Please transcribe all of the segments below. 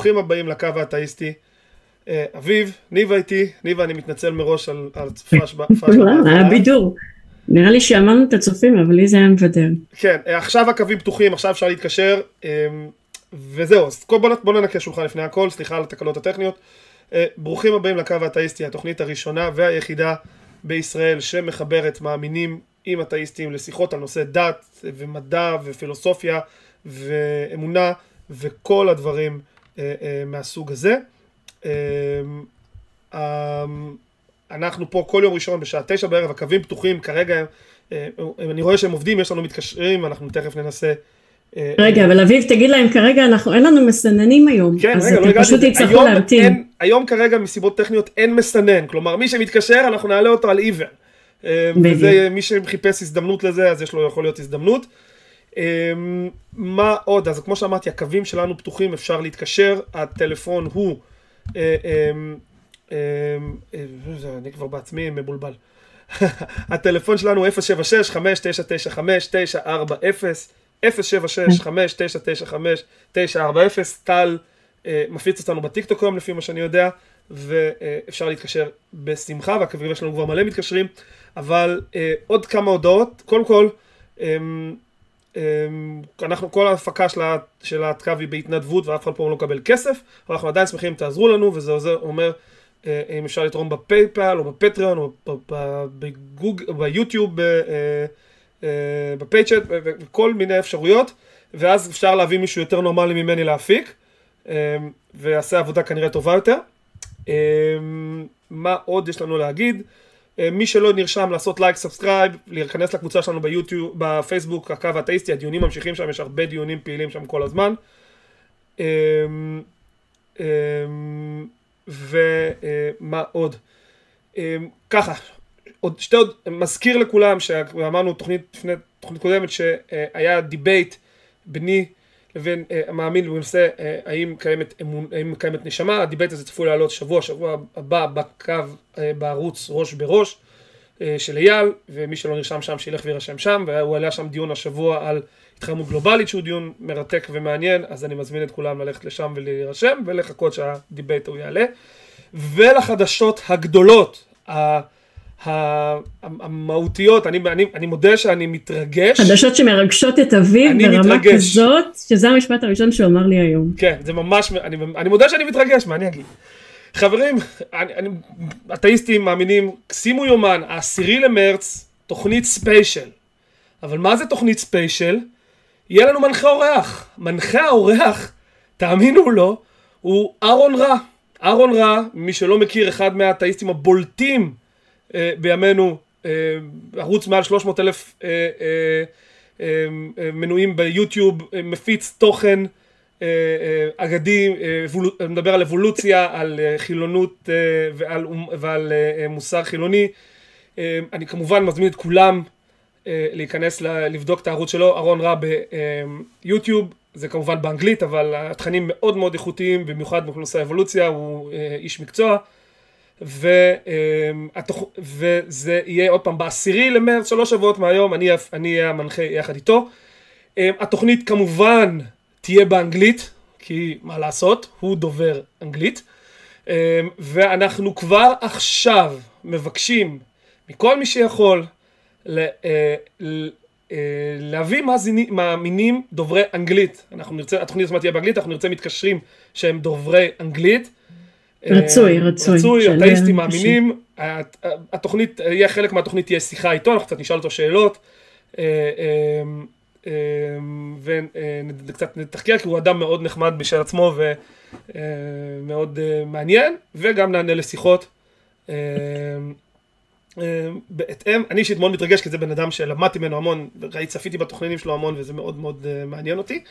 ברוכים הבאים לקו האתאיסטי. אביב, ניבה איתי, ניבה אני מתנצל מראש על הצופה שבה. היה בידור, נראה לי שאמרנו את הצופים, אבל לי זה היה מבדר. כן, עכשיו הקווים פתוחים, עכשיו אפשר להתקשר, וזהו, אז בואו ננקה שולחן לפני הכל, סליחה על התקלות הטכניות. ברוכים הבאים לקו האתאיסטי, התוכנית הראשונה והיחידה בישראל שמחברת מאמינים עם אתאיסטים לשיחות על נושא דת ומדע ופילוסופיה ואמונה וכל הדברים מהסוג הזה. אנחנו פה כל יום ראשון בשעה 9 בערב, הקווים פתוחים, כרגע אני רואה שהם עובדים, יש לנו מתקשרים, אנחנו תכף ננסה. רגע, אבל אביב תגיד להם, כרגע אין לנו מסננים היום, אז אתם פשוט יצטרכו להמתין. היום כרגע מסיבות טכניות אין מסנן, כלומר מי שמתקשר אנחנו נעלה אותו על איבן, וזה מי שחיפש הזדמנות לזה, אז יש לו יכול להיות הזדמנות. מה עוד? אז כמו שאמרתי, הקווים שלנו פתוחים, אפשר להתקשר, הטלפון הוא, אני כבר בעצמי מבולבל, הטלפון שלנו 076-5995940, 076-5995940, טל מפיץ אותנו בטיקטוק היום לפי מה שאני יודע, ואפשר להתקשר בשמחה, והקווים שלנו כבר מלא מתקשרים, אבל עוד כמה הודעות, קודם כל, אנחנו כל ההפקה של ההתקה היא בהתנדבות ואף אחד פה לא מקבל כסף, אבל אנחנו עדיין שמחים, תעזרו לנו, וזה אומר אם אפשר לתרום בפייפל או בפטריון או ביוטיוב, בפייצ'ט וכל מיני אפשרויות, ואז אפשר להביא מישהו יותר נורמלי ממני להפיק ויעשה עבודה כנראה טובה יותר. מה עוד יש לנו להגיד? מי שלא נרשם, לעשות לייק, סאבסקרייב, להיכנס לקבוצה שלנו ביוטיוב, בפייסבוק, הקו האתאיסטי, הדיונים ממשיכים שם, יש הרבה דיונים פעילים שם כל הזמן. ומה עוד? ככה, עוד מזכיר לכולם, שאמרנו תוכנית קודמת, שהיה דיבייט ביני לבין המאמין בנושא האם קיימת נשמה. הדיבייט הזה צפוי לעלות שבוע הבא בקו בערוץ ראש בראש של אייל, ומי שלא נרשם שם שילך וירשם שם, והוא עלה שם דיון השבוע על התחממות גלובלית שהוא דיון מרתק ומעניין, אז אני מזמין את כולם ללכת לשם ולהירשם ולחכות שהדיבייט הוא יעלה. ולחדשות הגדולות המהותיות, אני מודה שאני מתרגש. חדשות שמרגשות את אביב ברמה כזאת, שזה המשפט הראשון שהוא אמר לי היום. כן, זה ממש, אני מודה שאני מתרגש, מה אני אגיד? חברים, אתאיסטים מאמינים, שימו יומן, 10 למרץ, תוכנית ספיישל. אבל מה זה תוכנית ספיישל? יהיה לנו מנחה אורח. מנחה האורח, תאמינו לו, הוא אהרון רע. אהרון רע, מי שלא מכיר, אחד מהאתאיסטים הבולטים בימינו, ערוץ מעל 300,000 מנויים ביוטיוב, מפיץ תוכן אגדי, מדבר על אבולוציה, על חילונות ועל מוסר חילוני. אני כמובן מזמין את כולם להיכנס לבדוק את הערוץ שלו, אהרון רא ביוטיוב, זה כמובן באנגלית, אבל התכנים מאוד מאוד איכותיים, במיוחד בנושא אבולוציה, הוא איש מקצוע. וזה יהיה עוד פעם ב10 למרץ, 3 שבועות מהיום, אני אהיה המנחה יחד איתו. התוכנית כמובן תהיה באנגלית, כי מה לעשות, הוא דובר אנגלית, ואנחנו כבר עכשיו מבקשים מכל מי שיכול להביא מאמינים דוברי אנגלית. התוכנית הזאת תהיה באנגלית, אנחנו נרצה מתקשרים שהם דוברי אנגלית, רצוי, אתאיסטים מאמינים. התוכנית, יהיה חלק מהתוכנית תהיה שיחה איתו, אנחנו קצת נשאל אותו שאלות וקצת נתחקר, כי הוא אדם מאוד נחמד בשביל עצמו ומאוד מעניין, וגם נענה לשיחות בהתאם. אני אישית מאוד מתרגש, כי זה בן אדם שלמדתי ממנו המון, צפיתי בתוכנינים שלו המון, וזה מאוד מאוד מעניין אותי.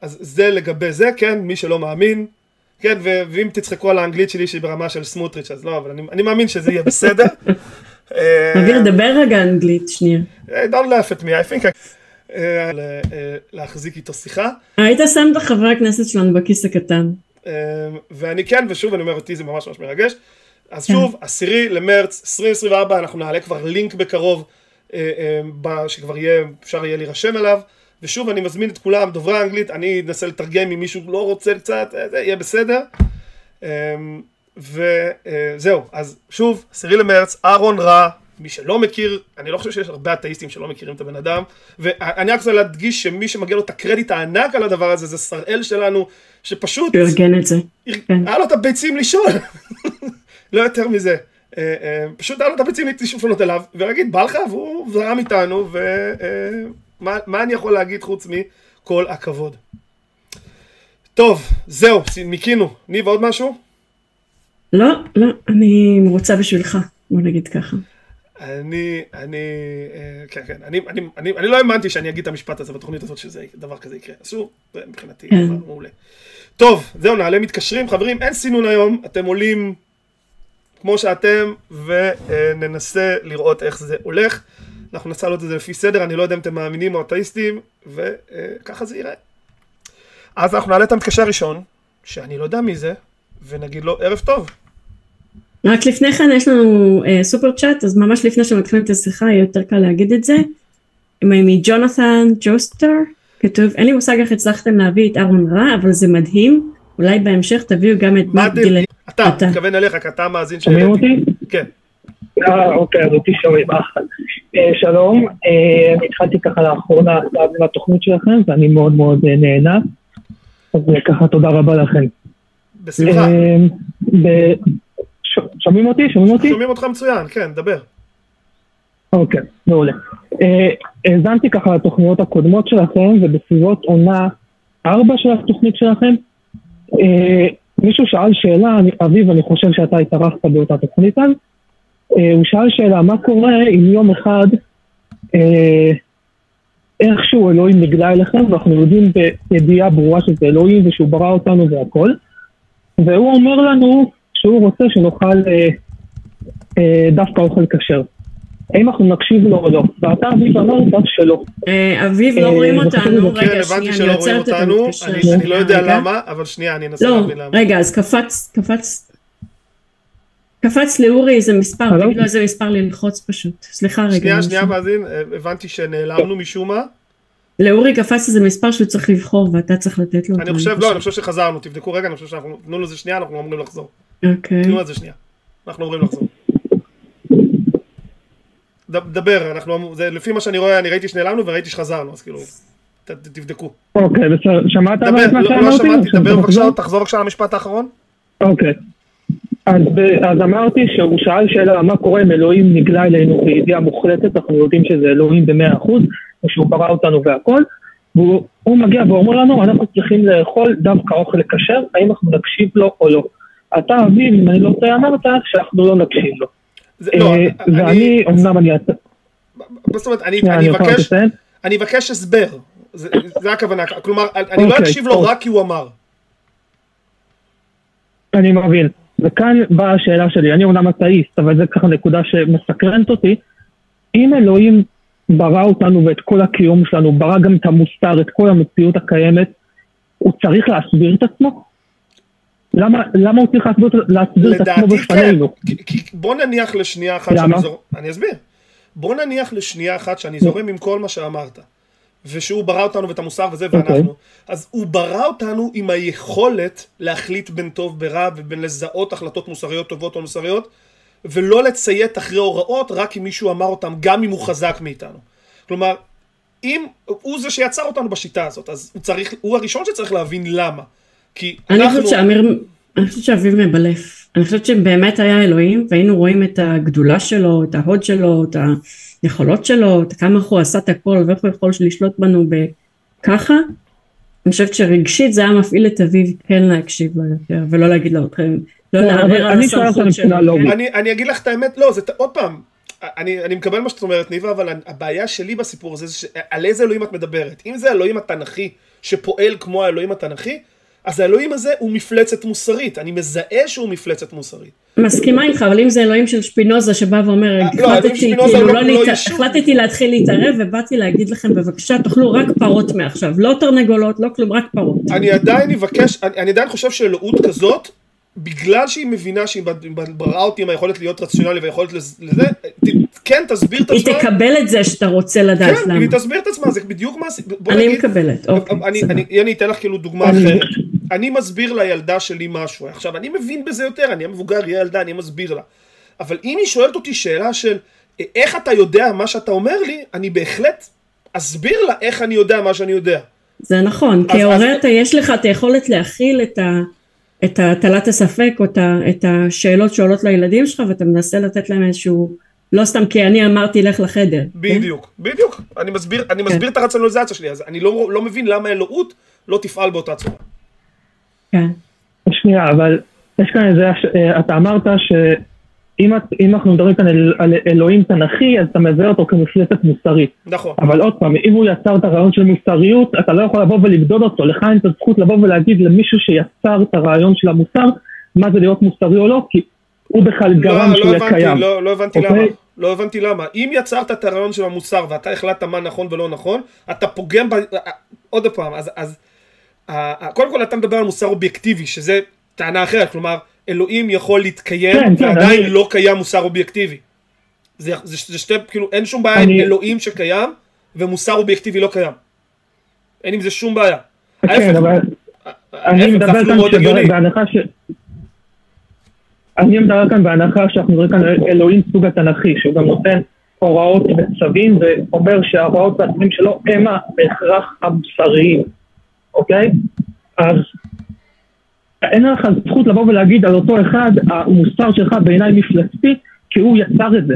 אז זה לגבי זה, כן, מי שלא מאמין, כן, ואם תצחקו על האנגלית שלי שהיא ברמה של סמוטריץ', אז לא, אבל אני מאמין שזה יהיה בסדר. אביר, דבר רגע אנגלית, שנייה. Don't laugh at me, I think I... להחזיק איתו שיחה. היית שם את חברי הכנסת שלנו בכיס הקטן. ואני כן, ושוב, אני אומר אותי, זה ממש ממש מרגש. אז שוב, 10 למרץ, 2024, אנחנו נעלה כבר לינק בקרוב, שכבר יהיה, אפשר יהיה להירשם אליו. ושוב אני מזמין את כולם, דוברי האנגלית, אני אנסה לתרגם אם מישהו לא רוצה קצת, זה יהיה בסדר. וזהו, אז שוב, 10 למרץ, אהרון רע, מי שלא מכיר, אני לא חושב שיש הרבה אתאיסטים שלא מכירים את הבן אדם, ואני רק רוצה להדגיש שמי שמגיע לו את הקרדיט הענק על הדבר הזה, זה שראל שלנו, שפשוט... ארגן את זה. היה לו את הביצים לשאול, לא יותר מזה. פשוט היה לו את הביצים לשאול אליו, ולהגיד, בא לך, והוא זרם איתנו, ומה אני יכול להגיד חוץ מכל הכבוד. טוב, זהו, מיקינו. ניב, עוד משהו? לא, לא, אני רוצה בשבילך, בוא נגיד ככה. אני לא האמנתי שאני אגיד את המשפט הזה בתוכנית הזאת שזה דבר כזה יקרה. אסור, מבחינתי, דבר מעולה. טוב, זהו, נעלה מתקשרים. חברים, אין סינון היום, אתם עולים כמו שאתם, וננסה לראות איך זה הולך. אנחנו ננסה לעשות את זה לפי סדר, אני לא יודע אם אתם מאמינים או אתאיסטים, וככה זה ייראה. אז אנחנו נעלה את המתקשר הראשון, שאני לא יודע מי זה, ונגיד לו ערב טוב. רק לפני כן יש לנו סופר צ'אט, אז ממש לפני שמתחילים את השיחה, יהיה יותר קל להגיד את זה. מג'ונתן ג'וסטר, כתוב, אין לי מושג איך הצלחתם להביא את אהרון רע, אבל זה מדהים, אולי בהמשך תביאו גם את מארק דילן. אתה, מתכוון אליך, כי אתה המאזין של... שומעים אותי? כן. אוקיי, אותי שומעים, אחת. שלום, אני התחלתי ככה לאחרונה לתוכנית שלכם, ואני מאוד מאוד נהנה. אז ככה, תודה רבה לכם. בשמחה. שומעים אותי? שומעים אותך מצוין, כן, דבר. אוקיי, מעולה. האזנתי ככה לתוכניות הקודמות שלכם, ובסביבות עונה 4 של התוכנית שלכם. מישהו שאל שאלה, אביב, אני חושב שאתה התארחת באותה תוכנית אז, הוא שאל שאלה, מה קורה אם יום אחד איכשהו אלוהים נגלה אליכם, ואנחנו יודעים בידיעה ברורה שזה אלוהים, ושהוא ברא אותנו והכל, והוא אומר לנו שהוא רוצה שנאכל דווקא אוכל כשר. האם אנחנו נקשיב לו או לא? ואתה אביב אמר דווקא שלא. אביב, לא רואים אותנו. רגע, שנייה, אני עוצרת את המתקשר. אני לא יודע למה, אבל שנייה, אני אנסה להבין למה. רגע, אז קפץ לאורי איזה מספר, תגיד לו איזה מספר ללחוץ פשוט. סליחה רגע. שנייה, מאזין, הבנתי שנעלמנו משום מה. לאורי קפץ איזה מספר שהוא צריך לבחור, ואתה צריך לתת לו. אני חושב שחזרנו, תבדקו רגע, אני חושב שאנחנו נתנו לו זה שנייה, אנחנו אומרים לחזור. תנו את זה שנייה, אנחנו אומרים לחזור. דבר, לפי מה שאני רואה, אני ראיתי שנעלמנו וראיתי שחזרנו, אז כאילו, תבדקו. אוקיי, שמעת מה שאמרתי? לא שמעתי, דבר בבקשה, תחזור בבקשה למשפט האחרון. אוקיי, אז אמרתי שהוא שאל שאלה, מה קורה אם אלוהים נגלה אלינו בידיעה מוחלטת, אנחנו יודעים שזה אלוהים ב100%, שהוא ברא אותנו והכל, והוא מגיע ואומר לנו, אנחנו צריכים לאכול דווקא אוכל כשר, האם אנחנו נקשיב לו או לא. אתה אביב, אם אני לא אמרת, שאנחנו לא נקשיב לו. ואני, אמנם אני... זאת אומרת, אני אבקש הסבר, זה הכוונה, כלומר, אני לא אקשיב לו רק כי הוא אמר. אני מבין, וכאן באה השאלה שלי, אני אמנם אתאיסט, אבל זה ככה נקודה שמסקרנת אותי, אם אלוהים ברא אותנו ואת כל הקיום שלנו, ברא גם את המוסר, את כל המציאות הקיימת, הוא צריך להסביר את עצמו? למה הוא צריך להסביר את עצמו בפנינו? בוא נניח לשנייה אחת שאני זורם, אני אסביר. בוא נניח לשנייה אחת שאני זורם עם כל מה שאמרת, ושהוא ברא אותנו ואת המוסר וזה ואנחנו, אז הוא ברא אותנו עם היכולת להחליט בין טוב ברע, ובין לזהות החלטות מוסריות טובות או מוסריות, ולא לציית אחרי הוראות רק אם מישהו אמר אותם, גם אם הוא חזק מאיתנו. כלומר, אם הוא זה שיצר אותנו בשיטה הזאת, אז הוא הראשון שצריך להבין למה. אני חושבת שאמיר, אני חושבת שאביב מבלף, אני חושבת שבאמת היה אלוהים, והיינו רואים את הגדולה שלו, את ההוד שלו, את היכולות שלו, את כמה הוא עשה את הכל, ואיך הוא יכול לשלוט בנו בככה, אני חושבת שרגשית זה היה מפעיל את אביב כן להקשיב לו יותר, ולא להגיד לו אתכם, לא להעבר על הסמכות שלו. אני אגיד לך את האמת, לא, זה עוד פעם, אני מקבל מה שאת אומרת ניבה, אבל הבעיה שלי בסיפור הזה, על איזה אלוהים את מדברת, אם זה אלוהים התנ"כי, שפועל כמו האלוהים התנ"כי, אז האלוהים הזה הוא מפלצת מוסרית, אני מזהה שהוא מפלצת מוסרית. מסכימה איתך, אבל אם זה אלוהים של שפינוזה שבא ואומר, החלטתי להתחיל להתערב ובאתי להגיד לכם בבקשה, תאכלו רק פרות מעכשיו, לא תרנגולות, לא כלום, רק פרות. אני עדיין חושב שאלוהות כזאת, בגלל שהיא מבינה שהיא בראה אותי עם היכולת להיות רציונלי והיכולת לזה, כן, תסביר את עצמה. היא תקבל את זה שאתה רוצה לדעת למה. כן, היא תסביר את עצמה, זה בדיוק מה... אני מקבלת, אוקיי. אני אתן לך כאילו דוגמה אחרת. אני מסביר לילדה שלי משהו. עכשיו, אני מבין בזה יותר, אני המבוגר, היא הילדה, אני מסביר לה. אבל אם היא שואלת אותי שאלה של איך אתה יודע מה שאתה אומר לי, אני בהחלט אסביר לה איך אני יודע מה שאני יודע. זה נכון, כי הורי אתה יש לך את היכולת להכיל את ה... את הטלת הספק או את השאלות שעולות לילדים שלך, ואתה מנסה לתת להם איזשהו, לא סתם כי אני אמרתי לך לחדר. בדיוק, כן? בדיוק. אני מסביר את הרציונליזציה שלי, אז אני לא מבין למה אלוהות לא תפעל באותה צורה. כן. שנייה, אבל יש כאן איזה, אתה אמרת שאם אנחנו מדברים כאן על אלוהים תנכי, אז אתה מזהה אותו כמפלצת מוסרית. נכון. אבל עוד פעם, אם הוא יצר את הרעיון של מוסריות, אתה לא יכול לבוא ולבדוד אותו. לך אין את הזכות לבוא ולהגיד למישהו שיצר את הרעיון של המוסר, מה זה להיות מוסרי או לא, כי הוא בכלל גרם שהוא יקיים. לא הבנתי למה. לא הבנתי למה. אם יצרת את הרעיון של המוסר ואתה החלטת מה נכון ולא נכון, אתה פוגם עוד פעם. אז קודם כל אתה מדבר על מוסר אובייקטיבי, שזה טענה אחרת, כלומר אלוהים יכול להתקיים, ועדיין לא קיים מוסר אובייקטיבי. זה שתי, כאילו, אין שום בעיה עם אלוהים שקיים, ומוסר אובייקטיבי לא קיים. אין עם זה שום בעיה. אני מדבר כאן בהנחה שאנחנו מדברים כאן אלוהים סוג התנכי, שהוא גם נותן הוראות וצווים, ואומר שההוראות והצווים שלו הם בהכרח המוסריים. אוקיי? אז אין לך זכות לבוא ולהגיד על אותו אחד, המוסר שלך בעיניי מפלצתי, כי הוא יצר את זה.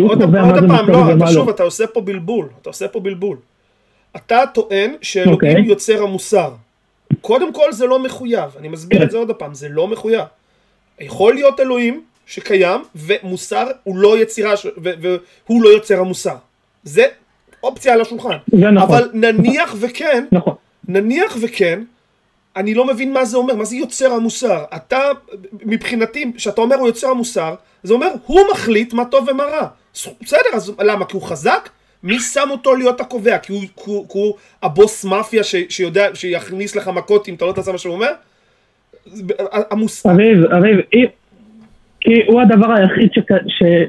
עוד פעם, לא, שוב, אתה עושה פה בלבול. אתה עושה פה בלבול. אתה טוען שאלוהים יוצר המוסר. קודם כל זה לא מחויב. אני מסביר את זה עוד פעם, זה לא מחויב. יכול להיות אלוהים שקיים, ומוסר הוא לא יצירה, והוא לא יוצר המוסר. זה אופציה על השולחן. אבל נניח וכן, אני לא מבין מה זה אומר, מה זה יוצר המוסר. אתה, מבחינתי, שאתה אומר הוא יוצר המוסר, זה אומר, הוא מחליט מה טוב ומה רע. בסדר, אז למה? כי הוא חזק? מי שם אותו להיות הקובע? כי הוא הבוס מאפיה שיודע, שיכניס לך מכות אם אתה לא תעשה מה שהוא אומר? המוסר. אביב, כי הוא הדבר היחיד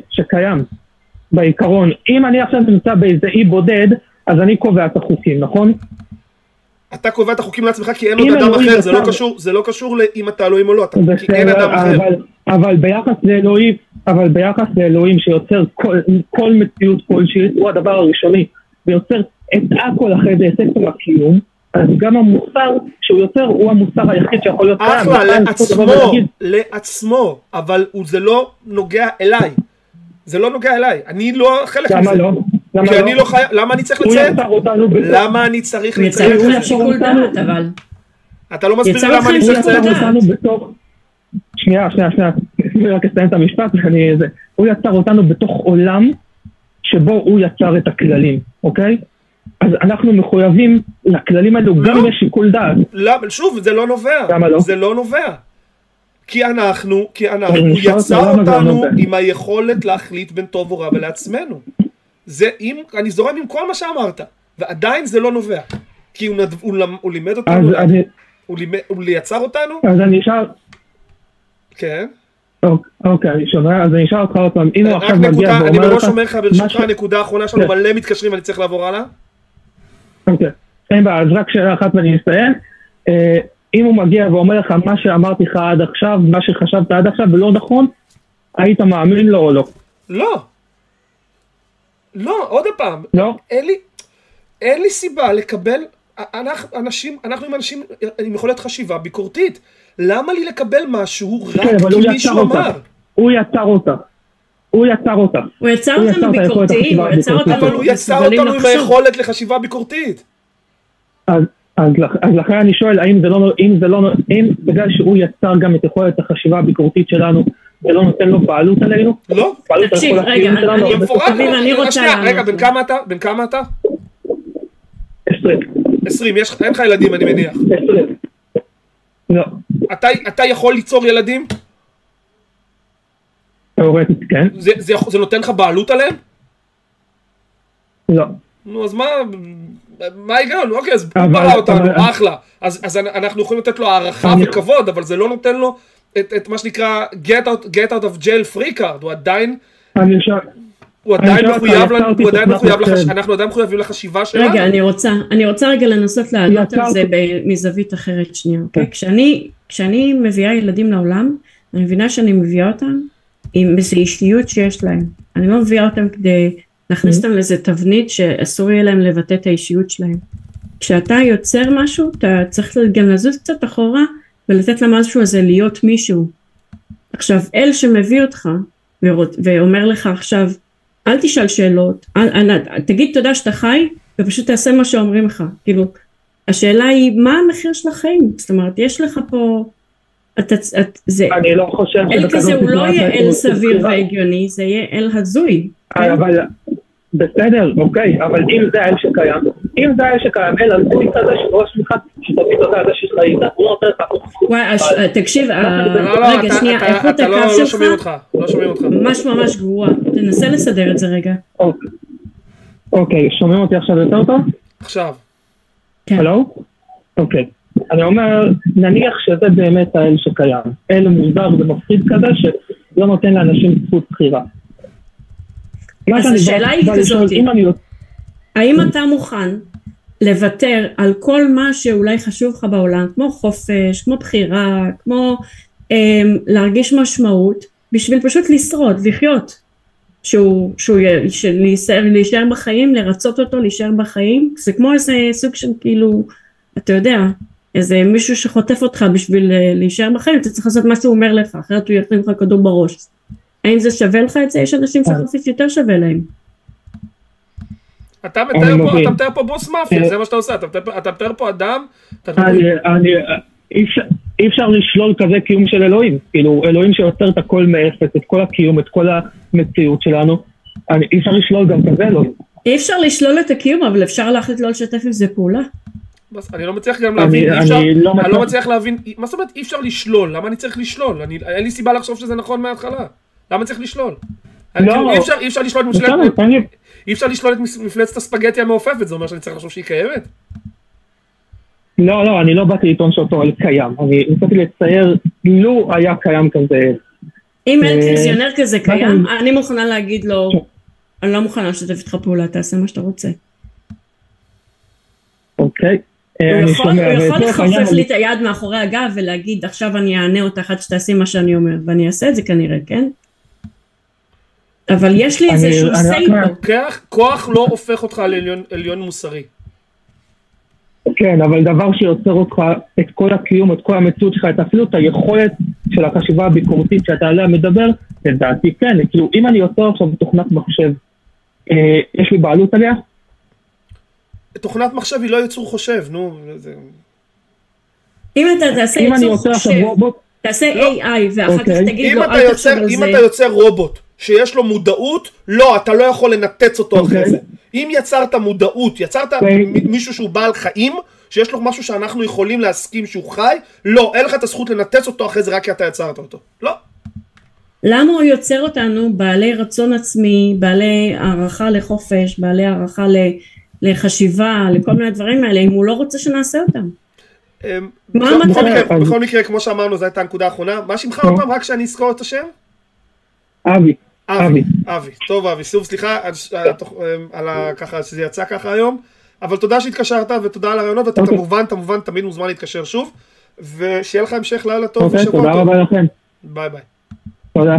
שקיים בעיקרון. אם אני עכשיו נמצא באיזה אי בודד, אז אני קובע את החוקים, נכון? אתה קובע את החוקים לעצמך כי אין עוד אדם אחר, זה לא קשור לאם אתה אלוהים או לא, כי אין אדם אחר. אבל ביחס לאלוהים שיוצר כל מציאות כלשהי, הוא הדבר הראשוני, ויוצר את הכל אחרי זה, את עצם הקיום, אז גם המוסר שהוא יוצר, הוא המוסר היחיד שיכול להיות כאן. אחלה, לעצמו, אבל זה לא נוגע אליי. זה לא נוגע אליי, אני לא חלק מזה. למה לא? למה אני צריך לציין? למה אני צריך לציין? הוא יצר שיקול דעת, אבל... אתה לא מסביר למה אני צריך לציין? שנייה. אני רק אסיים את המשפט, הוא יצר אותנו בתוך עולם שבו הוא יצר את הכללים, אוקיי? אז אנחנו מחויבים לכללים האלו גם לשיקול דעת. שוב, זה לא נובע. למה לא? זה לא נובע. כי אנחנו, הוא יצר אותנו עם היכולת להחליט בין טוב ורע ולעצמנו. זה אם, אני זורם עם כל מה שאמרת, ועדיין זה לא נובע, כי הוא לימד אותנו, הוא לייצר אותנו. אז אני אשאר. כן. אוקיי, אני שומע, אז אני אשאר אותך עוד פעם, אם הוא עכשיו מגיע ואומר לך. אני ממש אומר לך, ברשותך, הנקודה האחרונה שלנו, מלא מתקשרים, אני צריך לעבור הלאה. אוקיי, אין בעיה, אז רק שאלה אחת ואני אסתיים. אם הוא מגיע ואומר לך מה שאמרתי לך עד עכשיו, מה שחשבת עד עכשיו, ולא נכון, היית מאמין לו או לא? לא. לא, עוד פעם. לא. אין לי סיבה לקבל, אנחנו עם אנשים עם יכולת חשיבה ביקורתית. למה לי לקבל משהו רק כי מישהו אמר? הוא יצר אותה. הוא יצר אותנו ביקורתיים. אבל הוא יצר אותנו עם היכולת לחשיבה ביקורתית. אז לכן אני שואל, האם בגלל שהוא יצר גם את יכולת החשיבה הביקורתית שלנו, זה לא נותן לו בעלות עלינו? לא. תקשיב, רגע, אני רוצה... רגע, בן כמה אתה? 20. 20, אין לך ילדים, אני מניח. 20. לא. אתה יכול ליצור ילדים? תאורטית, כן. זה נותן לך בעלות עליהם? לא. נו, אז מה הגענו? אוקיי, אז ברא אותנו, אחלה. אז אנחנו יכולים לתת לו הערכה וכבוד, אבל זה לא נותן לו... את מה שנקרא, get out of jail free card, הוא עדיין... הוא עדיין מחויבים לחשיבה שלנו. רגע, אני רוצה רגע לנסות לעלות על זה מזווית אחרת שנייה. כשאני מביאה ילדים לעולם, אני מבינה שאני מביאה אותם עם איזו אישיות שיש להם. אני לא מביאה אותם כדי להכניס אותם לאיזו תבנית שאסור יהיה להם לבטא את האישיות שלהם. כשאתה יוצר משהו, אתה צריך גם לזוז קצת אחורה, ולתת להם משהו הזה להיות מישהו. עכשיו, אל שמביא אותך, ואומר לך עכשיו, אל תשאל שאלות, תגיד תודה שאתה חי, ופשוט תעשה מה שאומרים לך. כאילו, השאלה היא, מה המחיר של החיים? זאת אומרת, יש לך פה... אני לא חושב... אל כזה הוא לא יהיה אל סביר והגיוני, זה יהיה אל הזוי. אבל... בסדר, אוקיי, אבל אם זה האל שקיים, אל המציאות הזה שבראש שלך, שתביט אותה הזה שיש לך איתה, הוא נותן לך. וואי, תקשיב, רגע, שנייה, איכות הקו שלך? לא שומעים אותך. ממש גרוע, תנסה לסדר את זה רגע. אוקיי, שומעים אותי עכשיו יותר טוב? עכשיו. הלו? אוקיי. אני אומר, נניח שזה באמת האל שקיים. אל מוזר ומפחיד כזה שלא נותן לאנשים זכות בחירה. אז השאלה היא כזאת, האם אתה מוכן לוותר על כל מה שאולי חשוב לך בעולם, כמו חופש, כמו בחירה, כמו להרגיש משמעות, בשביל פשוט לשרוד, לחיות, להישאר בחיים, לרצות אותו, להישאר בחיים, זה כמו איזה סוג של כאילו, אתה יודע, איזה מישהו שחוטף אותך בשביל להישאר בחיים, אתה צריך לעשות מה שהוא אומר לך, אחרת הוא יחטוף לך כדור בראש. האם זה שווה לך את זה? יש אנשים שחופש יותר שווה להם. אתה מתאר פה בוס מאפיה, זה מה שאתה עושה, אתה מתאר פה אדם... אי אפשר לשלול כזה קיום של אלוהים, כאילו אלוהים שיוצר את הכל מאפס, את כל הקיום, את כל המציאות שלנו, אי אפשר לשלול גם כזה אלוהים. אי אפשר לשלול את הקיום, אבל אפשר להחליט לא לשתף עם זה פעולה. אני לא מצליח גם להבין, אני לא מצליח להבין, מה זאת אומרת אי אפשר לשלול, למה אני צריך לשלול? אין לי סיבה לחשוב שזה נכון מההתחלה. למה צריך לשלול? אי אפשר לשלול את מפלצת הספגטיה המעופפת, זה אומר שאני צריך לחשוב שהיא קיימת? לא, אני לא באתי לטעון שאותו אל קיים, אני רציתי לצייר, לא היה קיים כזה. אם אין קריזיונר כזה קיים, אני מוכנה להגיד לו, אני לא מוכנה שתתף איתך פעולה, תעשה מה שאתה רוצה. אוקיי. הוא יכול לחופף לי את היד מאחורי הגב ולהגיד עכשיו אני אענה אותך עד שתעשי מה שאני אומר ואני אעשה את זה כנראה, כן? אבל יש לי איזשהו סייפו. כוח לא הופך אותך לעליון מוסרי. כן, אבל דבר שיוצר אותך את כל הקיום, את כל המציאות שלך, את אפילו את היכולת של החשיבה הביקורתית שאתה עליה מדבר, לדעתי כן, כאילו אם אני יוצר עכשיו בתוכנת מחשב, יש לי בעלות עליה? תוכנת מחשב היא לא יצור חושב, נו. אם אתה תעשה יצור חושב, תעשה AI ואחר כך תגיד לו, אל תחשוב על זה. אם אתה יוצר רובוט שיש לו מודעות, לא, אתה לא יכול לנתץ אותו אחרי זה. אם יצרת מודעות, יצרת מישהו שהוא בעל חיים, שיש לו משהו שאנחנו יכולים להסכים שהוא חי, לא, אין לך את הזכות לנתץ אותו אחרי זה רק כי אתה יצרת אותו. לא. למה הוא יוצר אותנו בעלי רצון עצמי, בעלי הערכה לחופש, בעלי הערכה לחשיבה, לכל מיני הדברים האלה, אם הוא לא רוצה שנעשה אותם. בכל מקרה, כמו שאמרנו, זו הייתה הנקודה האחרונה. מה שמך עוד פעם, רק שאני אזכור את השם? אבי. אבי. טוב, אבי. סוף, סליחה, ככה שזה יצא ככה היום, אבל תודה שהתקשרת ותודה על הרעיונות, ואתה כמובן תמיד מוזמן להתקשר שוב, ושיהיה לך המשך לילה טוב ושבוע טוב. תודה רבה לכם. ביי ביי. תודה.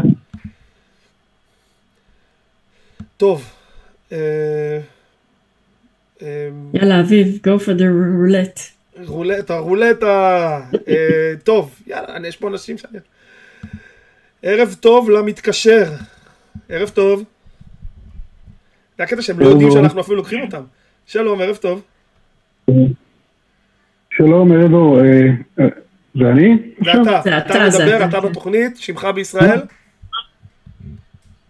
טוב. יאללה אביב, go for the roulette. רולטה. טוב, יאללה, יש פה אנשים שאני... ערב טוב למתקשר. ערב טוב. זה הקטע שהם לא יודעים שאנחנו אפילו לוקחים אותם. שלום, ערב טוב. שלום, ערב טוב. זה אני? אתה מדבר, אתה בתוכנית, שמך בישראל?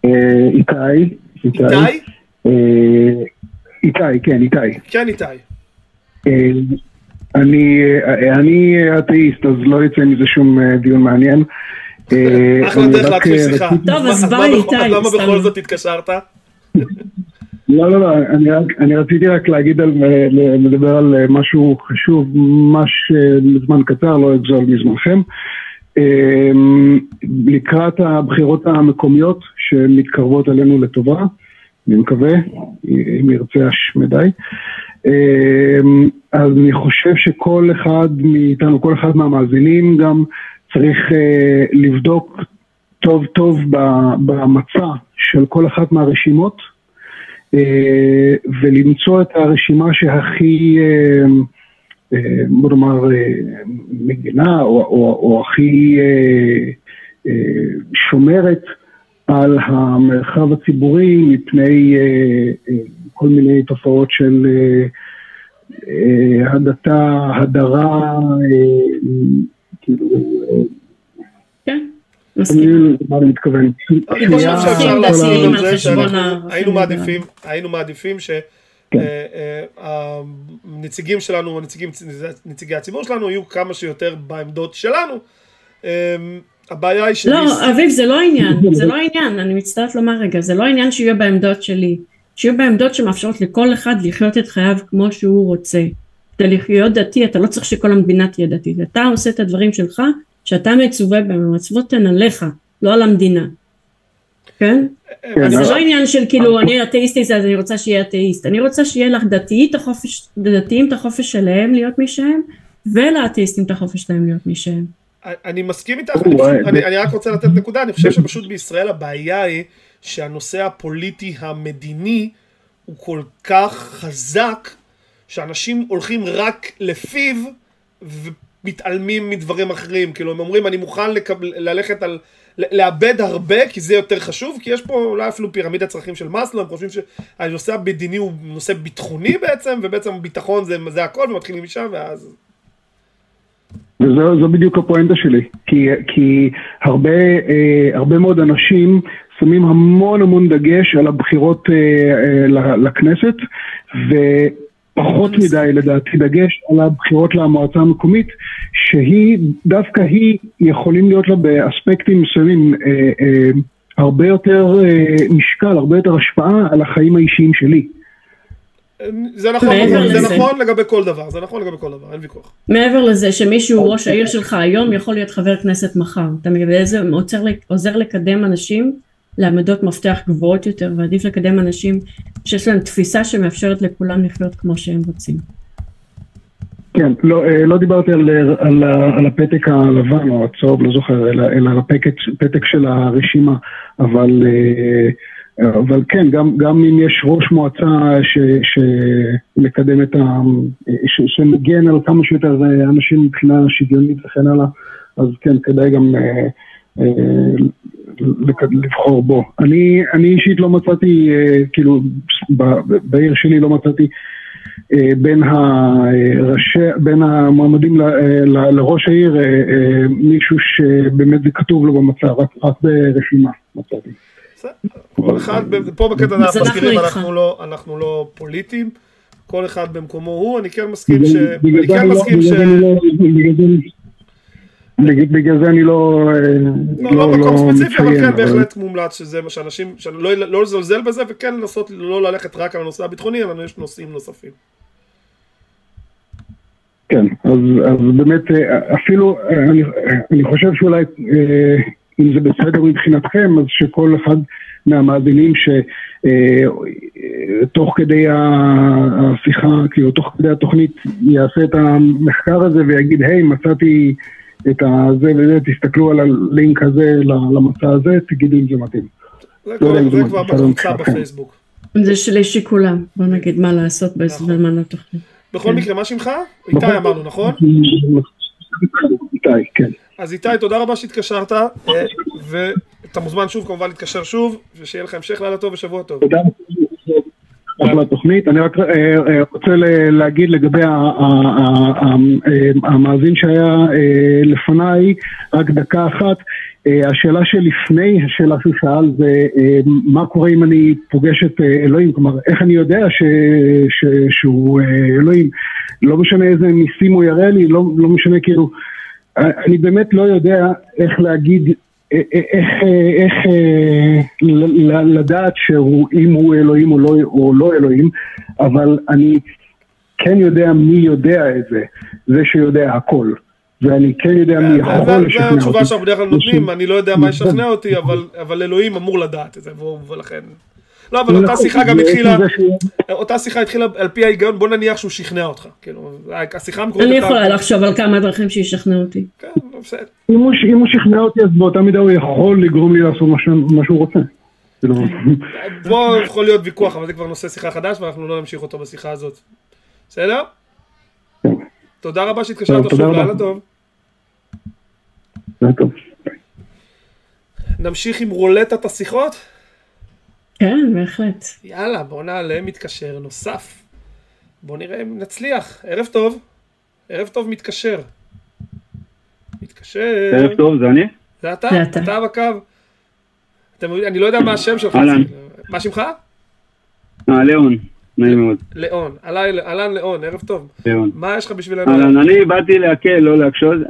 איתי. איתי? איתי. אני אתאיסט, אז לא יצא מזה שום דיון מעניין. אחלה דרך להתחיל שיחה. טוב, אז ביי איתי. אז למה בכל זאת התקשרת? לא, אני רציתי רק להגיד, לדבר על משהו חשוב, ממש לזמן קצר, לא אגזול מזמנכם. לקראת הבחירות המקומיות שמתקרבות עלינו לטובה, אני מקווה, אם ירצה מדי. אז אני חושב שכל אחד מאיתנו, כל אחד מהמאזינים גם צריך לבדוק טוב טוב במצע של כל אחת מהרשימות, ולמצוא את הרשימה שהכי, בוא נאמר, מגנה או הכי שומרת על המרחב הציבורי מפני כל מיני תופעות של הדתה, הדרה, כאילו... כן, מסכים. אני מתכוון. אני חושב שאפשר להסכים עם זה שהיינו מעדיפים שהנציגים שלנו, נציגי הציבור שלנו יהיו כמה שיותר בעמדות שלנו. הבעיה היא שלי... לא, אביב, זה לא העניין, זה לא העניין, אני מצטערת לומר רגע, זה לא העניין שיהיו בעמדות שלי, שיהיו בעמדות שמאפשרות לכל אחד לחיות את חייו כמו שהוא רוצה. אתה לחיות דתי, אתה לא צריך שכל המדינה תהיה דתית, אתה עושה את הדברים שלך, שאתה מצווה במצוות הן עליך, לא על המדינה. כן? זה לא העניין של כאילו, אני אתאיסטית, אז אני רוצה שיהיה אתאיסט, אני רוצה שיהיה לך דתיים את החופש שלהם להיות משהם, ולאתאיסטים את החופש שלהם להיות משהם. אני מסכים איתך, אני רק רוצה לתת נקודה, אני חושב שפשוט בישראל הבעיה היא שהנושא הפוליטי המדיני הוא כל כך חזק, שאנשים הולכים רק לפיו ומתעלמים מדברים אחרים, כאילו הם אומרים אני מוכן ללכת על, לאבד הרבה כי זה יותר חשוב, כי יש פה אולי אפילו פירמידת הצרכים של מאסלו, הם חושבים שהנושא המדיני הוא נושא ביטחוני בעצם, ובעצם ביטחון זה הכל ומתחילים משם ואז... וזו בדיוק הפואנטה שלי, כי הרבה מאוד אנשים שמים המון המון דגש על הבחירות לכנסת, ופחות מדי לדעתי דגש על הבחירות למועצה המקומית, שהיא, דווקא היא, יכולים להיות לה באספקטים מסוימים הרבה יותר משקל, הרבה יותר השפעה על החיים האישיים שלי. זה נכון, זה נכון לגבי כל דבר, זה נכון לגבי כל דבר, אין ויכוח. מעבר לזה שמישהו ראש העיר שלך היום יכול להיות חבר כנסת מחר, אתה מבין, זה עוזר לקדם אנשים לעמדות מפתח גבוהות יותר, ועדיף לקדם אנשים שיש להם תפיסה שמאפשרת לכולם לחיות כמו שהם רוצים. כן, לא דיברתי על הפתק הלבן או הצהוב, לא זוכר, אלא על הפתק של הרשימה, אבל כן, גם אם יש ראש מועצה שמקדם את ה... שמגן על כמה שיותר אנשים מבחינה שוויונית וכן הלאה, אז כן, כדאי גם לבחור בו. אני אישית לא מצאתי, כאילו, בעיר שלי לא מצאתי בין המועמדים לראש העיר מישהו שבאמת זה כתוב לו במצע, רק ברשימה מצאתי. כל אחד, פה בקטע המזכירים, אנחנו לא פוליטיים, כל אחד במקומו הוא, אני כן מסכים ש... בגלל זה אני לא... לא מקום ספציפי, אבל כן בהחלט מומלץ שזה מה שאנשים, לא לזלזל בזה, וכן לנסות לא ללכת רק על הנושא הביטחוני, אבל יש נושאים נוספים. כן, אז באמת, אפילו, אני חושב שאולי... אם זה בסדר מבחינתכם, אז שכל אחד מהמאזינים שתוך כדי השיחה, כאילו תוך כדי התוכנית, יעשה את המחקר הזה ויגיד, היי, מצאתי את הזה וזה, תסתכלו על הלינק הזה למצע הזה, תגידו אם זה מתאים. זה כבר בקבוצה בפייסבוק. זה שלי שיקולם, בוא נגיד מה לעשות בזמן התוכנית. בכל מקרה, מה שמך? איתי אמרנו, נכון? איתי, כן. אז איתי, תודה רבה שהתקשרת, ואתה מוזמן שוב, כמובן להתקשר שוב, ושיהיה לך המשך לילה טוב ושבוע טוב. תודה רבה לתוכנית, אני רק רוצה להגיד לגבי המאזין שהיה לפניי, רק דקה אחת, השאלה שלפני השאלה שהוא שאל זה מה קורה אם אני פוגש את אלוהים, כלומר איך אני יודע שהוא אלוהים, לא משנה איזה ניסים הוא יראה לי, לא משנה כאילו, אני באמת לא יודע איך להגיד, איך לדעת אם הוא אלוהים או לא אלוהים, אבל אני כן יודע מי יודע את זה, זה שיודע הכל. ואני כן יודע מי יכול לשכנע אותי. זה התשובה שאנחנו בדרך כלל נותנים, אני לא יודע מה ישכנע אותי, אבל אלוהים אמור לדעת את זה, ולכן... לא, אבל אותה שיחה גם התחילה, אותה שיחה התחילה על פי ההיגיון, בוא נניח שהוא שכנע אותך, כאילו, השיחה המקורית... אני יכולה לחשוב על כמה דרכים שישכנע אותי. כן, בסדר. אם הוא שכנע אותי, אז באותה מידה הוא יכול לגרום לי לעשות מה שהוא רוצה. בוא, יכול להיות ויכוח, אבל זה כבר נושא שיחה חדש, ואנחנו לא נמשיך אותו בשיחה הזאת. בסדר? תודה רבה שהתקשרת עכשיו, לילה טוב. לילה טוב. נמשיך עם רולטת השיחות? כן, בהחלט. יאללה, בוא נעלה מתקשר נוסף. בוא נראה אם נצליח. ערב טוב. ערב טוב מתקשר. מתקשר. ערב טוב, זה אני? זה אתה? זה אתה. אתה בקו. אני לא יודע מה השם שלך. אלן. מה שמך? לאון. נעים מאוד. לאון. אלן לאון, ערב טוב. לאון. מה יש לך בשביל אלן? אלן, אני באתי להקל, לא להקשוד.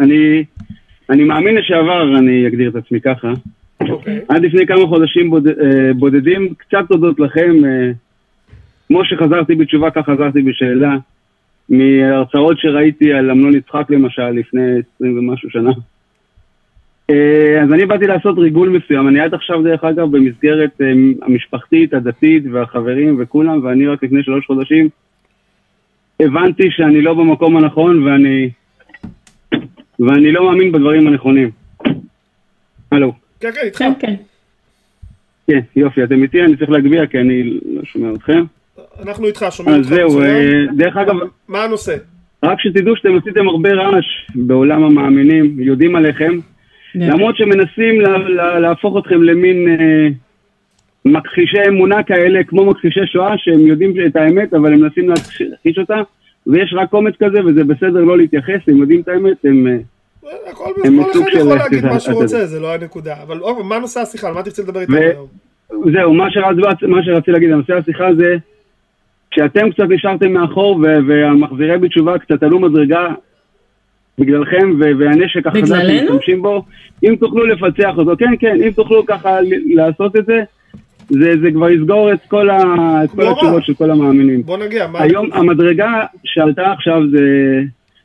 אני מאמין לשעבר, אני אגדיר את עצמי ככה. Okay. עד לפני כמה חודשים בודדים, קצת תודות לכם, כמו שחזרתי בתשובה, כך חזרתי בשאלה, מהרצאות שראיתי על אמנון יצחק למשל, לפני 20 ומשהו שנה. אז אני באתי לעשות ריגול מסוים, אני עד עכשיו דרך אגב במסגרת המשפחתית, הדתית והחברים וכולם, ואני רק לפני 3 חודשים הבנתי שאני לא במקום הנכון ואני לא מאמין בדברים הנכונים. הלו. כן, כן, איתך. כן, יופי, אתם איתי, אני צריך להגביע, כי אני לא שומע אתכם. אנחנו איתך, שומעים אותך. אז זהו, דרך אגב... מה הנושא? רק שתדעו שאתם עשיתם הרבה רעש בעולם המאמינים, יודעים עליכם, למרות שמנסים להפוך אתכם למין מכחישי אמונה כאלה, כמו מכחישי שואה, שהם יודעים את האמת, אבל הם מנסים להכחיש אותה, ויש רק קומץ כזה, וזה בסדר לא להתייחס, הם יודעים את האמת, הם... כל אחד יכול להגיד מה שהוא רוצה, זה לא הנקודה. אבל מה נושא השיחה? על מה תרצה לדבר איתנו היום? זהו, מה שרציתי להגיד, הנושא השיחה זה שאתם קצת נשארתם מאחור והמחזירי בתשובה קצת עלו מדרגה בגללכם והנשק החדש משתמשים בו. אם תוכלו לפצח אותו, כן, כן, אם תוכלו ככה לעשות את זה, זה כבר יסגור את כל התשובות של כל המאמינים. בוא נגיע. היום המדרגה שעלתה עכשיו זה...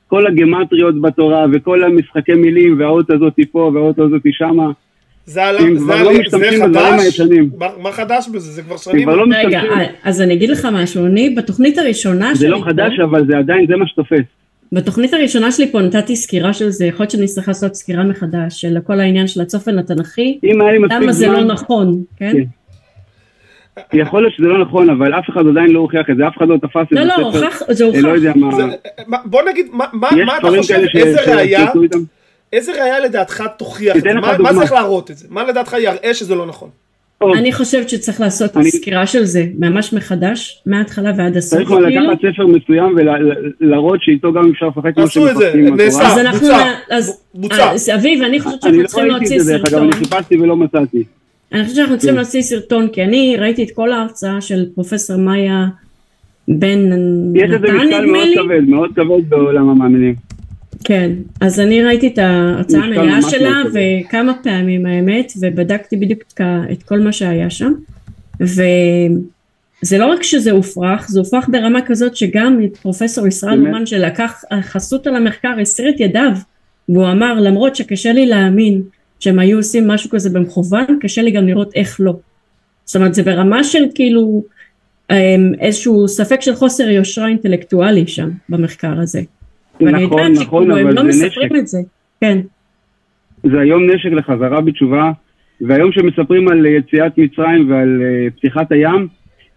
כל הגמטריות בתורה, וכל המשחקי מילים, והאות הזאת פה, והאות הזאת שמה. הם כבר לא משתמשים בדברים הישנים. מה חדש בזה? זה כבר שנים? רגע, אז אני אגיד לך משהו, אני בתוכנית הראשונה שלי... זה לא חדש, אבל זה עדיין, זה מה שתופס. בתוכנית הראשונה שלי פה נתתי סקירה של זה, יכול להיות שאני צריך לעשות סקירה מחדש, של כל העניין של הצופן התנכי, למה זה לא נכון, כן? יכול להיות שזה לא נכון, אבל אף אחד עדיין לא הוכיח את זה, אף אחד לא תפס את זה. לא, לא, הוכח, זה הוכח. לא יודע מה... בוא נגיד, מה אתה חושב, איזה ראייה לדעתך תוכיח את זה? מה צריך להראות את זה? מה לדעתך יראה שזה לא נכון? אני חושבת שצריך לעשות סקירה של זה, ממש מחדש, מההתחלה ועד הסוף. צריך לקחת ספר מסוים ולהראות שאיתו גם אפשר לפחד כמו שמפחדים. עשו את זה, נעשה, בוצע. אביב, אני חושבת שאנחנו צריכים להוציא סרטון. אני חיפשתי ולא מצאתי. אני חושבת שאנחנו צריכים להוציא סרטון, כי אני ראיתי את כל ההרצאה של פרופסור מאיה בן נתן, יש איזה משקל מאוד כבד בעולם המאמינים. כן, אז אני ראיתי את ההרצאה המלאה שלה, וכמה פעמים האמת, ובדקתי בדיוק את כל מה שהיה שם, וזה לא רק שזה הופרך, זה הופרך ברמה כזאת שגם פרופסור ישראל אומן שלקח חסות על המחקר, הסיר את ידיו, והוא אמר, למרות שקשה לי להאמין, שהם היו עושים משהו כזה במכוון, קשה לי גם לראות איך לא. זאת אומרת, זה ברמה של כאילו, איזשהו ספק של חוסר יושרה אינטלקטואלי שם, במחקר הזה. נכון, נכון, אבל זה נשק. הם לא מספרים את זה, כן. זה היום נשק לחזרה בתשובה, והיום שמספרים על יציאת מצרים ועל פתיחת הים,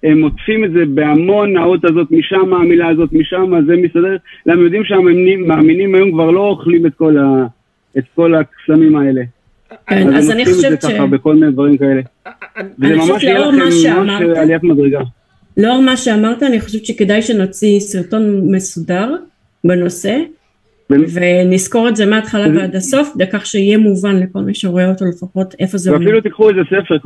הם עוטפים את זה בהמון, האות הזאת משם, המילה הזאת משם, זה מסדר, להם יודעים שהמאמינים היום כבר לא אוכלים את כל הקסמים האלה. אז אני חושבת ש... בכל מיני דברים כאלה. זה ממש יהיה לכם ממש עליית מדרגה. לאור מה שאמרת, אני חושבת שכדאי שנוציא סרטון מסודר בנושא, ונזכור את זה מההתחלה ועד הסוף, כך שיהיה מובן לכל מי שרואה אותו לפחות איפה זה... ואפילו תיקחו איזה ספר,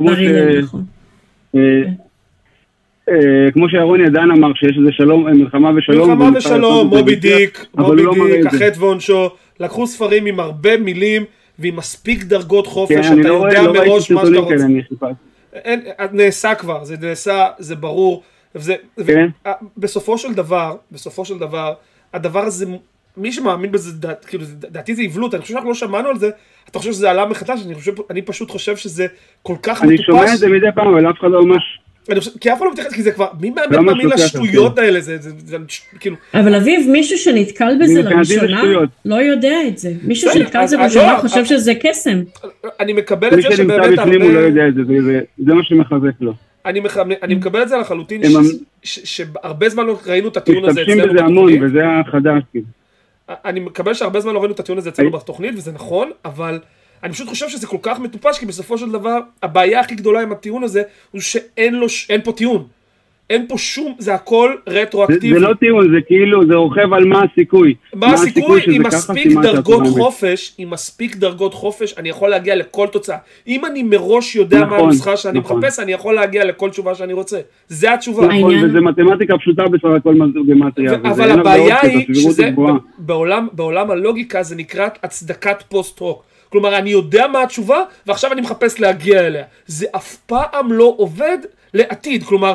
כמו שאהרון ידען אמר, שיש איזה שלום, מלחמה ושלום. מלחמה ושלום, מובי דיק, החטא ועונשו, לקחו ספרים עם הרבה מילים, ועם מספיק דרגות חופש, אתה יודע מראש מה שאתה רוצה. נעשה כבר, זה נעשה, זה ברור. בסופו של דבר, הדבר הזה, מי שמאמין בזה, דעתי זה עיוולות, אני חושב שאנחנו לא שמענו על זה, אתה חושב שזה עלה מחדש, אני פשוט חושב שזה כל כך מטופש. אני שומע את זה מדי פעם, אבל אף אחד לא ממש כי אף פעם לא מתייחס, כי זה כבר, מי באמת מאמין לשטויות האלה, זה כאילו... אבל אביב, מישהו שנתקל בזה לראשונה, לא יודע את זה. מישהו שנתקל בזה לראשונה, חושב שזה קסם. אני מקבל את זה שבאמת הרבה... הוא לא יודע את זה, זה מה שמחזק לו. אני מקבל את זה לחלוטין, שהרבה זמן לא ראינו את הטיעון הזה אצלנו. משתמשים בזה המון, וזה החדש. אני מקבל שהרבה זמן לא ראינו את הטיעון הזה אצלנו בתוכנית, וזה נכון, אבל... אני פשוט חושב שזה כל כך מטופש, כי בסופו של דבר, הבעיה הכי גדולה עם הטיעון הזה, הוא שאין פה טיעון. אין פה שום, זה הכל רטרואקטיבי. זה לא טיעון, זה כאילו, זה רוכב על מה הסיכוי. מה הסיכוי? עם מספיק דרגות חופש, עם מספיק דרגות חופש, אני יכול להגיע לכל תוצאה. אם אני מראש יודע מה הנוסחה שאני מחפש, אני יכול להגיע לכל תשובה שאני רוצה. זה התשובה. נכון, וזה מתמטיקה פשוטה בסך הכל גיאומטריה. אבל הבעיה היא שזה, בעולם הלוגיקה, זה נקרא הצדקת פוסט-הוק. כלומר, אני יודע מה התשובה, ועכשיו אני מחפש להגיע אליה. זה אף פעם לא עובד לעתיד. כלומר,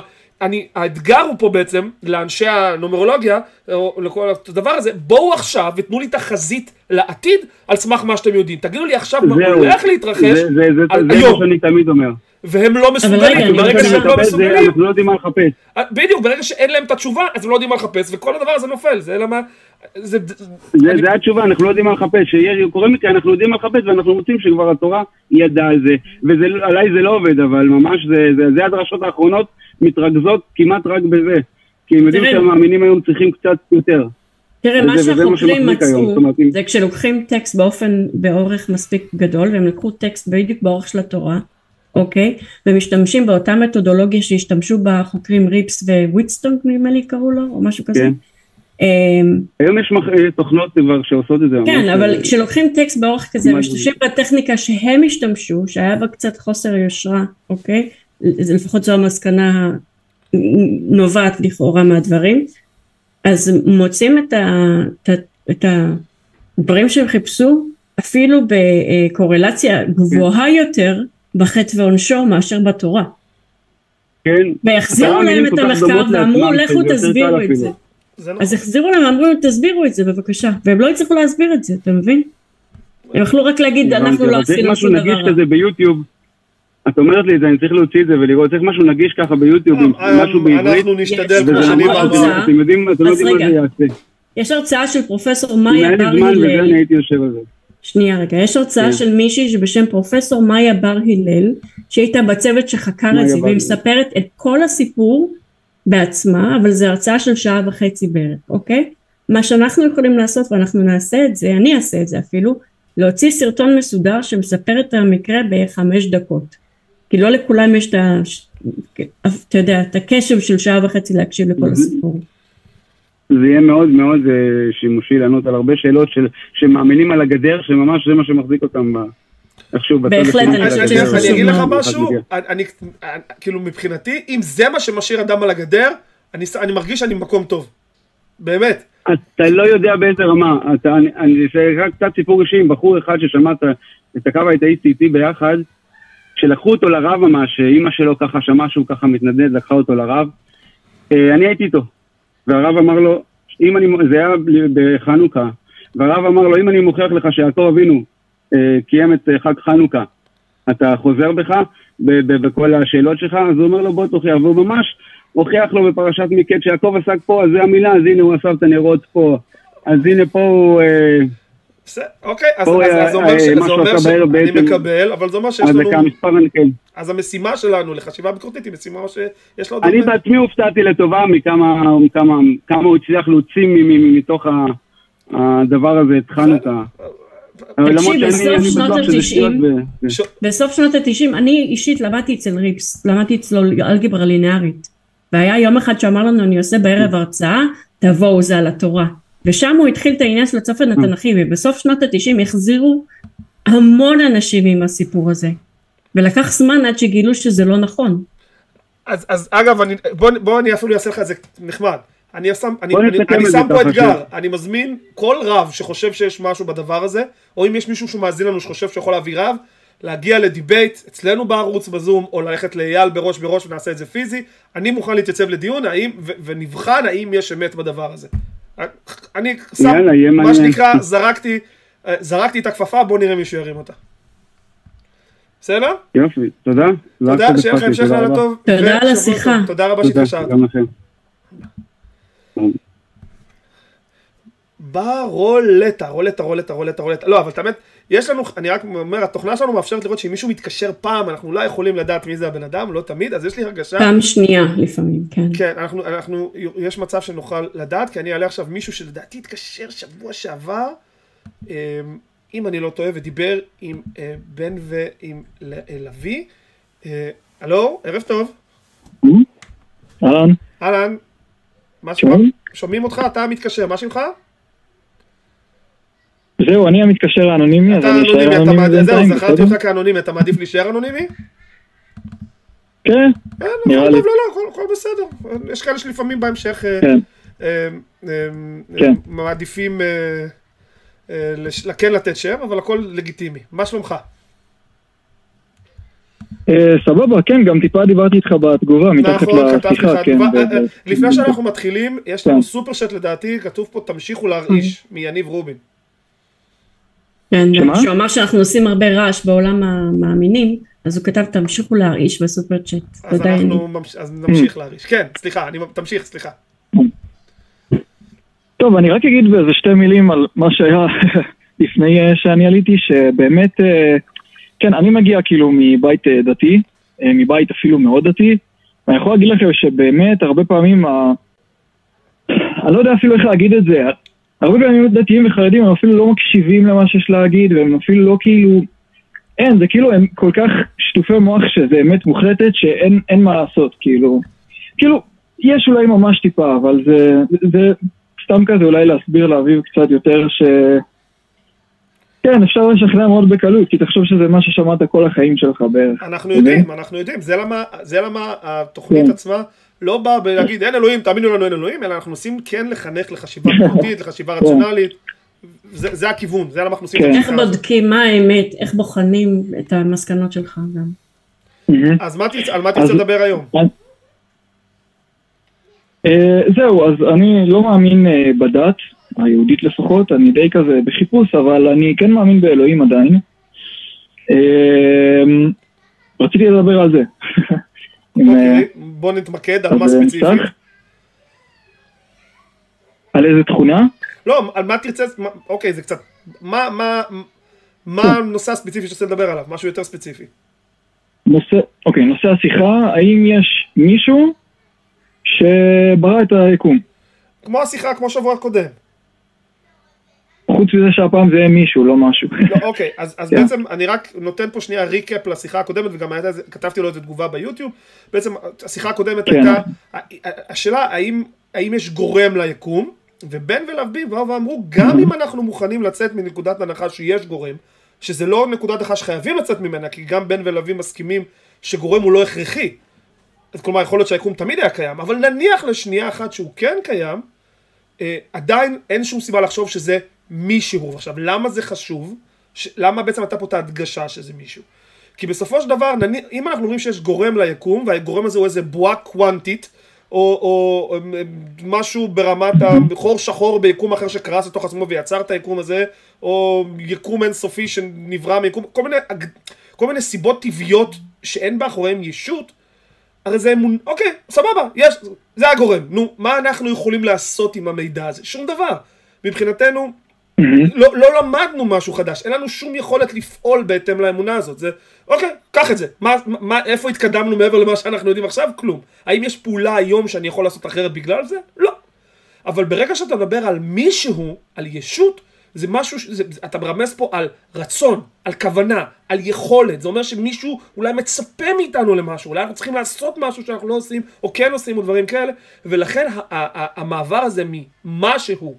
האתגר הוא פה בעצם, לאנשי הנומרולוגיה, או לכל הדבר הזה, בואו עכשיו ותנו לי תחזית לעתיד, על סמך מה שאתם יודעים. תגידו לי עכשיו מה הולך להתרחש היום. זה מה שאני תמיד אומר. והם לא מסוגלים, ברגע שהם לא מסוגלים. אנחנו לא יודעים מה לחפש. בדיוק, ברגע שאין להם את התשובה, אז הם לא יודעים מה לחפש, וכל הדבר הזה נופל. זה למה... זה התשובה, אנחנו לא יודעים מה לחפש. קורה מכאן, אנחנו יודעים מה לחפש, ואנחנו רוצים שכבר התורה ידעה על זה. ועליי זה לא עובד, אבל ממש זה הדרשות האחרונות מתרכזות כמעט רק בזה. כי הם יודעים שהמאמינים היום צריכים קצת יותר. תראה, מה שהחוקרים מצאו, זה כשלוקחים טקסט באופן, באורך מספיק גדול, והם לקחו טקסט בדיוק באורך של התורה, אוקיי? ומשתמשים באותה מתודולוגיה שהשתמשו בה חוקרים ריפס וויטסטון, נראה לי קראו לו, או משהו כזה. היום יש תוכנות כבר שעושות את זה. כן, אבל כשלוקחים טקסט באורך כזה, משתמשים בטכניקה שהם השתמשו, שהיה בה קצת חוסר יושרה, אוקיי? לפחות זו המסקנה הנובעת לכאורה מהדברים. אז מוצאים את הדברים שהם חיפשו, אפילו בקורלציה גבוהה יותר, בחטא ועונשו מאשר בתורה. כן. והחזירו להם את המחקר ואמרו, לכו תסבירו את זה. אז החזירו להם, אמרו, תסבירו את זה בבקשה. והם לא הצליחו להסביר את זה, אתה מבין? הם יכלו רק להגיד, אנחנו לא עשינו שום דבר. צריך משהו נגיש כזה ביוטיוב. את אומרת לי את זה, אני צריך להוציא את זה ולראות, צריך משהו נגיש ככה ביוטיוב, משהו בעברית. אנחנו נשתדל כמו שאני אמרתי. אתם יודעים, אתם לא יודעים מה זה יעשה. יש הרצאה של פרופסור מאיה ברלי. שנייה רגע, יש הרצאה של מישהי שבשם פרופסור מאיה בר הלל, שהייתה בצוות שחקר את זה, והיא מספרת את כל הסיפור בעצמה, אבל זו הרצאה של 1.5 שעות בערך, אוקיי? מה שאנחנו יכולים לעשות, ואנחנו נעשה את זה, אני אעשה את זה אפילו, להוציא סרטון מסודר שמספר את המקרה ב5 דקות. כי לא לכולם יש את ה... אתה יודע, את הקשב של 1.5 שעות להקשיב לכל הסיפור. זה יהיה מאוד מאוד שימושי לענות על הרבה שאלות שמאמינים על הגדר, שממש זה מה שמחזיק אותם איכשהו בצד. בהחלט, אני אגיד לך משהו, כאילו מבחינתי, אם זה מה שמשאיר אדם על הגדר, אני מרגיש שאני במקום טוב, באמת. אתה לא יודע באיזה רמה, זה רק קצת סיפור אישי עם בחור אחד ששמע את הקו האתאיסטי איתי ביחד, שלקחו אותו לרב ממש, אמא שלו ככה שמע שהוא ככה מתנדנד, לקחה אותו לרב, אני הייתי איתו. והרב אמר לו, זה היה בחנוכה, והרב אמר לו, אם אני מוכיח לך שיעקב אבינו קיים את חג חנוכה, אתה חוזר בך בכל השאלות שלך, אז הוא אומר לו, בוא תוכיח, והוא ממש הוכיח לו בפרשת מקץ, שיעקב עסק פה, אז זה המילה, אז הנה הוא עשה את הנרות פה, אז הנה פה הוא... אוקיי, אז זה אומר שאני מקבל, אבל זה אומר שיש לנו... אז המשימה שלנו לחשיבה ביקורתית היא משימה שיש לו... אני בעצמי הופתעתי לטובה מכמה הוא הצליח להוציא מתוך הדבר הזה, התחלנו את ה... תקשיב, בסוף שנות ה-90, אני אישית למדתי אצל ריפס, למדתי אצלו אלגברה לינארית, והיה יום אחד שאמר לנו, אני עושה בערב הרצאה, תבואו זה על התורה. ושם הוא התחיל את העניין של הצופן התנ"כי, ובסוף שנות ה-90 החזירו המון אנשים עם הסיפור הזה. ולקח זמן עד שגילו שזה לא נכון. אז אגב, בוא אני אפילו אעשה לך את זה נחמד. אני שם פה אתגר, אני מזמין כל רב שחושב שיש משהו בדבר הזה, או אם יש מישהו שמאזין לנו שחושב שיכול להביא רב, להגיע לדיבייט אצלנו בערוץ בזום, או ללכת לאייל בראש בראש ונעשה את זה פיזי, אני מוכן להתייצב לדיון, ונבחן האם יש אמת בדבר הזה. אני שם, מה שנקרא, זרקתי את הכפפה, בוא נראה מי שירים אותה. בסדר? יופי, תודה. תודה, שיהיה לכם שחר על הטוב. תודה על השיחה. תודה רבה שהתקשרת. גם לכם. ברולטה, רולטה, רולטה, רולטה, רולטה. לא, אבל תאמת, יש לנו, אני רק אומר, התוכנה שלנו מאפשרת לראות שאם מישהו מתקשר פעם, אנחנו לא יכולים לדעת מי זה הבן אדם, לא תמיד, אז יש לי הרגשה... פעם שנייה לפעמים, כן. כן, אנחנו, יש מצב שנוכל לדעת, כי אני אעלה עכשיו מישהו שלדעתי התקשר שבוע שעבר, אם אני לא טועה, ודיבר עם בן ועם לוי. אלו, ערב טוב. אהלן. אהלן. מה שמך? שומעים אותך, אתה מתקשר, מה שמך? זהו, אני המתקשר האנונימי, אז אני אשאר אנונימי. זהו, זכרתי אותך כאנונימי, אתה מעדיף להישאר אנונימי? כן, נראה לי. לא, לא, הכל בסדר. יש כאלה שלפעמים בהמשך מעדיפים כן לתת שם, אבל הכל לגיטימי. מה שלומך? סבבה, כן, גם טיפה דיברתי איתך בתגובה, מתחת לשיחה, כן. לפני שאנחנו מתחילים, יש לנו סופר שט לדעתי, כתוב פה, תמשיכו להרעיש, מיניב רובין. שהוא אמר שאנחנו עושים הרבה רעש בעולם המאמינים, אז הוא כתב, תמשיכו להרעיש בסופר שט. אז אנחנו נמשיך להרעיש, כן, סליחה, תמשיך, סליחה. טוב, אני רק אגיד באיזה שתי מילים על מה שהיה לפני שאני עליתי, שבאמת... כן, אני מגיע כאילו מבית דתי, מבית אפילו מאוד דתי, ואני יכול להגיד לכם שבאמת הרבה פעמים, אני לא יודע אפילו איך להגיד את זה, הרבה פעמים דתיים וחרדים הם אפילו לא מקשיבים למה שיש להגיד, והם אפילו לא כאילו, אין, זה כאילו הם כל כך שטופי מוח שזה אמת מוחלטת שאין מה לעשות, כאילו, יש אולי ממש טיפה, אבל זה סתם כזה אולי להסביר לאביב קצת יותר ש... כן, אפשר לשכנע מאוד בקלות, כי תחשוב שזה מה ששמעת כל החיים שלך בערך. אנחנו יודעים, זה למה התוכנית עצמה לא באה בלהגיד, אין אלוהים, תאמינו לנו אין אלוהים, אלא אנחנו עושים כן לחנך לחשיבה פרטית, לחשיבה רציונלית, זה הכיוון, זה למה אנחנו עושים. איך בודקים, מה האמת, איך בוחנים את המסקנות שלך גם. אז על מה תרצה לדבר היום? זהו, אז אני לא מאמין בדת, היהודית לפחות, אני די כזה בחיפוש, אבל אני כן מאמין באלוהים עדיין. רציתי לדבר על זה. בוא נתמקד על מה ספציפית. על איזה תכונה? לא, על מה תרצה, אוקיי, זה קצת, מה הנושא הספציפי שרוצה לדבר עליו, משהו יותר ספציפי? אוקיי, נושא השיחה, האם יש מישהו שברא את היקום? כמו השיחה, כמו שבוע קודם. חוץ מזה שהפעם זה יהיה מישהו, לא משהו. אוקיי, אז בעצם אני רק נותן פה שנייה ריקאפ לשיחה הקודמת, וגם כתבתי לו את התגובה ביוטיוב, בעצם השיחה הקודמת הייתה, השאלה האם יש גורם ליקום, ובן ולבי באו ואמרו, גם אם אנחנו מוכנים לצאת מנקודת הנחה שיש גורם, שזה לא נקודת הנחה שחייבים לצאת ממנה, כי גם בן ולבי מסכימים שגורם הוא לא הכרחי, אז כלומר יכול להיות שהיקום תמיד היה קיים, אבל נניח לשנייה אחת שהוא כן קיים, עדיין אין שום סיבה לחשוב שזה מישהו. עכשיו, למה זה חשוב? למה בעצם הייתה פה את ההדגשה שזה מישהו? כי בסופו של דבר, אם אנחנו אומרים שיש גורם ליקום, והגורם הזה הוא איזה בועה קוונטית, או משהו ברמת החור שחור ביקום אחר שקרס לתוך עצמו ויצר את היקום הזה, או יקום אינסופי שנברא מיקום, כל מיני סיבות טבעיות שאין באחוריהם ישות, הרי זה אמון, אוקיי, סבבה, יש, זה הגורם, נו, מה אנחנו יכולים לעשות עם המידע הזה? שום דבר. מבחינתנו, לא למדנו משהו חדש, אין לנו שום יכולת לפעול בהתאם לאמונה הזאת, זה, אוקיי, קח את זה, איפה התקדמנו מעבר למה שאנחנו יודעים עכשיו? כלום. האם יש פעולה היום שאני יכול לעשות אחרת בגלל זה? לא. אבל ברגע שאתה מדבר על מישהו, על ישות, זה משהו, אתה מרמז פה על רצון, על כוונה, על יכולת, זה אומר שמישהו אולי מצפה מאיתנו למשהו, אולי אנחנו צריכים לעשות משהו שאנחנו לא עושים, או כן עושים, או דברים כאלה, ולכן המעבר הזה ממשהו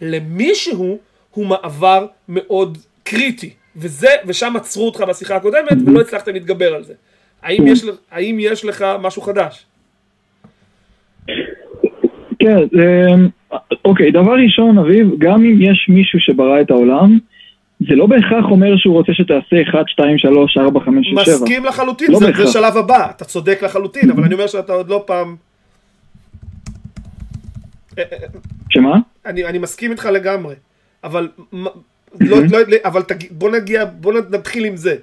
למישהו, הוא מעבר מאוד קריטי, ושם עצרו אותך בשיחה הקודמת, ולא הצלחתם להתגבר על זה. האם יש לך משהו חדש? כן, אוקיי, דבר ראשון, אביב, גם אם יש מישהו שברא את העולם, זה לא בהכרח אומר שהוא רוצה שתעשה 1, 2, 3, 4, 5, 6, 7. מסכים לחלוטין, זה שלב הבא, אתה צודק לחלוטין, אבל אני אומר שאתה עוד לא פעם... שמה? אני מסכים איתך לגמרי, אבל בוא נתחיל עם זה.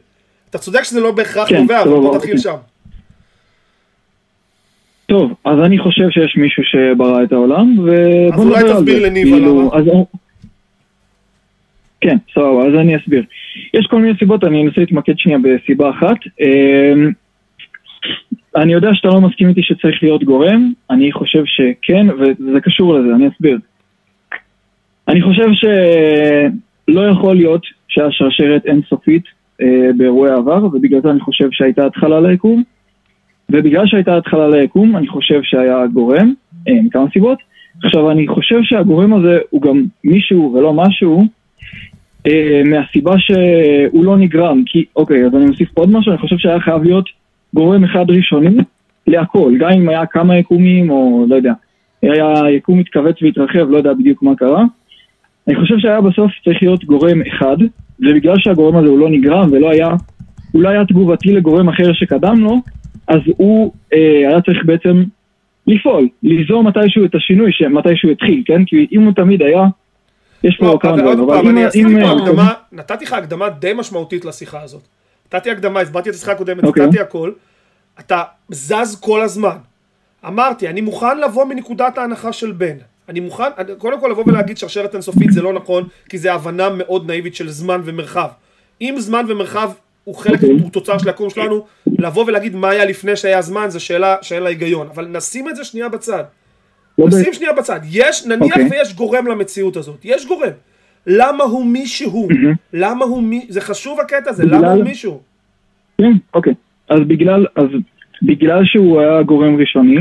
אתה צודק שזה לא בהכרח נובע, אבל בוא תתחיל שם. טוב, אז אני חושב שיש מישהו שברא את העולם, אז אולי תסביר לניבה למה. כן, סבבה, אז אני אסביר. יש כל מיני סיבות, אני אנסה להתמקד שנייה בסיבה אחת. אני יודע שאתה לא מסכים איתי שצריך להיות גורם, אני חושב שכן, וזה קשור לזה, אני אסביר. אני חושב שלא יכול להיות שהשרשרת אינסופית באירועי העבר, ובגלל זה אני חושב שהייתה התחלה ליקום, ובגלל שהייתה התחלה ליקום, אני חושב שהיה גורם, מכמה סיבות. עכשיו, אני חושב שהגורם הזה הוא גם מישהו ולא משהו, מהסיבה שהוא לא נגרם, כי, אוקיי, אז אני מוסיף עוד משהו, אני חושב שהיה חייב להיות גורם אחד ראשוני להכל, גם אם היה כמה יקומים, או לא יודע, היה יקום מתכווץ והתרחב, לא יודע בדיוק מה קרה. אני חושב שהיה בסוף צריך להיות גורם אחד, ובגלל שהגורם הזה הוא לא נגרם, ולא היה, הוא לא היה תגובתי לגורם אחר שקדם לו, אז הוא היה צריך בעצם לפעול, ליזום מתישהו את השינוי, מתישהו התחיל, כן? כי אם הוא תמיד היה, יש פה כאן דבר. נתתי לך הקדמה די משמעותית לשיחה הזאת. נתתי הקדמה, הסברתי את השיחה הקודמת, נתתי הכל. אתה זז כל הזמן. אמרתי, אני מוכן לבוא מנקודת ההנחה של בן. אני מוכן, קודם כל לבוא ולהגיד שרשרת אינסופית זה לא נכון, כי זה הבנה מאוד נאיבית של זמן ומרחב. אם זמן ומרחב הוא חלק, הוא תוצר של הקורס שלנו, לבוא ולהגיד מה היה לפני שהיה זמן, זו שאלה שאין לה היגיון. אבל נשים את זה שנייה בצד. נשים שנייה בצד. יש, נניח ויש גורם למציאות הזאת. יש גורם. למה הוא מישהו? למה הוא מישהו? זה חשוב הקטע הזה, למה הוא מישהו? כן, אוקיי. אז בגלל שהוא היה גורם ראשוני,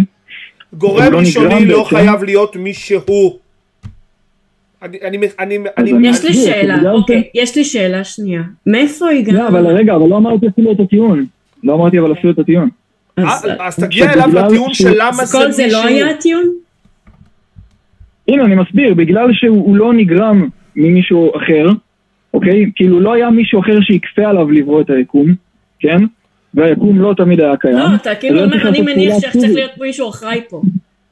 גורם ראשוני לא חייב להיות מישהו. יש לי שאלה, אוקיי, יש לי שאלה שנייה. מאיפה הגענו? לא, אבל רגע, אבל לא אמרתי אפילו את הטיעון. לא אמרתי אבל אפילו את הטיעון. אז תגיע אליו לטיעון של למה זה מישהו. כל זה לא היה הטיעון? הנה, אני מסביר, בגלל שהוא לא נגרם ממישהו אחר, אוקיי? כאילו לא היה מישהו אחר שיקפה עליו לברוא את היקום, כן? והיקום לא תמיד היה קיים. לא, אתה כאילו אומר, אני מניח שצריך להיות מישהו אחראי פה.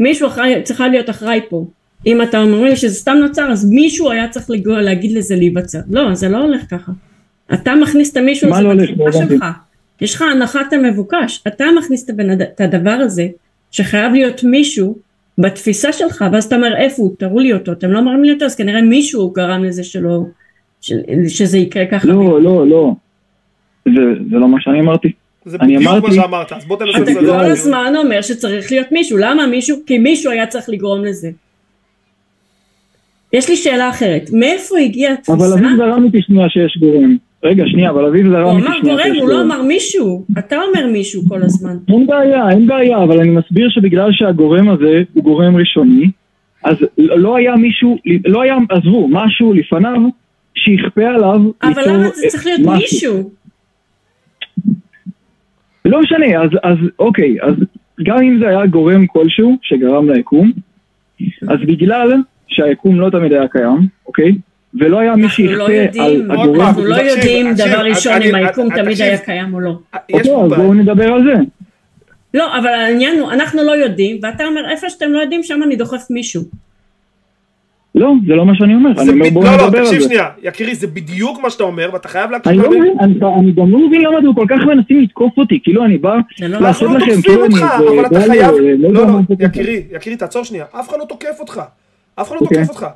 מישהו צריכה להיות אחראי פה. אם אתה אומר לי שזה סתם נוצר, אז מישהו היה צריך להגיד לזה להיווצר. לא, זה לא הולך ככה. אתה מכניס את מישהו, זה בקליפה שלך. יש לך הנחת המבוקש. אתה מכניס את הדבר הזה, שחייב להיות מישהו, בתפיסה שלך, ואז אתה אומר איפה הוא, תראו לי אותו, אתם לא אומרים לי אותו, אז כנראה מישהו גרם לזה שלא, שזה יקרה ככה. לא, לא, לא. זה לא מה שאני אמרתי. זה בדיוק מה שאמרת, אז בוא תנסה. אתה כל הזמן אומר שצריך להיות מישהו, למה מישהו? כי מישהו היה צריך לגרום לזה. יש לי שאלה אחרת, מאיפה הגיעה התפיסה? אבל אביב זרם איתי שנייה שיש גורם. רגע, שנייה, אבל אביב זרם איתי שנייה שיש גורם. הוא אמר גורם, הוא לא אמר מישהו, אתה אומר מישהו כל הזמן. אין בעיה, אין בעיה, אבל אני מסביר שבגלל שהגורם הזה הוא גורם ראשוני, אז לא היה מישהו, לא היה, עזבו, משהו לפניו שיכפה עליו. אבל למה זה צריך להיות מישהו? לא משנה, אז אוקיי, אז גם אם זה היה גורם כלשהו שגרם ליקום, אז בגלל שהיקום לא תמיד היה קיים, אוקיי? ולא היה מי שיכפה על הגורם. אנחנו לא יודעים דבר ראשון אם היקום תמיד היה קיים או לא. אוקיי, אז בואו נדבר על זה. לא, אבל העניין הוא, אנחנו לא יודעים, ואתה אומר איפה שאתם לא יודעים, שם אני דוחף מישהו. לא, זה לא מה שאני אומר. לא, תקשיב שנייה, יקירי, זה בדיוק מה שאתה אומר, ואתה חייב להקשיב. אני גם לא מבין למה אתם כל כך מנסים לתקוף אותי, כאילו אני בא לעשות לכם... אנחנו תוקפים אותך, אבל אתה חייב... לא, לא, יקירי, תעצור שנייה, אף אחד לא תוקף אותך. אף אחד לא תוקף אותך.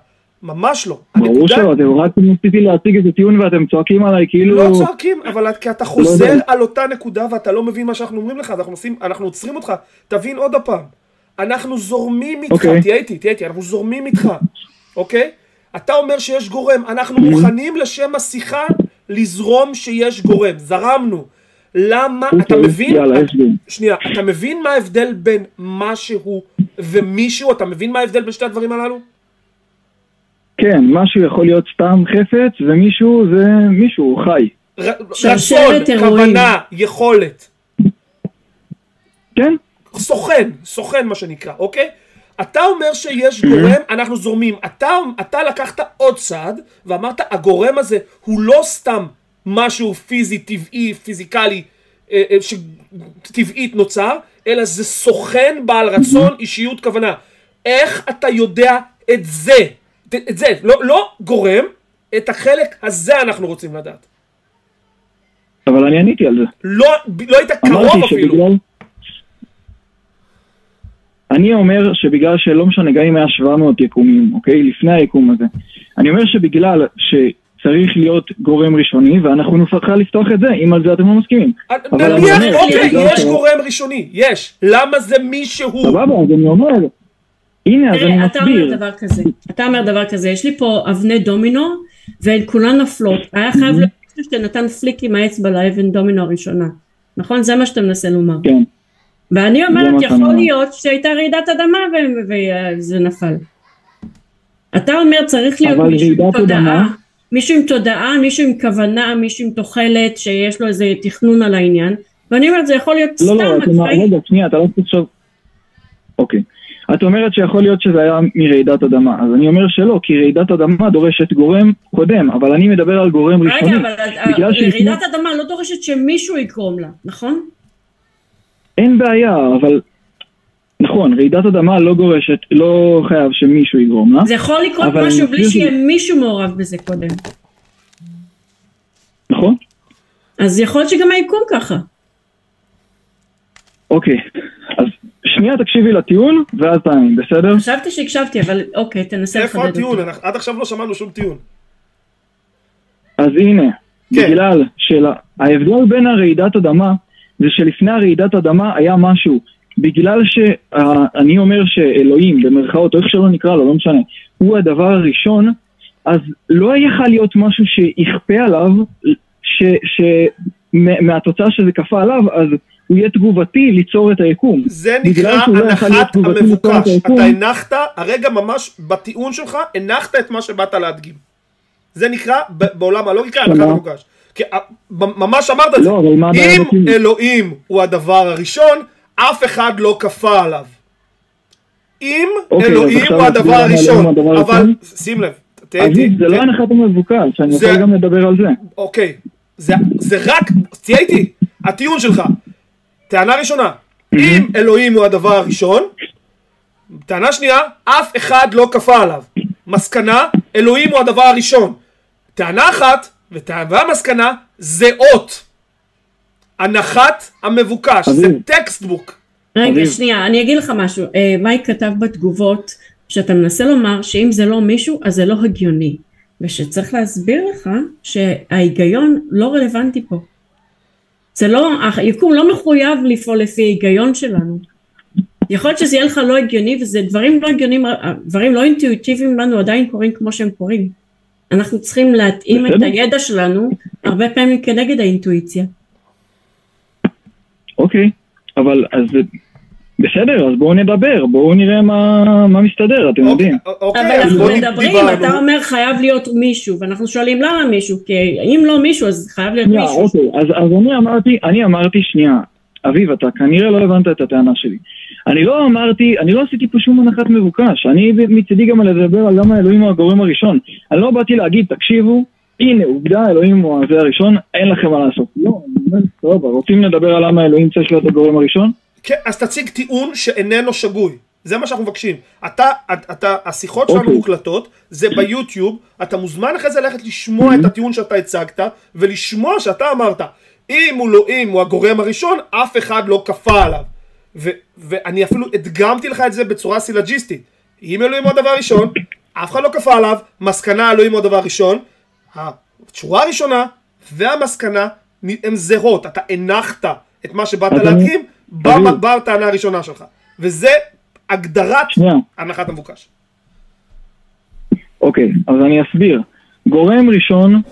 ממש לא. ברור שלא, אתם רק ניסיתי להציג את הטיעון ואתם צועקים עליי, כאילו... לא צועקים, אבל כי אתה חוזר על אותה נקודה ואתה לא מבין מה שאנחנו אומרים לך, אנחנו עוצרים אותך, תבין עוד הפעם. אנחנו זורמים איתך, תהיה איתי, אנחנו זורמים איתך. אוקיי? אתה אומר שיש גורם, אנחנו מוכנים לשם השיחה לזרום שיש גורם, זרמנו. למה, אתה מבין? שנייה, אתה מבין מה ההבדל בין משהו ומישהו? אתה מבין מה ההבדל בין שתי הדברים הללו? כן, משהו יכול להיות סתם חפץ, ומישהו זה מישהו, חי. רצון, כוונה, יכולת. כן? סוכן מה שנקרא, אוקיי? אתה אומר שיש גורם, אנחנו זורמים, אתה לקחת עוד צעד, ואמרת, הגורם הזה הוא לא סתם משהו פיזי, טבעי, פיזיקלי, שטבעית נוצר, אלא זה סוכן בעל רצון, אישיות, כוונה. איך אתה יודע את זה? את זה, לא גורם, את החלק הזה אנחנו רוצים לדעת. אבל אני עניתי על זה. לא היית קרוב אפילו. אני אומר שבגלל שלא משנה, גם אם היה 700 יקומים, אוקיי? לפני היקום הזה. אני אומר שבגלל שצריך להיות גורם ראשוני, ואנחנו נפחה לפתוח את זה, אם על זה אתם לא מסכימים. אוקיי, יש גורם ראשוני, יש. למה זה מישהו? סבבה, אז אני אומר, הנה, אז אני מסביר. אתה אומר דבר כזה, יש לי פה אבני דומינו, והן כולן נפלות. היה חייב להיות שנתן פליק עם האצבע לאבן דומינו הראשונה. נכון? זה מה שאתה מנסה לומר. כן. ואני אומרת, יכול להיות שהייתה רעידת אדמה וזה נפל. אתה אומר, צריך להיות מישהו עם תודעה, מישהו עם כוונה, מישהו עם תוחלת, שיש לו איזה תכנון על העניין, ואני אומרת, זה יכול להיות סתם. לא, רגע, שנייה, אתה לא חושב. אוקיי. את אומרת שיכול להיות שזה היה מרעידת אדמה, אז אני אומר שלא, כי רעידת אדמה דורשת גורם קודם, אבל אני מדבר על גורם ראשוני. רגע, אבל רעידת אדמה לא דורשת שמישהו יקרום לה, נכון? אין בעיה, אבל נכון, רעידת אדמה לא גורשת, לא חייב שמישהו יגרום לה. זה יכול לקרות משהו בלי שיהיה מישהו מעורב בזה קודם. נכון? אז יכול להיות שגם היקום ככה. אוקיי, אז שנייה תקשיבי לטיעון, ואז תאמין, בסדר? חשבתי שהקשבתי, אבל אוקיי, תנסה לחדד אותי. איפה הטיעון? עד עכשיו לא שמענו שום טיעון. אז הנה, בגלל שההבדל בין הרעידת אדמה, זה שלפני הרעידת אדמה היה משהו, בגלל שאני אומר שאלוהים, במרכאות, או איך שלא נקרא לו, לא משנה, הוא הדבר הראשון, אז לא יכל להיות משהו שיכפה עליו, מהתוצאה שזה כפה עליו, אז הוא יהיה תגובתי ליצור את היקום. זה נקרא הנחת המבוקש. אתה הנחת, הרגע ממש בטיעון שלך, הנחת את מה שבאת להדגים. זה נקרא, בעולם הלוגיקה, הנחת המבוקש. ממש אמרת את זה, אם אלוהים הוא הדבר הראשון, אף אחד לא כפה עליו. אם אלוהים הוא הדבר הראשון, אבל שים לב, זה לא הנחת המבוקש, אני יכול גם לדבר על זה. אוקיי, זה רק, תהיה איתי, הטיעון שלך, טענה ראשונה, אם אלוהים הוא הדבר הראשון, טענה שנייה, אף אחד לא כפה עליו. מסקנה, אלוהים הוא הדבר הראשון. טענה אחת, והמסקנה זה אות הנחת המבוקש, זה טקסטבוק. רגע שנייה, אני אגיד לך משהו, מייק כתב בתגובות שאתה מנסה לומר שאם זה לא מישהו אז זה לא הגיוני, ושצריך להסביר לך שההיגיון לא רלוונטי פה. זה לא, היקום לא מחויב לפעול לפי ההיגיון שלנו. יכול להיות שזה יהיה לך לא הגיוני, וזה דברים לא הגיונים, דברים לא אינטואיטיביים לנו עדיין קורים כמו שהם קורים. אנחנו צריכים להתאים את הידע שלנו הרבה פעמים כנגד האינטואיציה. אוקיי, אבל אז בסדר, אז בואו נדבר, בואו נראה מה מסתדר, אתם יודעים. אבל אנחנו מדברים, אתה אומר חייב להיות מישהו, ואנחנו שואלים למה מישהו, כי אם לא מישהו אז חייב להיות מישהו. אוקיי, אז אני אמרתי שנייה, אביב, אתה כנראה לא הבנת את הטענה שלי. אני לא עשיתי פה שום הנחת מבוקש, אני מצדי גם לדבר על למה אלוהים הוא הגורם הראשון. אני לא באתי להגיד, תקשיבו, הנה, עובדה, אלוהים הוא הזה הראשון, אין לכם מה לעשות. לא, סבבה, רוצים לדבר על למה אלוהים צריך להיות הגורם הראשון? כן, אז תציג טיעון שאיננו שגוי, זה מה שאנחנו מבקשים. השיחות שלנו מוקלטות, זה ביוטיוב, אתה מוזמן אחרי זה ללכת לשמוע את הטיעון שאתה הצגת, ולשמוע שאתה אמרת, אם אלוהים הוא הגורם הראשון, אף אחד לא כפה עליו. ואני אפילו הדגמתי לך את זה בצורה סילג'יסטית. אם אלוהים הוא הדבר ראשון, אף אחד לא כפה עליו, מסקנה אלוהים הוא הדבר ראשון, התשורה הראשונה והמסקנה הם זהות. אתה הנחת את מה שבאת להקים בטענה הראשונה שלך, וזה הגדרת הנחת המבוקש. אוקיי, אז אני אסביר. גורם ראשון,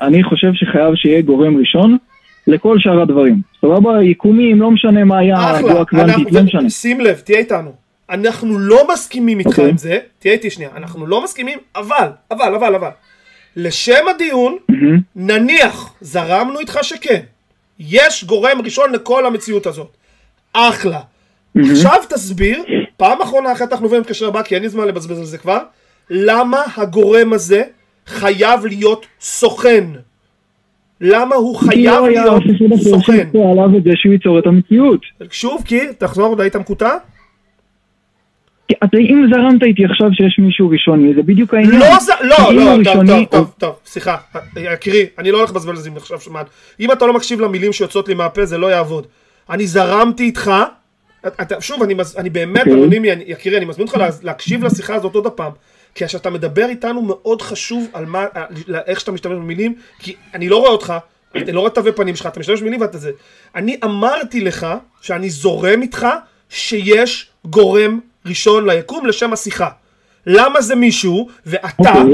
אני חושב שחייב שיהיה גורם ראשון לכל שאר הדברים. סבבה, יקומים, לא משנה מה היה, שים לב, תהיה איתנו. אנחנו לא מסכימים איתך עם זה, תהיה איתי שנייה, אנחנו לא מסכימים, אבל, לשם הדיון, נניח, זרמנו איתך שכן, יש גורם ראשון לכל המציאות הזאת. אחלה. עכשיו תסביר, פעם אחרונה אחת אנחנו נובעים בקשר הבא, כי אין לי זמן לבזבז על זה כבר, למה הגורם הזה חייב להיות סוכן? למה הוא חייב להיות סוכן? עליו את זה שהוא ייצור את המציאות. שוב, כי, תחזור, היית מקוטע? אם זרמת איתי עכשיו שיש מישהו ראשוני, זה בדיוק העניין. לא, טוב, סליחה, יקרי, אני לא הולך בזמן לזה עכשיו שמעט. אם אתה לא מקשיב למילים שיוצאות לי מהפה, זה לא יעבוד. אני זרמתי איתך, שוב, אני באמת אנונימי, יקרי, אני מזמין אותך להקשיב לשיחה הזאת עוד הפעם, כי כשאתה מדבר איתנו מאוד חשוב על איך שאתה משתמש במילים, כי אני לא רואה אותך, אני לא רואה תווי פנים שלך, אתה משתמש במילים ואתה זה. אני אמרתי לך שאני זורם איתך שיש גורם ראשון ליקום לשם השיחה. למה זה מישהו,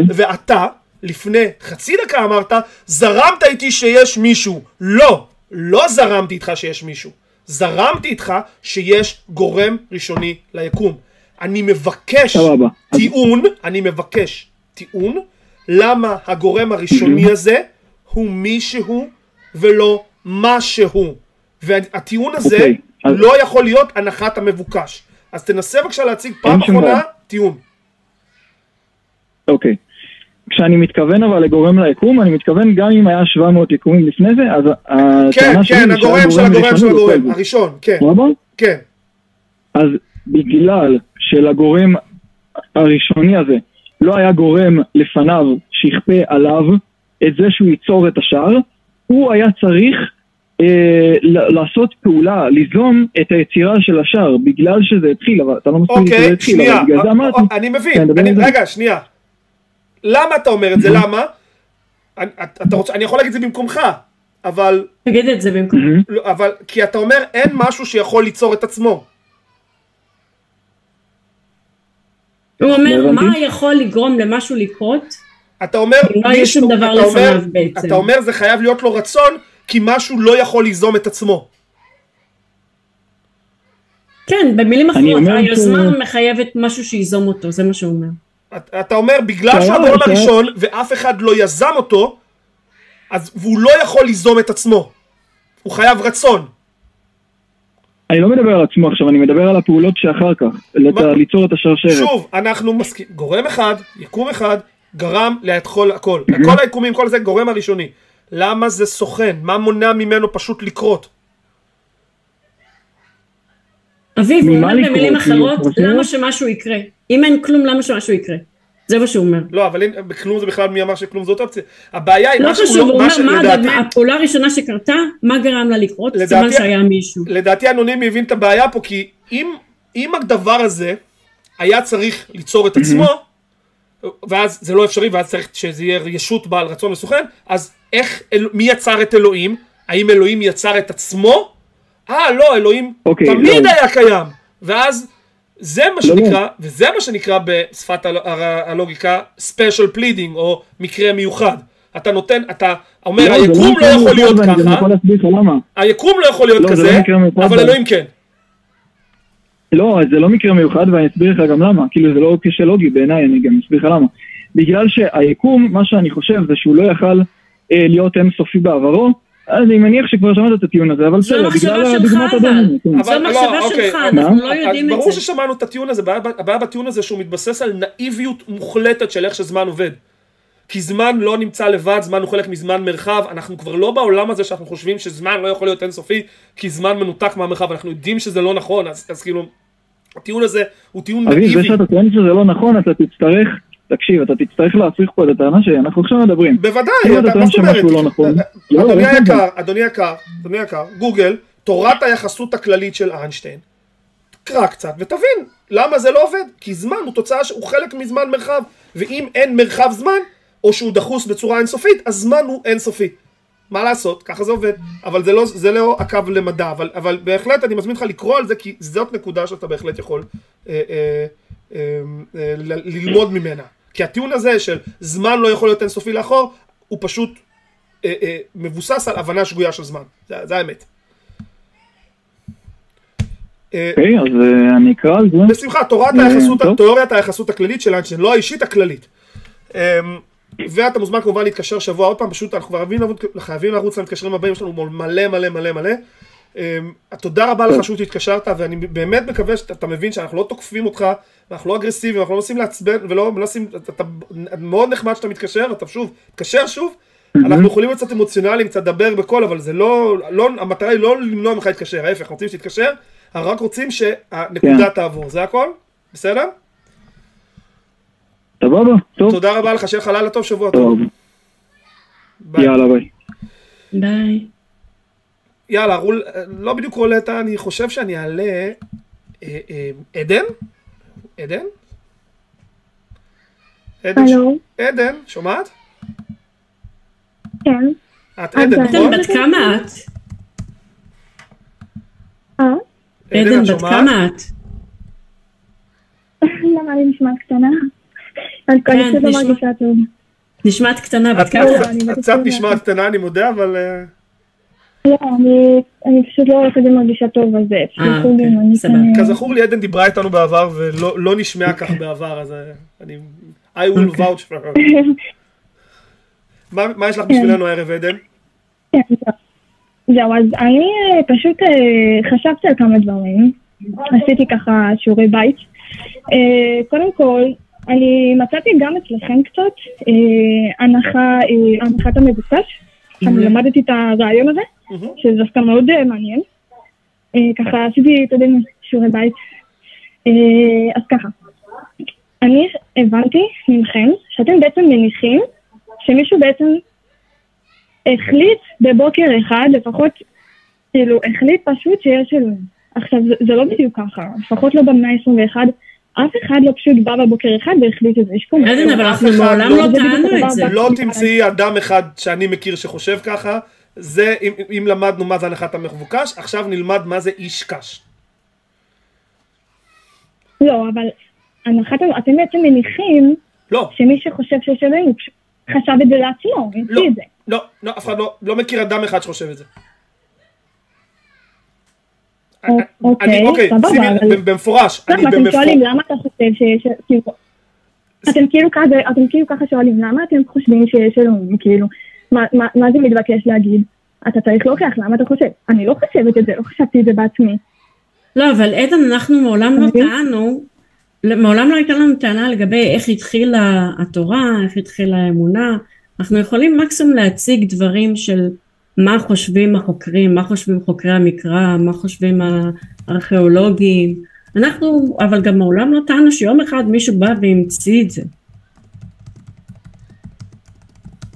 ואתה, לפני חצי דקה אמרת, זרמת איתי שיש מישהו. לא, לא זרמתי איתך שיש מישהו. זרמתי איתך שיש גורם ראשוני ליקום. אני מבקש טיעון, למה הגורם הראשוני הזה הוא מישהו ולא משהו. והטיעון הזה לא יכול להיות הנחת המבוקש. אז תנסה בבקשה להציג פעם אחרונה טיעון. אוקיי. כשאני מתכוון אבל לגורם ליקום, אני מתכוון גם אם היה 700 יקומים לפני זה, אז הטענה שלי היא הגורם הראשון. כן. אז בגלל שלגורם הראשוני הזה לא היה גורם לפניו שיכפה עליו את זה שהוא ייצור את השער, הוא היה צריך לעשות פעולה, ליזום את היצירה של השער, בגלל שזה התחיל, אבל אתה לא מסכים שזה התחיל, אבל בגלל זה אמרתי... אני מבין, רגע, שנייה. למה אתה אומר את זה? למה? אני יכול להגיד את זה במקומך, אבל... תגיד את זה במקומך. אבל כי אתה אומר, אין משהו שיכול ליצור את עצמו. הוא אומר, מה יכול לגרום למשהו לקרות? אתה אומר, זה חייב להיות לו רצון, כי משהו לא יכול ליזום את עצמו. כן, במילים אחרות, היוזמה מחייבת משהו שיזום אותו, זה מה שהוא אומר. אתה אומר, בגלל שהגורם הראשון, ואף אחד לא יזם אותו, אז הוא לא יכול ליזום את עצמו. הוא חייב רצון. אני לא מדבר על עצמו עכשיו, אני מדבר על הפעולות שאחר כך, ליצור את השרשרת. שוב, אנחנו מסכימים, גורם אחד, יקום אחד, גרם להתחול הכל. כל היקומים, כל זה גורם הראשוני. למה זה סוכן? מה מונע ממנו פשוט לקרות? אביב, הוא אומר במילים אחרות, למה שמשהו יקרה? אם אין כלום, למה שמשהו יקרה? זה מה שהוא אומר. לא, אבל כלום זה בכלל מי אמר שכלום זאת אופציה. הבעיה היא משהו... לא חשוב, הוא אומר מה הפעולה הראשונה שקרתה, מה גרם לה לקרות? זה מה שהיה מישהו. לדעתי האנונימי הבין את הבעיה פה, כי אם הדבר הזה היה צריך ליצור את עצמו, ואז זה לא אפשרי, ואז צריך שזה יהיה ישות בעל רצון וסוכן, אז איך, מי יצר את אלוהים? האם אלוהים יצר את עצמו? לא, אלוהים תמיד היה קיים. ואז זה מה שנקרא, וזה מה שנקרא בשפת הלוגיקה, special pleading, או מקרה מיוחד. אתה נותן, אתה אומר, היקום לא יכול להיות ככה, היקום לא יכול להיות כזה, אבל אלוהים כן. לא, זה לא מקרה מיוחד, ואני אסביר לך גם למה. כאילו, זה לא קשה לוגי בעיניי, אני גם אסביר לך למה. בגלל שהיקום, מה שאני חושב, זה שהוא לא יכל להיות אינסופי בעברו, אז אני מניח שכבר שמעת את הטיעון הזה, אבל זה מחשבה שלך, אנחנו לא יודעים את זה. ברור ששמענו את הטיעון הזה, הבעיה בטיעון הזה שהוא מתבסס על נאיביות מוחלטת של איך שזמן עובד. כי זמן לא נמצא לבד, זמן הוא חלק מזמן מרחב, אנחנו כבר לא בעולם הזה שאנחנו חושבים שזמן לא יכול להיות אינסופי, כי זמן מנותק מהמרחב, אנחנו יודעים שזה לא נכון, אז כאילו, הטיעון הזה הוא טיעון נאיבי. אביב, ושאתה טוען שזה לא נכון, אתה תצטרך, תקשיב, אתה תצטרך להפריך פה את הטענה שאנחנו עכשיו מדברים. בוודאי, אתה לא סוברת. אדוני יקר, גוגל, תורת היחסות הכללית של איינשטיין, תקרא קצת ותבין למה זה לא עובד, כי זמן הוא תוצאה שהוא חלק מזמן מרחב, ואם אין מרחב זמן או שהוא דחוס בצורה אינסופית, הזמן הוא אינסופי. מה לעשות? ככה זה עובד. אבל זה לא עקב למדע. אבל בהחלט אני מזמין לך לקרוא על זה, כי זאת נקודה שאתה בהחלט יכול ללמוד ממנה. כי הטיעון הזה של זמן לא יכול להיות אינסופי לאחור, הוא פשוט מבוסס על הבנה שגויה של זמן. זה האמת. אוקיי, אז אני אקרא על זה. בשמחה, תיאוריית היחסות הכללית של איינשטיין, לא האישית הכללית. ואתה מוזמן כמובן להתקשר שבוע עוד פעם, פשוט אנחנו חייבים לרוץ למתקשרים הבאים שלנו, מלא מלא מלא מלא. תודה רבה לך שאתה התקשרת, ואני באמת מקווה שאתה מבין שאנחנו לא תוקפים אותך, אנחנו לא אגרסיביים, אנחנו לא מנסים לעצבן, ולא מנסים, אתה מאוד נחמד שאתה מתקשר, אתה שוב, תקשר שוב, אנחנו יכולים קצת אמוציונליים, קצת לדבר בכל, אבל זה לא, המטרה היא לא למנוע ממך להתקשר, ההפך, רוצים שתתקשר, רק רוצים שהנקודה תעבור, זה הכל? בסדר? סבבה, טוב. תודה רבה לך, שיהיה לך לילה טוב, שבוע טוב. יאללה, ביי. ביי. יאללה, לא בדיוק רולטה, אני חושב שאני אעלה... עדן? עדן? עדן, שומעת? כן. את עדן, נכון? בת כמה את? עדן, בת כמה את? למה לי נשמעת קטנה? נשמעת קטנה, בת כמה? קצת נשמעת קטנה, אני מודה, אבל... לא, אני פשוט לא הולכת מרגישה טוב על זה. כזכור לי, עדן דיברה איתנו בעבר, ולא נשמעה כך בעבר, אז אני... I will vouch for her. מה יש לך בשבילנו הערב, עדן? זהו, אז אני פשוט חשבתי על כמה דברים. עשיתי ככה שיעורי בית. קודם כל, אני מצאתי גם אצלכם קצת הנחת המבוקש. אני למדתי את הרעיון הזה, שזה דווקא מאוד מעניין. ככה עשיתי את הדין שיעורי בית. אז ככה, אני הבנתי ממכם שאתם בעצם מניחים שמישהו בעצם החליט בבוקר אחד, לפחות, כאילו, החליט פשוט שיש אלוהים. עכשיו, זה לא בדיוק ככה, לפחות לא במאה 21, אף אחד לא פשוט בא בבוקר אחד והחליט את זה. עדן, אבל אנחנו מעולם לא טענו את זה. לא תמצאי אדם אחד שאני מכיר שחושב ככה, זה, אם למדנו מה זה הנחת המבוקש, עכשיו נלמד מה זה איש קש. לא, אבל אתם בעצם מניחים שמי שחושב שיש אלוהים, חשב את זה לעצמו, המציא את זה. לא, לא, אף אחד לא מכיר אדם אחד שחושב את זה. אוקיי, סבבה. במפורש. אתם שואלים למה אתה חושב שיש... אתם כאילו ככה שואלים למה אתם חושבים שיש אלוהים, כאילו. מה זה מתבקש להגיד? אתה צריך להוכיח למה אתה חושב. אני לא חושבת את זה, לא חשבתי את זה בעצמי. לא, אבל עדן, אנחנו מעולם לא הייתה לנו טענה לגבי איך התחילה התורה, איך התחילה האמונה. אנחנו יכולים מקסימום להציג דברים של מה חושבים החוקרים, מה חושבים חוקרי המקרא, מה חושבים הארכיאולוגים. אנחנו, אבל גם מעולם לא טענו שיום אחד מישהו בא והמציא את זה.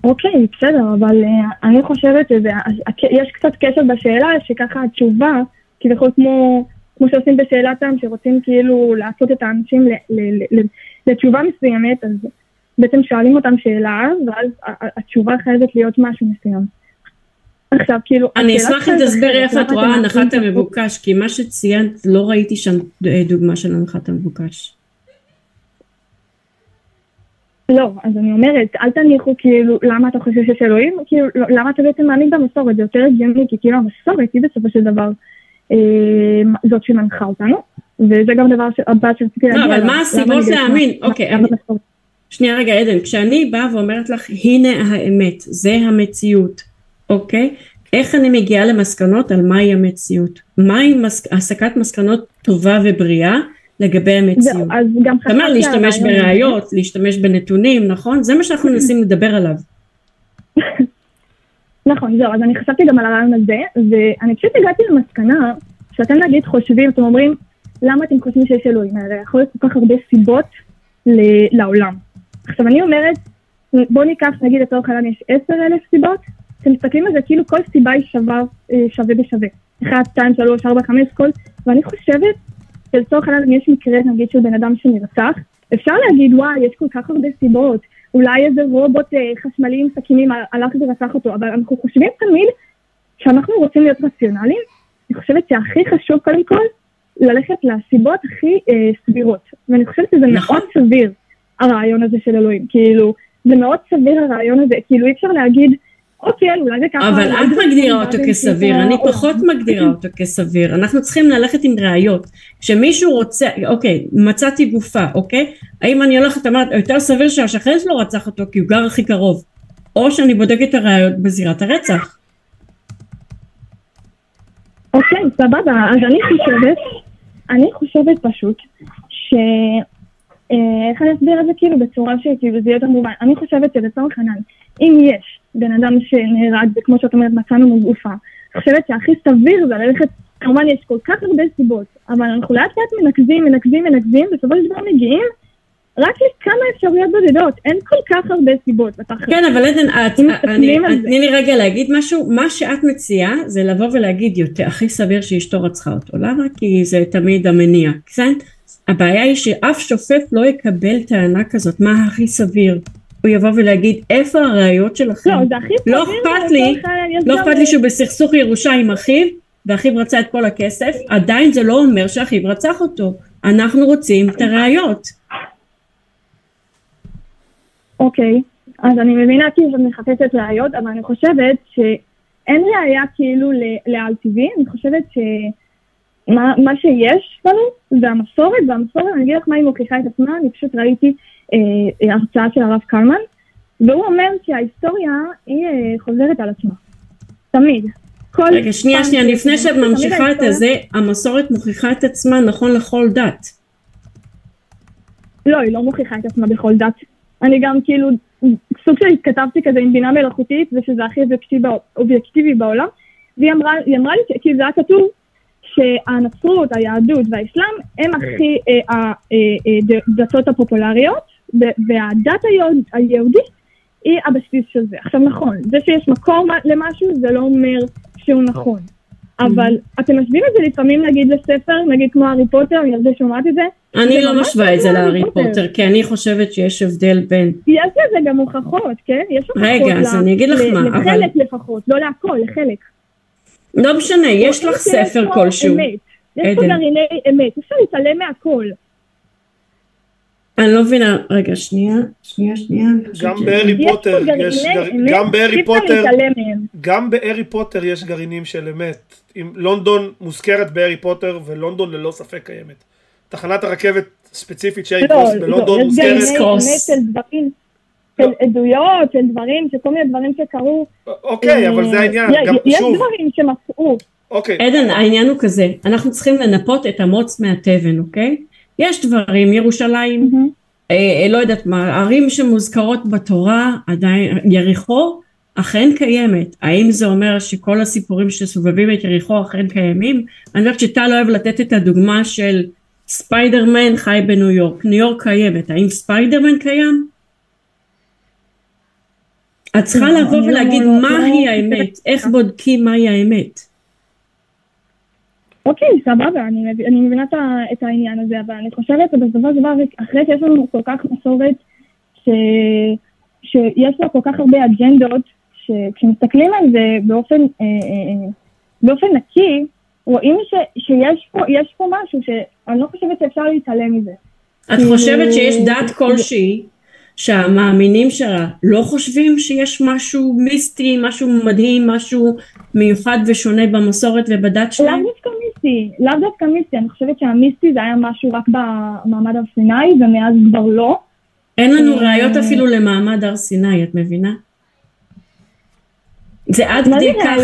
אוקיי, בסדר, אבל אני חושבת שיש קצת קשר בשאלה שככה התשובה, כי זה יכול כמו... כמו שעושים בשאלתם, שרוצים כאילו לעשות את האנשים לתשובה מסוימת, אז בעצם שואלים אותם שאלה, ואז התשובה חייבת להיות משהו מסוים. עכשיו, כאילו... אני אשמח אם תסביר איפה את רואה הנחת המבוקש, כי מה שציינת, לא ראיתי שם דוגמה של הנחת המבוקש. לא, אז אני אומרת, אל תניחו כאילו, למה אתה חושב שיש אלוהים? כאילו, למה אתה בעצם מעניק במסורת? זה יותר הגיוני, כי כאילו המסורת היא בסופו של דבר... זאת שמנחה אותנו, וזה גם דבר הבא שרציתי להגיד. אבל מה הסיבות להאמין? אוקיי, שנייה רגע עדן, כשאני באה ואומרת לך, הנה האמת, זה המציאות, אוקיי? איך אני מגיעה למסקנות על מהי המציאות? מהי הסקת מסקנות טובה ובריאה לגבי המציאות? זאת אומרת, להשתמש בראיות, להשתמש בנתונים, נכון? זה מה שאנחנו נסים לדבר עליו. נכון, זהו, אז אני חשבתי גם על הרעיון הזה, ואני פשוט הגעתי למסקנה שאתם נגיד חושבים, אתם אומרים, למה אתם חושבים שיש אלוהים? הרי יכול להיות כל כך הרבה סיבות לעולם. עכשיו אני אומרת, בוא ניקח, נגיד, לצורך העניין יש 10,000 סיבות, אתם מסתכלים על זה, כאילו כל סיבה היא שווה בשווה. 1, 2, 3, 4, 5, כל, ואני חושבת שלצורך העניין יש מקרה, נגיד, של בן אדם שנרצח, אפשר להגיד, וואי, יש כל כך הרבה סיבות, אולי איזה רובוט חשמלי עם סכינים הלך ורצח אותו, אבל אנחנו חושבים תמיד שאנחנו רוצים להיות רציונליים. אני חושבת שהכי חשוב קודם כל ללכת לסיבות הכי סבירות. ואני חושבת שזה מאוד סביר הרעיון הזה של אלוהים. כאילו, זה מאוד סביר הרעיון הזה. כאילו אי אפשר להגיד, אוקיי, אולי זה ככה. אבל את מגדירה אותו כסביר, אני פחות מגדירה אותו כסביר. אנחנו צריכים ללכת עם ראיות. כשמישהו רוצה, אוקיי, מצאתי גופה, אוקיי? האם אני הולכת, אמרת, יותר סביר שהשכנס לא רצח אותו כי הוא גר הכי קרוב, או שאני בודקת את הראיות בזירת הרצח. אוקיי, סבבה. אז אני חושבת פשוט ש... איך אני אסביר את זה כאילו בצורה שכאילו זה יותר מובן. אני חושבת שבצורך ענן, אם יש בן אדם שנהרג, וכמו שאת אומרת, מצאנו מגופה, חושבת שהכי סביר זה ללכת, כמובן יש כל כך הרבה סיבות, אבל אנחנו לאט לאט מנקזים, בסופו של דבר מגיעים, רק לכמה אפשרויות בודדות, אין כל כך הרבה סיבות. כן, אבל עדן, תני לי רגע להגיד משהו, מה שאת מציעה זה לבוא ולהגיד, הכי סביר שאשתו רצחה אותו, למה? כי זה תמיד המניע, הבעיה היא שאף שופט לא יקבל טענה כזאת, מה הכי סביר? הוא יבוא ולהגיד, איפה הראיות שלכם? לא אכפת לי, שהוא בסכסוך ירושה עם אחיו, ואחיו רצה את כל הכסף, עדיין זה לא אומר שאחיו רצח אותו, אנחנו רוצים את הראיות. אוקיי, אז אני מבינה כי זאת מחפשת ראיות, אבל אני חושבת שאין ראיה כאילו לעל טבעי, אני חושבת שמה שיש לנו זה המסורת, והמסורת, אני אגיד לך מה היא מוכיחה את עצמה, אני פשוט ראיתי הרצאה של הרב קלמן, והוא אומר שההיסטוריה היא חוזרת על עצמה, תמיד. רגע, שנייה, לפני שאת ממשיכה את זה, המסורת מוכיחה את עצמה נכון לכל דת. לא, היא לא מוכיחה את עצמה בכל דת. אני גם כאילו, סוג שהתכתבתי כזה עם בינה מלאכותית, זה שזה הכי אובייקטיבי בעולם, והיא אמרה לי, כי זה היה כתוב, שהנצרות, היהדות והאסלאם, הם הכי הדתות הפופולריות, והדת היהודית היא הבסיס של זה. עכשיו נכון, זה שיש מקור למשהו, זה לא אומר שהוא נכון. אבל אתם משווים את זה לפעמים, נגיד לספר, נגיד כמו הארי פוטר, אני הרבה שומעת את זה. אני לא משווה את זה להארי פוטר, כי אני חושבת שיש הבדל בין... יש לזה גם הוכחות, כן? יש הוכחות רגע, אז אני אגיד לך מה, אבל... לחלק לפחות, לא להכל, לחלק. לא משנה, יש לך ספר כלשהו. יש פה גרעיני אמת, אפשר להתעלם מהכל. אני לא מבינה, רגע, שנייה. גם בהארי פוטר יש גרעינים של אמת. לונדון מוזכרת בהארי פוטר, ולונדון ללא ספק קיימת. תחנת הרכבת ספציפית שהיא בלונדון מוזכרת. יש גרעיני אמת של עדויות, של דברים, של כל מיני דברים שקרו. אוקיי, אבל זה העניין. יש דברים שמצאו. עדן, העניין הוא כזה, אנחנו צריכים לנפות את המוץ מהתבן, אוקיי? יש דברים, ירושלים, לא יודעת מה, ערים שמוזכרות בתורה, עדיין, יריחו אכן קיימת. האם זה אומר שכל הסיפורים שסובבים את יריחו אכן קיימים? אני חושבת שטל אוהב לתת את הדוגמה של ספיידרמן חי בניו יורק, ניו יורק קיימת, האם ספיידרמן קיים? את צריכה לבוא ולהגיד מהי האמת, איך בודקים מהי האמת. אוקיי, סבבה, אני מבינה את העניין הזה, אבל אני חושבת שבסופו של דבר, אחרי שיש לנו כל כך מסורת, שיש לה כל כך הרבה אג'נדות, שכשמסתכלים על זה באופן נקי, רואים שיש פה משהו שאני לא חושבת שאפשר להתעלם מזה. את חושבת שיש דת כלשהי, שהמאמינים שלה לא חושבים שיש משהו מיסטי, משהו מדהים, משהו מיוחד ושונה במסורת ובדת שלהם? לאו דווקא מיסטי, אני חושבת שהמיסטי זה היה משהו רק במעמד הר סיני, ומאז כבר לא. אין לנו ראיות אפילו למעמד הר סיני, את מבינה? זה עד כדי כך,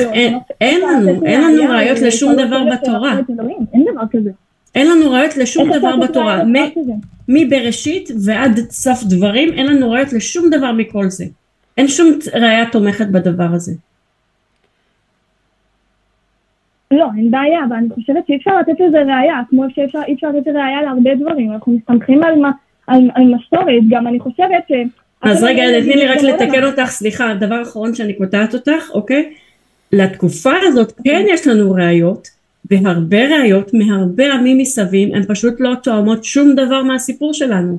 אין לנו ראיות לשום דבר בתורה. מבראשית ועד סף דברים, אין לנו ראיות לשום דבר מכל זה. אין שום ראיה תומכת בדבר הזה. לא, אין בעיה, אבל אני חושבת שאי אפשר לתת לזה ראיה, כמו שאי אפשר לתת ראיה להרבה דברים, אנחנו מסתמכים על מסורת, גם אני חושבת ש... אז רגע, תני לי רק לתקן אותך, סליחה, הדבר האחרון שאני קוטעת אותך, אוקיי? לתקופה הזאת כן יש לנו ראיות, והרבה ראיות מהרבה עמים מסביב, הן פשוט לא תואמות שום דבר מהסיפור שלנו.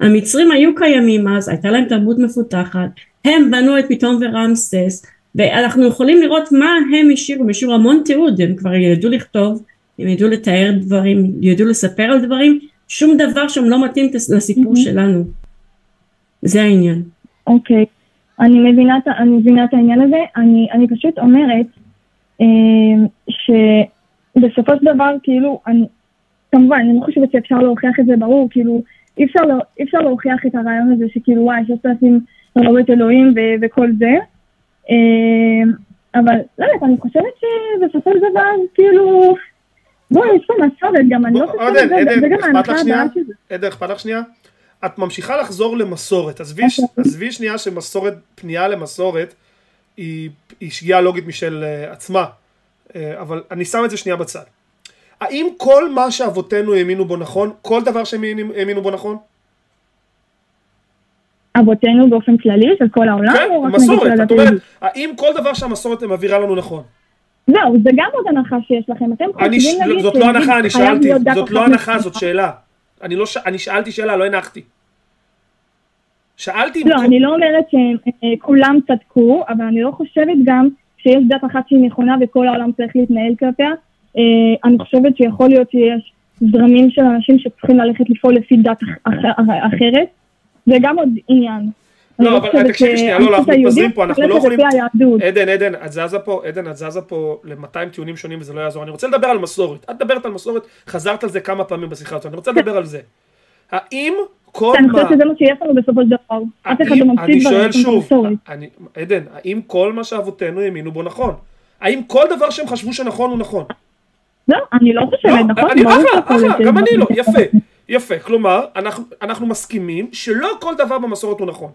המצרים היו קיימים אז, הייתה להם תרבות מפותחת, הם בנו את פיתום ורמסס, ואנחנו יכולים לראות מה הם השאירו, משאירו המון תיעוד, הם כבר ידעו לכתוב, הם ידעו לתאר דברים, ידעו לספר על דברים, שום דבר שם לא מתאים לסיפור שלנו. זה העניין. אוקיי, אני מבינה את העניין הזה, אני פשוט אומרת, שבסופו של דבר, כאילו, כמובן, אני לא חושבת שאפשר להוכיח את זה ברור, כאילו, אי אפשר להוכיח את הרעיון הזה, שכאילו, וואי, 6,000 רבות אלוהים וכל זה, אבל, לא יודעת, אני חושבת שבסופו של דבר, כאילו, בואי, יש פה מסורת, גם אני לא חושבת את זה, זה גם ההנחה הבאה שזה. עדן, אכפת לך שנייה? את ממשיכה לחזור למסורת, עזבי שנייה שמסורת, פנייה למסורת, היא שגיאה לוגית משל עצמה, אבל אני שם את זה שנייה בצד. האם כל מה שאבותינו האמינו בו נכון? כל דבר שהם האמינו בו נכון? אבותינו באופן כללי של כל העולם? כן, המסורת. את אומרת, האם כל דבר שהמסורת מעבירה לנו נכון? זהו, זה גם עוד הנחה שיש לכם. אתם חושבים להגיד... זאת לא הנחה, אני שאלתי. זאת לא הנחה, זאת שאלה. אני שאלתי שאלה, לא הנחתי. שאלתי... לא, אני לא אומרת שכולם צדקו, אבל אני לא חושבת גם שיש דת אחת שהיא נכונה וכל העולם צריך להתנהל כלפיה. אני חושבת שיכול להיות שיש זרמים של אנשים שצריכים ללכת לפעול לפי דת אחרת. זה גם עוד עניין. לא, אבל תקשיבי שנייה, לא, אנחנו מתפזרים פה, אנחנו לא יכולים... עדן, את זזה פה ל-200 טיעונים שונים וזה לא יעזור. אני רוצה לדבר על מסורת. את דברת על מסורת, חזרת על זה כמה פעמים בשיחה הזאת. אני רוצה לדבר על זה. האם כל מה... אני חושבת שזה מה שיש לנו בסופו של דבר. אני שואל שוב, עדן, האם כל מה שאבותינו האמינו בו נכון? האם כל דבר שהם חשבו שנכון הוא נכון? לא, אני לא חושבת, נכון? אחלה, גם אני לא, יפה. כלומר, אנחנו מסכימים שלא כל דבר במסורת הוא נכון.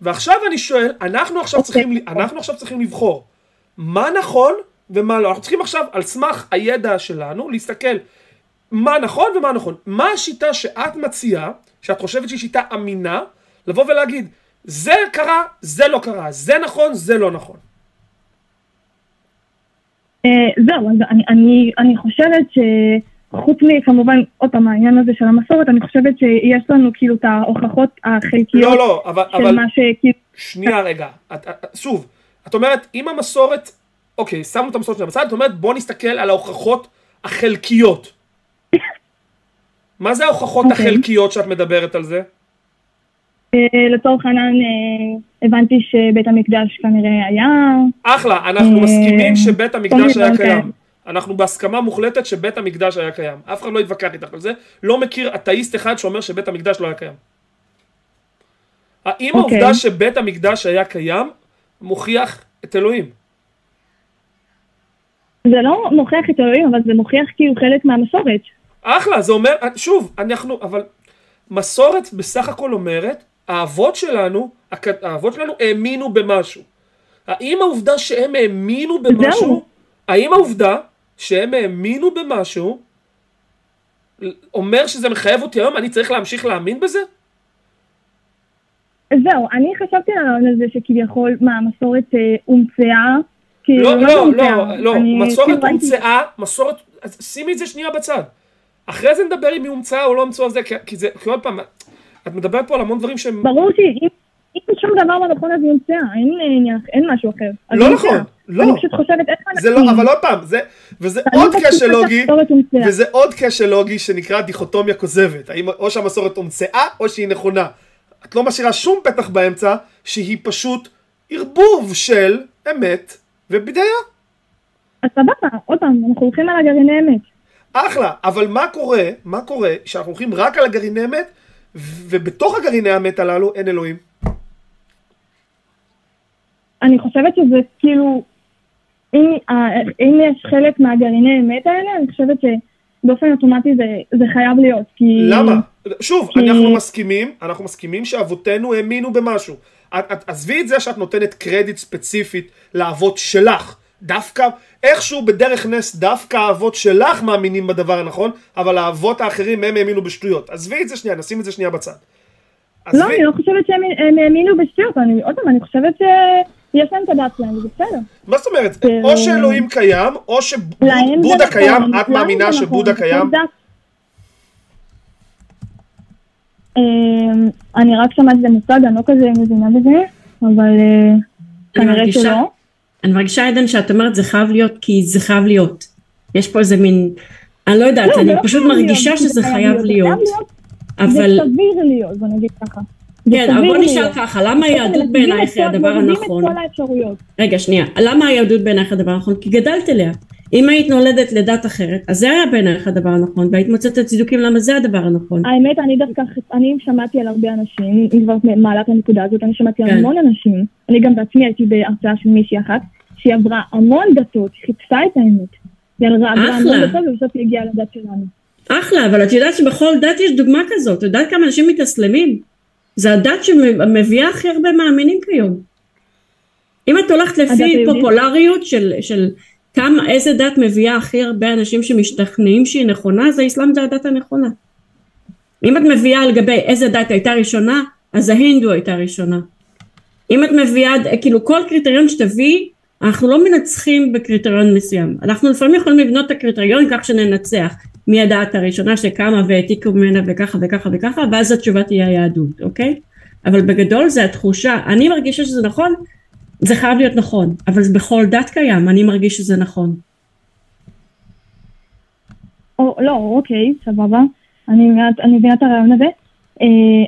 ועכשיו אני שואל, אנחנו עכשיו צריכים לבחור מה נכון ומה לא. אנחנו צריכים עכשיו, על סמך הידע שלנו, להסתכל מה נכון ומה נכון. מה השיטה שאת מציעה, שאת חושבת שהיא שיטה אמינה, לבוא ולהגיד, זה קרה, זה לא קרה, זה נכון, זה לא נכון. זהו, אני חושבת שחוץ לי, כמובן, עוד פעם, העניין הזה של המסורת, אני חושבת שיש לנו כאילו את ההוכחות החלקיות. לא, אבל... שנייה רגע, שוב, את אומרת, אם המסורת, אוקיי, שמנו את המסורת של המסורת, את אומרת, בוא נסתכל על ההוכחות החלקיות. מה זה ההוכחות החלקיות שאת מדברת על זה? לצורך העניין הבנתי שבית המקדש כנראה היה. אחלה, אנחנו מסכימים שבית המקדש היה קיים. אנחנו בהסכמה מוחלטת שבית המקדש היה קיים. אף אחד לא יתווכח איתך על זה. לא מכיר אתאיסט אחד שאומר שבית המקדש לא היה קיים. האם העובדה שבית המקדש היה קיים מוכיח את אלוהים? זה לא מוכיח את אלוהים, אבל זה מוכיח כאילו חלק מהמסורת. אחלה, זה אומר, שוב, אבל מסורת בסך הכל אומרת, האבות שלנו האמינו במשהו. האם העובדה שהם האמינו במשהו, אומר שזה מחייב אותי היום, אני צריך להמשיך להאמין בזה? זהו, אני חשבתי על זה שכביכול, המסורת הומצאה, לא, מסורת הומצאה, מסורת, שימי את זה שנייה בצד. אחרי זה נדבר אם היא הומצאה או לא הומצאה זה, כי עוד פעם, את מדברת פה על המון דברים שהם... ברור שאם שום דבר מהנכון הזה הומצאה, אין משהו אחר. לא נכון, לא. אני פשוט חושבת איך אנחנו... זה לא, אבל עוד פעם, וזה עוד קשלוגי שנקרא דיכוטומיה כוזבת, או שהמסורת הומצאה או שהיא נכונה. את לא משאירה שום פתח באמצע שהיא פשוט ערבוב של אמת ובדיה. אז סבבה, עוד פעם, אנחנו הולכים על הגרעיני אמת. אחלה, אבל מה קורה שאנחנו הולכים רק על הגרעיני אמת, ובתוך הגרעיני האמת הללו אין אלוהים? אני חושבת שזה כאילו, אם יש חלק מהגרעיני האמת האלה, אני חושבת שבאופן אוטומטי זה חייב להיות, כי... למה? שוב, אנחנו מסכימים שאבותינו האמינו במשהו. עזבי את זה שאת נותנת קרדיט ספציפית לאבות שלך, דווקא, איכשהו בדרך נס, דווקא האבות שלך מאמינים בדבר הנכון, אבל האבות האחרים הם האמינו בשטויות. עזבי את זה שנייה, נשים את זה שנייה בצד. לא, אני לא חושבת שהם האמינו בשטויות, אני חושבת שיש להם את הדעת שלהם, זה בסדר. מה זאת אומרת? או שאלוהים קיים, או שבודה קיים, את מאמינה שבודה קיים? אני רק שמעת זה מושג, אני לא כזה מבינה בזה, אבל כנראה שלא. אני מרגישה עדן שאת אומרת זה חייב להיות כי זה חייב להיות. יש פה איזה מין, אני לא יודעת, אני פשוט מרגישה שזה חייב להיות. זה סביר להיות, בוא נגיד ככה. כן, אבל בוא נשאל ככה, למה היהדות בעינייך היא הדבר הנכון? רגע, שנייה, למה היהדות בעינייך הדבר הנכון? כי גדלת אליה. אם היית נולדת לדת אחרת, אז זה היה בעינייך הדבר הנכון, והיית מוצאת את צידוקים למה זה הדבר הנכון. האמת, אני דווקא, אני שמעתי על הרבה אנשים, אם כבר מעלת הנקודה הזאת, אני שמעתי על המון אנשים, אני גם בעצמי הייתי בהרצאה של מישהי אחת, שהיא עברה המון דתות, חיפשה את האמת. היא עברה המון דתות, ובסוף היא הגיעה לדת שלנו. אחלה, אבל את יודעת שבכל דת יש דוגמה כזאת, את יודעת כמה אנשים מתאסלמים. זה הדת שמביאה הכי הרבה מאמינים כיום. אם את הולכת לפי פופולריות של כמה, איזה דת מביאה הכי הרבה אנשים שמשתכנעים שהיא נכונה, אז האסלאם זה הדת הנכונה. אם את מביאה לגבי איזה דת הייתה ראשונה, אז ההינדו הייתה ראשונה. אם את מביאה, כאילו כל קריטריון שתביא, אנחנו לא מנצחים בקריטריון מסוים. אנחנו לפעמים יכולים לבנות את הקריטריון כך שננצח מי הדעת הראשונה שקמה והעתיקו ממנה וככה וככה וככה, ואז התשובה תהיה היהדות, אוקיי? אבל בגדול זה התחושה, אני מרגישה שזה נכון, זה חייב להיות נכון, אבל זה בכל דת קיים, אני מרגיש שזה נכון. לא, אוקיי, סבבה, אני מבינה את הרעיון הזה.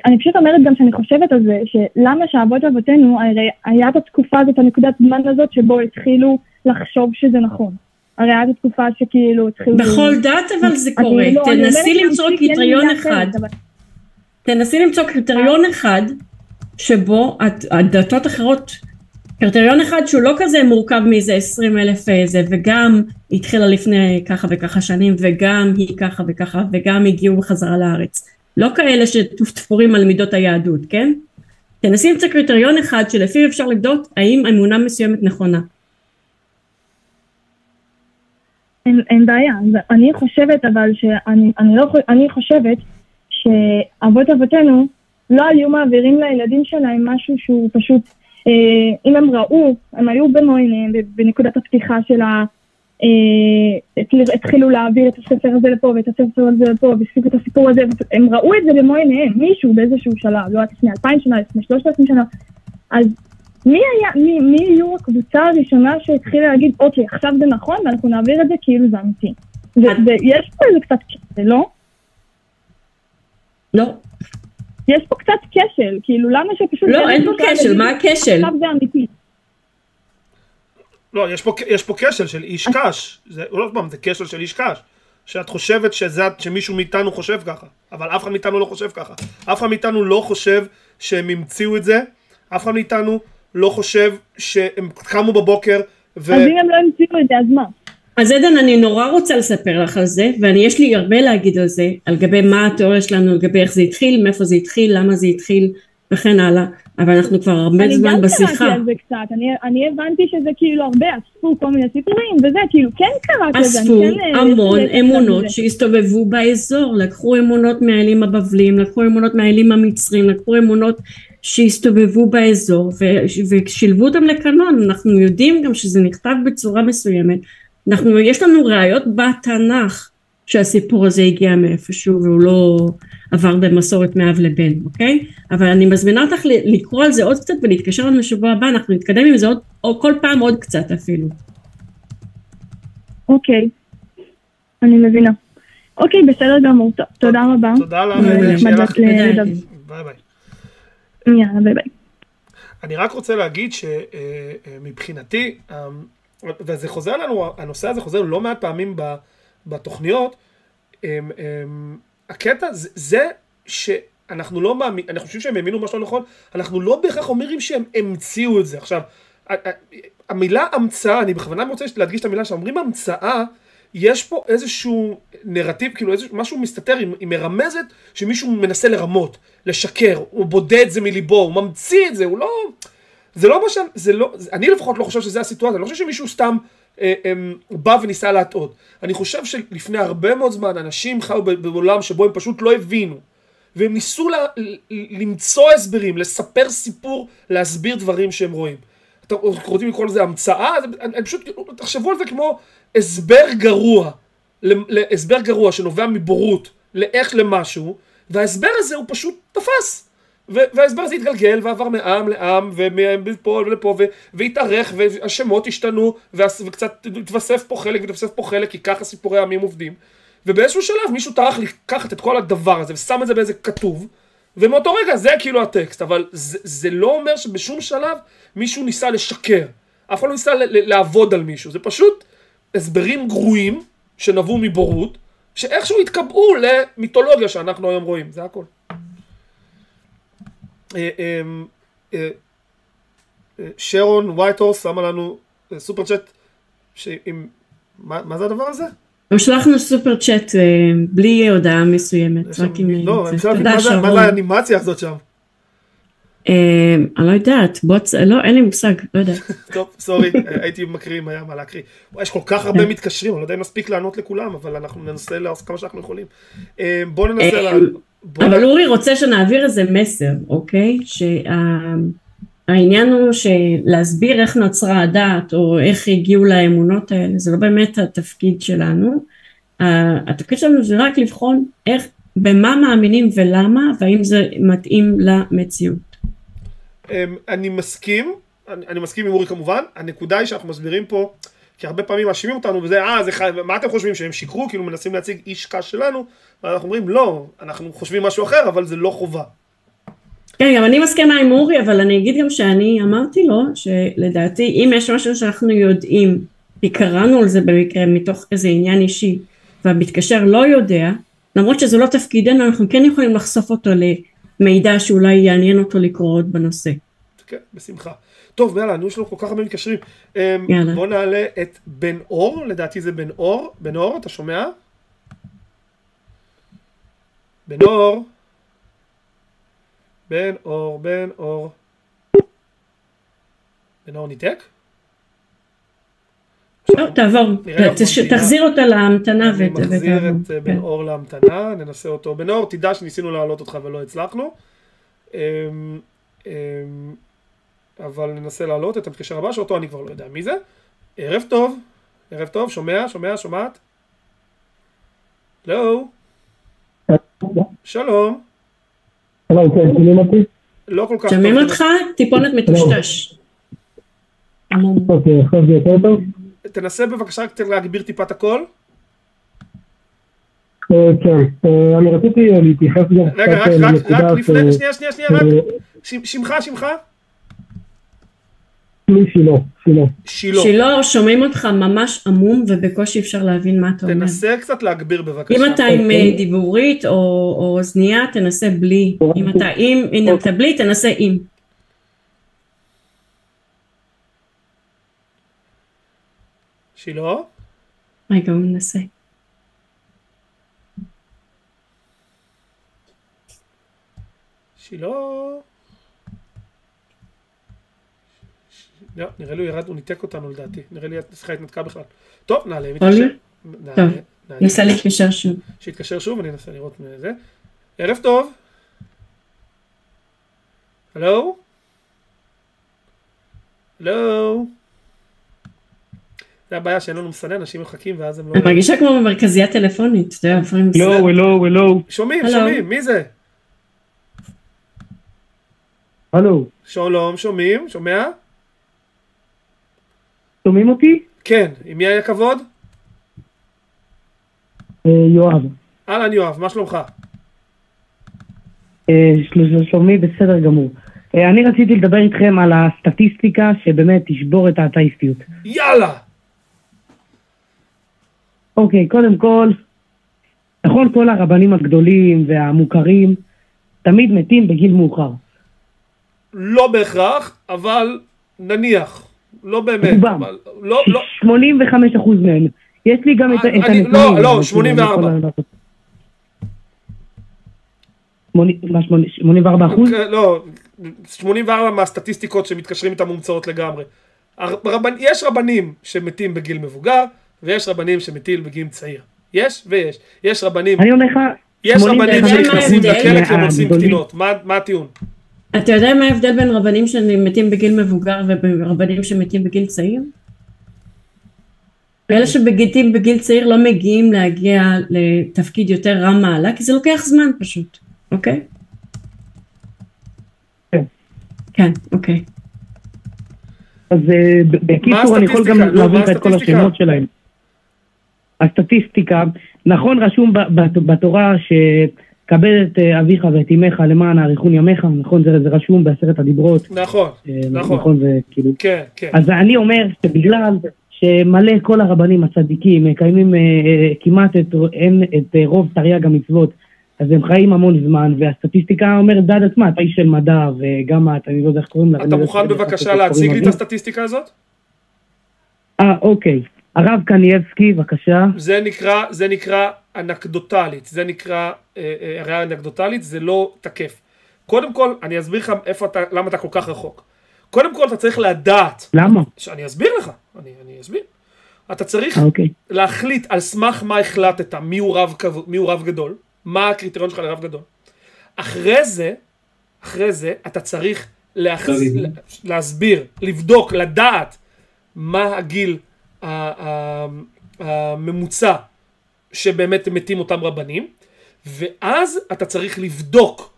אני פשוט אומרת גם שאני חושבת על זה, שלמה שאבות אבותינו, הרי היה את התקופה הזאת, הנקודת זמן הזאת, שבו התחילו לחשוב שזה נכון. הרי היה את התקופה שכאילו התחילו... בכל דת אבל זה קורה, תנסי למצוא קריטריון אחד. תנסי למצוא קריטריון אחד, שבו הדתות אחרות... קריטריון אחד שהוא לא כזה מורכב מאיזה 20,000 זה, וגם היא התחילה לפני ככה וככה שנים, וגם היא ככה וככה, וגם הגיעו בחזרה לארץ. לא כאלה שתופורים על מידות היהדות, כן? תנסים את הקריטריון אחד שלפי אפשר לבדות האם אמונה מסוימת נכונה. אין בעיה, אני חושבת אבל אני חושבת שאבות אבותינו לא היו מעבירים לילדים שלהם משהו שהוא פשוט אם הם ראו, הם היו במו עיניהם, בנקודת הפתיחה שלה, התחילו להעביר את הספר הזה לפה, ואת הספר הזה לפה, והספיקו את הסיפור הזה, הם ראו את זה במו עיניהם, מישהו באיזשהו שלב, לא עד לפני 2,000 שנה, לפני 3,000 שנה, אז מי היו הקבוצה הראשונה שהתחילה להגיד, אוקיי, עכשיו זה נכון, ואנחנו נעביר את זה כאילו זה אמיתי. יש פה איזה קצת כזה, לא? לא. יש פה קצת כשל, כאילו למה שפשוט... לא, אין פה כשל, מה הכשל? עכשיו זה אמיתי. לא, יש פה כשל של איש קש, זה לא פעם, זה כשל של איש קש, שאת חושבת שמישהו מאיתנו חושב ככה, אבל אף אחד מאיתנו לא חושב ככה. אף אחד מאיתנו לא חושב שהם המציאו את זה, אף אחד מאיתנו לא חושב שהם קמו בבוקר ו... אז אם הם לא המציאו את זה, אז מה? אז עדן, אני נורא רוצה לספר לך על זה, ויש לי הרבה להגיד על זה, על גבי מה התיאוריה שלנו, על גבי איך זה התחיל, מאיפה זה התחיל, למה זה התחיל, וכן הלאה, אבל אנחנו כבר הרבה זמן בשיחה. אני גם קראתי על זה קצת, אני הבנתי שזה כאילו הרבה, אספו כל מיני סיפורים, וזה כאילו כן קראתי על זה. אספו המון אמונות שהסתובבו באזור, לקחו אמונות מהאלים הבבלים, לקחו אמונות מהאלים המצרים, לקחו אמונות שהסתובבו באזור, ושילבו אותם לקנון, אנחנו יודעים גם שזה נכתב בצורה מסוימת, יש לנו ראיות בתנ"ך שהסיפור הזה הגיע מאיפשהו והוא לא עבר במסורת מאב לבן, אוקיי? אבל אני מזמינה אותך לקרוא על זה עוד קצת ולהתקשר לנו שבוע הבא, אנחנו נתקדם עם זה עוד, או כל פעם עוד קצת אפילו. אוקיי, אני מבינה. אוקיי, בסדר גמור, תודה רבה. תודה לך, שיהיה לך. ביי ביי. יאללה, ביי ביי. אני רק רוצה להגיד שמבחינתי, וזה חוזר לנו, הנושא הזה חוזר לא מעט פעמים בתוכניות, הקטע זה שאנחנו לא מאמינים, אנחנו חושבים שהם האמינו משהו לא נכון, אנחנו לא בהכרח אומרים שהם המציאו את זה. עכשיו, המילה המצאה, אני בכוונה רוצה להדגיש את המילה שאומרים המצאה, יש פה איזשהו נרטיב, כאילו משהו מסתתר, היא מרמזת שמישהו מנסה לרמות, לשקר, הוא בודד זה מליבו, הוא ממציא את זה, הוא לא... זה לא משהו, זה לא, אני לפחות לא חושב שזה הסיטואציה, אני לא חושב שמישהו סתם בא וניסה להטעות. אני חושב שלפני הרבה מאוד זמן אנשים חיו בעולם שבו הם פשוט לא הבינו, והם ניסו למצוא הסברים, לספר סיפור, להסביר דברים שהם רואים. אתם רוצים לקרוא לזה המצאה? אני פשוט, תחשבו על זה כמו הסבר גרוע, הסבר גרוע שנובע מבורות לאיך למשהו, וההסבר הזה הוא פשוט תפס. וההסבר הזה התגלגל ועבר מעם לעם ומפה ולפה והתארך והשמות השתנו וקצת התווסף פה חלק ותווסף פה חלק כי ככה סיפורי העמים עובדים ובאיזשהו שלב מישהו טרח לקחת את כל הדבר הזה ושם את זה באיזה כתוב ומאותו רגע זה כאילו הטקסט אבל זה לא אומר שבשום שלב מישהו ניסה לשקר אף אחד לא ניסה לעבוד על מישהו זה פשוט הסברים גרועים שנבעו מבורות שאיכשהו התקבעו למיתולוגיה שאנחנו היום רואים זה הכל שרון וייטורס שמה לנו סופר צ'אט מה זה הדבר הזה? הם שלחנו סופר צ'אט בלי הודעה מסוימת תודה שרון מה זה האנימציה הזאת שם? אני לא יודעת, בוץ, לא, אין לי מושג, לא יודעת. טוב, סורי, הייתי מקריא אם היה מה להקריא. יש כל כך הרבה מתקשרים, אני לא יודע אם נספיק לענות לכולם, אבל אנחנו ננסה לעשות כמה שאנחנו יכולים. בואו ננסה אבל אורי רוצה שנעביר איזה מסר, אוקיי? שהעניין הוא להסביר איך נוצרה הדת, או איך הגיעו לאמונות האלה, זה לא באמת התפקיד שלנו. התפקיד שלנו זה רק לבחון איך, במה מאמינים ולמה, והאם זה מתאים למציאות. אני מסכים, אני מסכים עם אורי כמובן, הנקודה היא שאנחנו מסבירים פה, כי הרבה פעמים מאשימים אותנו בזה, מה אתם חושבים שהם שיקרו, כאילו מנסים להציג איש קש שלנו, ואנחנו אומרים לא, אנחנו חושבים משהו אחר, אבל זה לא חובה. כן, גם אני מסכימה עם אורי, אבל אני אגיד גם שאני אמרתי לו, שלדעתי אם יש משהו שאנחנו יודעים, כי קראנו על זה במקרה מתוך איזה עניין אישי, והמתקשר לא יודע, למרות שזה לא תפקידנו, אנחנו כן יכולים לחשוף אותו ל... מידע שאולי יעניין אותו לקרוא עוד בנושא. כן, בשמחה. טוב, יאללה, נו, יש לנו כל כך הרבה מתקשרים. בוא נעלה את בן אור, לדעתי זה בן אור. בן אור, אתה שומע? בן אור. בן אור, בן אור. בן אור ניתק? לא, תעבור. תחזיר אותה להמתנה. אני מחזיר את בן אור להמתנה, ננסה אותו. בן אור, תדע שניסינו להעלות אותך ולא הצלחנו. אבל ננסה להעלות את המתקשר הבא, שאותו אני כבר לא יודע מי זה. ערב טוב, ערב טוב, שומע, שומע, שומעת? לא. שלום. שומעים אותי? לא כל כך טוב. שומעים אותך? טיפונת מטושטש. אוקיי, עכשיו זה יותר טוב? תנסה בבקשה להגביר טיפת הכל. כן, אני רציתי להתייחס גם... רגע, רק לפני, שנייה, רק... שמך? שילה. שילה, שומעים אותך ממש עמום, ובקושי אפשר להבין מה אתה אומר. תנסה קצת להגביר בבקשה. אם אתה עם דיבורית או אוזנייה, תנסה בלי. אם אתה עם, הנה אתה בלי, תנסה עם. שילה? רגע, הוא מנסה. שילה? לא, נראה לי הוא ירד, הוא ניתק אותנו לדעתי. נראה לי השיחה התנתקה בכלל. טוב, נעלה, מתקשר. טוב, נסה להתקשר שוב. שיתקשר שוב, אני אנסה לראות מזה. ערב טוב. הלו? הלו? זה הבעיה שאין לנו מסנן, אנשים מחכים ואז הם לא... מרגישה כמו במרכזייה טלפונית, אתה יודע, לפעמים... לא, לא, לא. שומעים, מי זה? הלו. שלום, שומעים, שומע? שומעים אותי? כן, עם מי היה כבוד? יואב. אהלן יואב, מה שלומך? שלומי, בסדר גמור. אני רציתי לדבר איתכם על הסטטיסטיקה שבאמת תשבור את האתאיסטיות. יאללה! אוקיי, קודם כל, נכון, כל הרבנים הגדולים והמוכרים תמיד מתים בגיל מאוחר. לא בהכרח, אבל נניח, לא באמת. אבל, לא, לא. 85% מהם. יש לי גם את הנתונים. לא, 84. 84%? לא, 84 מהסטטיסטיקות שמתקשרים איתם מומצאות לגמרי. יש רבנים שמתים בגיל מבוגר, ויש רבנים שמתים בגיל צעיר. יש ויש. יש רבנים... אני אומר לך... יש רבנים שנכנסים לקלט ומוצאים קטינות. מה הטיעון? אתה יודע מה ההבדל בין רבנים שמתים בגיל מבוגר וברבנים שמתים בגיל צעיר? ואלה שמתים בגיל צעיר לא מגיעים להגיע לתפקיד יותר רם מעלה, כי זה לוקח זמן פשוט. אוקיי? כן, אוקיי. אז בקיצור אני יכול גם להבין את כל השמות שלהם. הסטטיסטיקה, נכון רשום בתורה שכבד את אביך ואת אמך למען האריכון ימיך, נכון זה רשום בעשרת הדיברות. נכון, נכון. כן, כן. אז אני אומר שבגלל שמלא כל הרבנים הצדיקים מקיימים כמעט את רוב תרי"ג המצוות, אז הם חיים המון זמן, והסטטיסטיקה אומרת דעת עצמה, אתה איש של מדע, וגם את, אני לא יודע איך קוראים לך. אתה מוכן בבקשה להציג לי את הסטטיסטיקה הזאת? אוקיי. הרב קניאבסקי, בבקשה. זה נקרא אנקדוטלית, זה נקרא, הרי אנקדוטלית, זה לא תקף. קודם כל, אני אסביר לך למה אתה כל כך רחוק. קודם כל, אתה צריך לדעת. למה? אני אסביר לך, אני אסביר. אתה צריך להחליט על סמך מה החלטת, מי הוא רב גדול, מה הקריטריון שלך לרב גדול. אחרי זה, אתה צריך להסביר, לבדוק, לדעת מה הגיל הממוצע שבאמת מתים אותם רבנים, ואז אתה צריך לבדוק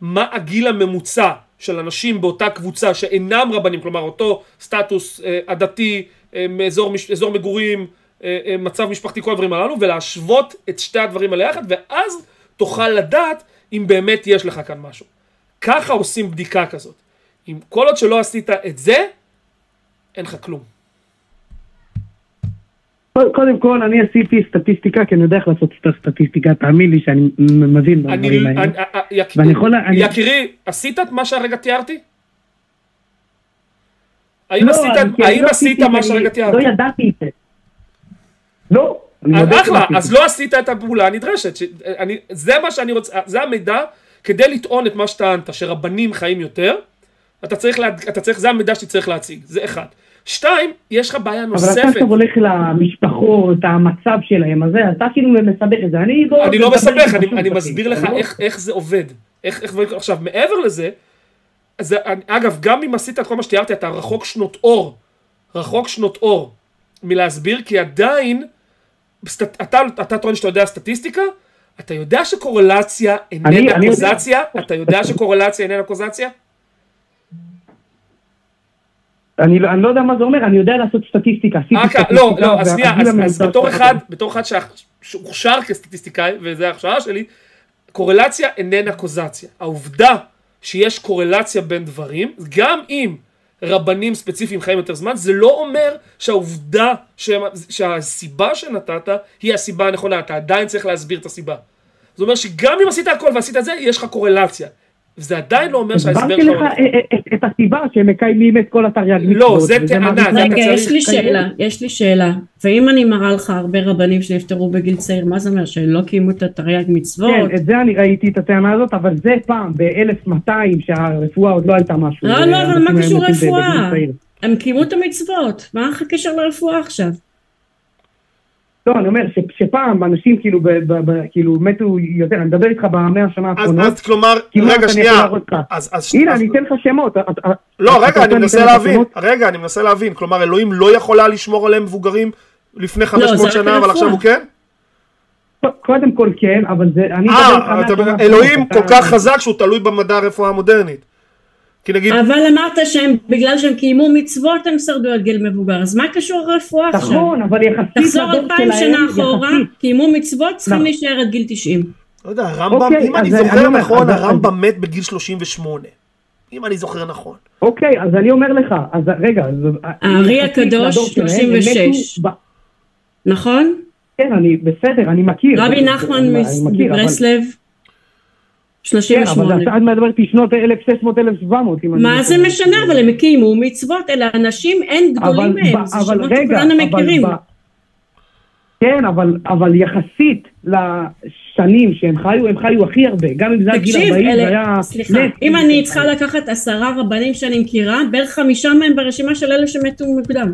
מה הגיל הממוצע של אנשים באותה קבוצה שאינם רבנים, כלומר אותו סטטוס עדתי, אזור מגורים, מצב משפחתי, כל הדברים הללו, ולהשוות את שתי הדברים האלה יחד, ואז תוכל לדעת אם באמת יש לך כאן משהו. ככה עושים בדיקה כזאת. אם כל עוד שלא עשית את זה, אין לך כלום. קודם כל, אני עשיתי סטטיסטיקה, כי אני יודע איך לעשות סטטיסטיקה, תאמין לי שאני מבין בדברים האלה. יקירי, עשית את מה שהרגע תיארתי? האם עשית מה שהרגע תיארתי? לא ידעתי את זה. לא. אחלה, אז לא עשית את הפעולה הנדרשת. זה מה שאני רוצה, זה המידע, כדי לטעון את מה שטענת, שרבנים חיים יותר, זה המידע שצריך להציג, זה אחד. שתיים, יש לך בעיה נוספת. אבל אתה עכשיו הולך למשפחות, המצב שלהם, אז אתה כאילו מסבך את זה. אני לא מסבך, אני מסביר לך איך זה עובד. עכשיו, מעבר לזה, אגב, גם אם עשית את כל מה שתיארתי, אתה רחוק שנות אור מלהסביר, כי עדיין, אתה טוען שאתה יודע סטטיסטיקה, אתה יודע שקורלציה איננה קוזציה? אני לא יודע מה זה אומר, אני יודע לעשות סטטיסטיקה. לא, אז שנייה, אז בתור אחד שהוכשר כסטטיסטיקאי, וזה ההכשרה שלי, קורלציה איננה קוזציה. העובדה שיש קורלציה בין דברים, גם אם רבנים ספציפיים חיים יותר זמן, זה לא אומר שהעובדה, שהסיבה שנתת, היא הסיבה הנכונה, אתה עדיין צריך להסביר את הסיבה. זאת אומרת שגם אם עשית הכל ועשית את זה, יש לך קורלציה. וזה עדיין לא אומר שההסבר שלו... הבנתי לך את הסיבה שהם מקיימים את כל התרי"ג מצוות. לא, זה טענה. רגע, יש לי שאלה. ואם אני מראה לך הרבה רבנים שנפטרו בגיל צעיר, מה זה אומר? שלא קיימו את התרי"ג מצוות? כן, את זה אני ראיתי את הטענה הזאת, אבל זה פעם, ב-1200, שהרפואה עוד לא הייתה משהו. לא, אבל מה קשור רפואה? הם קיימו את המצוות. מה הקשר לרפואה עכשיו? לא, אני אומר שפעם אנשים כאילו מתו יותר, אני מדבר איתך במאה השנה האחרונה. אז כלומר, רגע, שנייה. הנה, אני אתן לך שמות. לא, רגע, אני מנסה להבין. כלומר, אלוהים לא יכולה לשמור עליהם מבוגרים לפני 500 שנה, אבל עכשיו הוא כן? קודם כל כן, אבל זה... אלוהים כל כך חזק שהוא תלוי במדע הרפואה המודרנית. אבל אמרת שהם, בגלל שהם קיימו מצוות, הם שרדו עד גיל מבוגר, אז מה קשור הרפואה עכשיו? נכון, אבל יחסית... תחזור 2,000 שנה אחורה, קיימו מצוות, צריכים להישאר עד גיל 90. לא יודע, הרמב"ם, אם אני זוכר נכון, הרמב"ם מת בגיל 38. אם אני זוכר נכון. אוקיי, אז אני אומר לך, אז רגע... הארי הקדוש, 36. נכון? כן, בסדר, אני מכיר. רבי נחמן מברסלב. 38. עד מה דברתי, שנות 1600, 1700. מה זה משנה, אבל הם קיימו מצוות, אלא אנשים אין גדולים מהם, זה שמות כולנו מכירים. כן, אבל יחסית לשנים שהם חיו, הם חיו הכי הרבה, גם אם זה הגיל 40, זה היה... סליחה, אם אני צריכה לקחת 10 רבנים שאני מכירה, בערך 5 מהם ברשימה של אלה שמתו מוקדם.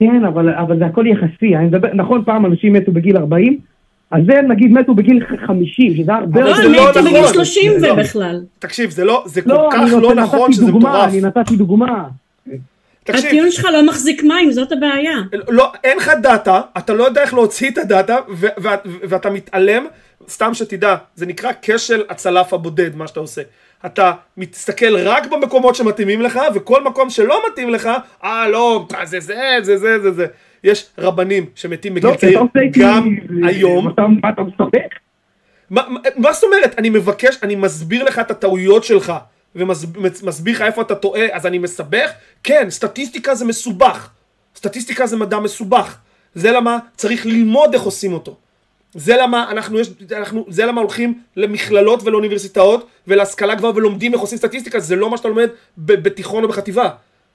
כן, אבל זה הכל יחסי, נכון פעם אנשים מתו בגיל 40, אז זה נגיד מתו בגיל 50, שזה הרבה... לא, מתו בגיל 30 ובכלל. תקשיב, זה כל כך לא נכון שזה מטורף. אני נתתי דוגמה. הטיעון שלך לא מחזיק מים, זאת הבעיה. אין לך דאטה, אתה לא יודע איך להוציא את הדאטה, ואתה מתעלם, סתם שתדע, זה נקרא כשל הצלף הבודד, מה שאתה עושה. אתה מסתכל רק במקומות שמתאימים לך, וכל מקום שלא מתאים לך, לא, זה זה, זה זה, זה זה. יש רבנים שמתים בגיל צעיר גם היום. מה אתה מסתבך? מה זאת אומרת? אני מבקש, אני מסביר לך את הטעויות שלך, ומסביר לך איפה אתה טועה, אז אני מסבך? כן, סטטיסטיקה זה מסובך. סטטיסטיקה זה מדע מסובך. זה למה צריך ללמוד איך עושים אותו. זה למה הולכים למכללות ולאוניברסיטאות, ולהשכלה גבוהה ולומדים איך עושים סטטיסטיקה, זה לא מה שאתה לומד בתיכון או בחטיבה.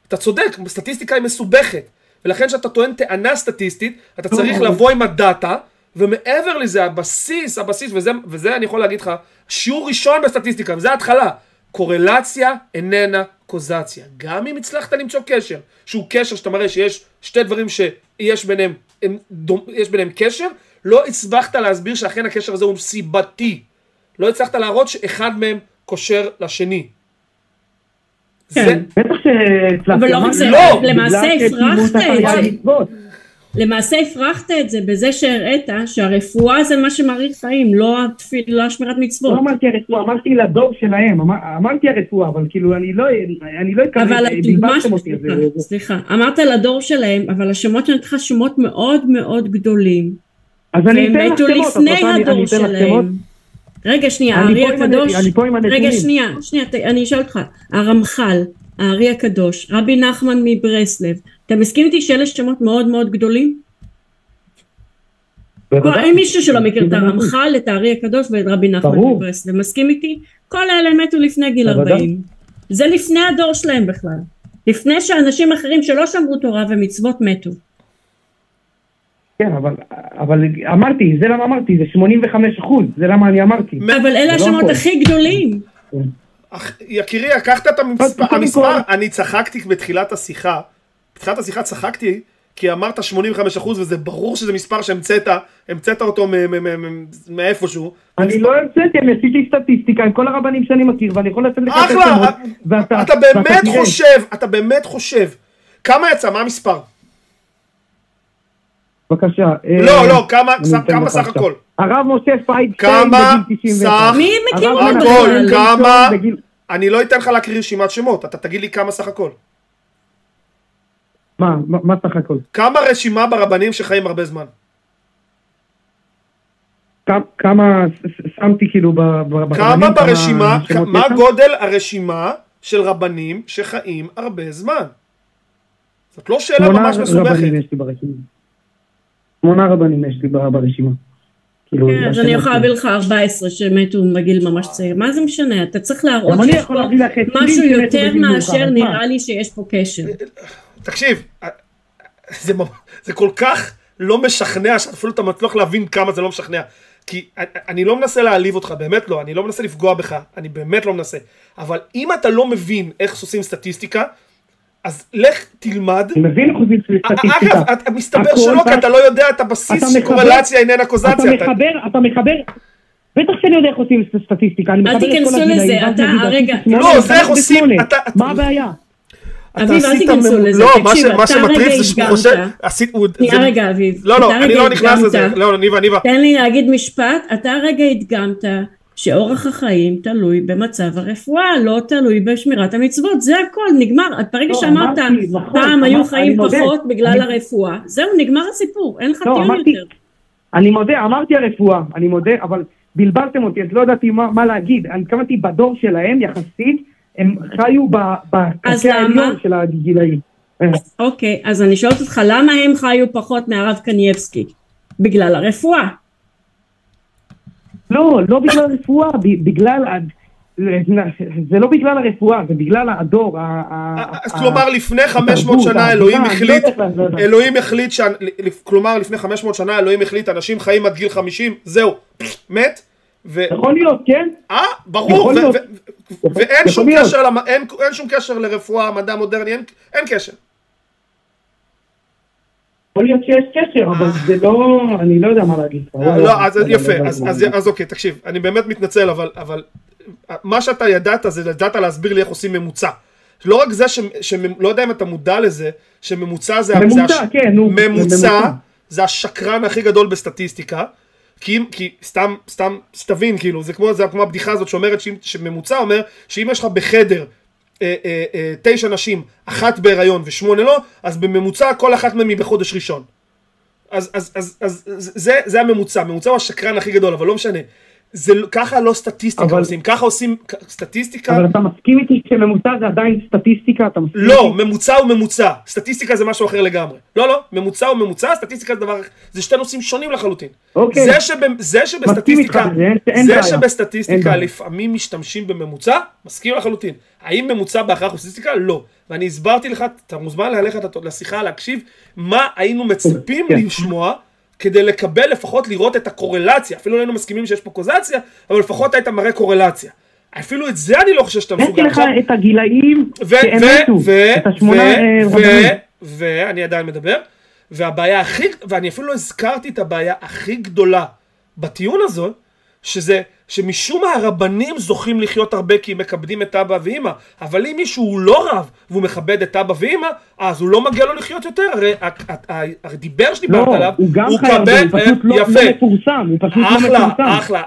אתה צודק, סטטיסטיקה היא מסובכת. ולכן שאתה טוען טענה סטטיסטית, אתה צריך לבוא עם הדאטה ומעבר לזה, הבסיס, וזה אני יכול להגיד לך, שיעור ראשון בסטטיסטיקה, וזה ההתחלה, קורלציה איננה קוזציה. גם אם הצלחת למצוא קשר, שהוא קשר שאתה מראה שיש שתי דברים שיש ביניהם, קשר, לא הצלחת להסביר שאכן הקשר הזה הוא סיבתי. לא הצלחת להראות שאחד מהם קושר לשני. כן, בטח שהצלחת. אבל לא רק זה, למעשה הפרחת את זה. בזה שהראית שהרפואה זה מה שמאריך חיים, לא השמירת מצוות. לא אמרתי הרפואה, אמרתי לדור שלהם, אמרתי הרפואה, אבל כאילו אני לא אקבל, בלבלתם אותי. סליחה, אמרת לדור שלהם, אבל השמות שלך שמות מאוד מאוד גדולים. אז אני אתן לך שמות. לפני הדור שלהם. רגע שנייה, הארי הקדוש. רגע שנייה, אני אשאל אותך. הרמח"ל, הארי הקדוש, רבי נחמן מברסלב, אתה מסכים איתי שאלה שמות מאוד מאוד גדולים? אין מישהו שלא מכיר את הרמח"ל, את הארי הקדוש ואת רבי נחמן מברסלב, מסכים איתי? כל האלה מתו לפני גיל 40. זה לפני הדור שלהם בכלל. לפני שאנשים אחרים שלא שמרו תורה ומצוות מתו. כן, אבל אמרתי, זה למה אמרתי, זה 85%, זה למה אני אמרתי. אבל אלה השמות הכי גדולים. יקירי, לקחת את המספר, אני צחקתי בתחילת השיחה, צחקתי, כי אמרת 85%, וזה ברור שזה מספר שהמצאת אותו מאיפשהו. אני לא המצאתי, אני עשיתי סטטיסטיקה עם כל הרבנים שאני מכיר, ואני יכול לצאת לך את השמות, ואתה... אתה באמת חושב, כמה יצא, מה המספר? בבקשה. לא, כמה סך הכל? הרב משה פיידשטיין בגיל 91. מי מכיר בגלל? כמה? אני לא אתן לך להקריא רשימת שמות, אתה תגיד לי כמה סך הכל. מה סך הכל? כמה רשימה ברבנים שחיים הרבה זמן? כמה שמתי כאילו ברבנים? כמה ברשימה, מה גודל הרשימה של רבנים שחיים הרבה זמן? זאת לא שאלה ממש מסובכת. 8 רבנים יש לי ברשימה. 8 רבנים יש לי ברשימה. כן, אז אני יכולה להביא לך 14 שמתו מגיל ממש צעיר. מה זה משנה? אתה צריך להראות שיש פה משהו יותר מאשר נראה לי שיש פה קשר. תקשיב, זה כל כך לא משכנע, שאפילו אתה מצליח להבין כמה זה לא משכנע. כי אני לא מנסה להעליב אותך, באמת לא, אני לא מנסה לפגוע בך, אני באמת לא מנסה. אבל אם אתה לא מבין איך עושים סטטיסטיקה, אז לך תלמד. אני מבין אחוזים של סטטיסטיקה. אגב, אתה מסתבר שלא, כי אתה לא יודע את הבסיס של קורלציה איננה קוזציה. אתה מחבר, בטח שאני יודע איך עושים סטטיסטיקה. אל תיכנסו לזה, אתה הרגע. לא, זה איך עושים. מה הבעיה? אביב, אל תיכנסו לזה. לא, מה שמטריף זה שהוא חושב... רגע, אביב. לא, אני לא נכנס לזה. לא, ניבה. תן לי להגיד משפט, אתה הרגע התגמת שאורח החיים תלוי במצב הרפואה, לא תלוי בשמירת המצוות, זה הכל, נגמר. ברגע שאמרת, פעם היו חיים פחות בגלל הרפואה, זהו, נגמר הסיפור, אין לך טיעון יותר. אני מודה, אמרתי הרפואה, אני מודה, אבל בלבלתם אותי, אז לא ידעתי מה להגיד, אני התכוונתי בדור שלהם, יחסית, הם חיו בקצה העליון של הגילאים. אוקיי, אז אני שואלת אותך, למה הם חיו פחות מהרב קנייבסקי? בגלל הרפואה. לא בגלל הרפואה, זה לא בגלל הרפואה, זה בגלל הדור. כלומר, לפני 500 שנה אלוהים החליט, כלומר, לפני 500 שנה אלוהים החליט, אנשים חיים עד גיל 50, זהו, מת. יכול להיות, כן? ברור, ואין שום קשר לרפואה, מדע מודרני, אין קשר. יכול להיות שיש קשר, אבל זה לא, אני לא יודע מה להגיד. לא, אז יפה, אז אוקיי, תקשיב, אני באמת מתנצל, אבל מה שאתה ידעת, זה ידעת להסביר לי איך עושים ממוצע. לא רק זה, לא יודע אם אתה מודע לזה, שממוצע זה... ממוצע, כן, נו. ממוצע זה השקרן הכי גדול בסטטיסטיקה, כי סתם, שתבין, כאילו, זה כמו הבדיחה הזאת שאומרת, שממוצע אומר, שאם יש לך בחדר 9 נשים, 1 בהיריון ו8 לא, אז בממוצע כל אחת מהם היא בחודש ראשון. אז זה הממוצע. ממוצע הוא השקרן הכי גדול, אבל לא משנה. ככה לא סטטיסטיקה עושים. ככה עושים סטטיסטיקה... אבל אתה מסכים איתי שממוצע זה עדיין סטטיסטיקה? לא, ממוצע הוא ממוצע. סטטיסטיקה זה משהו אחר לגמרי. לא, ממוצע הוא ממוצע, סטטיסטיקה זה דבר... זה שתי נושאים שונים לחלוטין. זה שבסטטיסטיקה לפעמים משתמשים בממוצע, מסכים לחלוטין. האם ממוצע בהכרח הוא סטטיסטיקה? לא. ואני הסברתי לך, אתה מוזמן ללכת לשיחה, להקשיב, מה היינו מצפים לשמוע כדי לקבל, לפחות לראות את הקורלציה. אפילו לא היינו מסכימים שיש פה קוזציה, אבל לפחות היית מראה קורלציה. אפילו את זה אני לא חושב שאתה מסוגל. נתתי לך את הגילאים שהאמתו, את השמונה רבנים. ואני עדיין מדבר, ואני אפילו לא הזכרתי את הבעיה הכי גדולה בטיעון הזו, שזה שמשום הרבנים זוכים לחיות הרבה כי הם מכבדים את אבא ואמא, אבל אם מישהו הוא לא רב והוא מכבד את אבא ואמא, אז הוא לא מגיע לו לחיות יותר. הרי הדיבר שדיברת עליו, הוא כבד, יפה, אחלה, אחלה.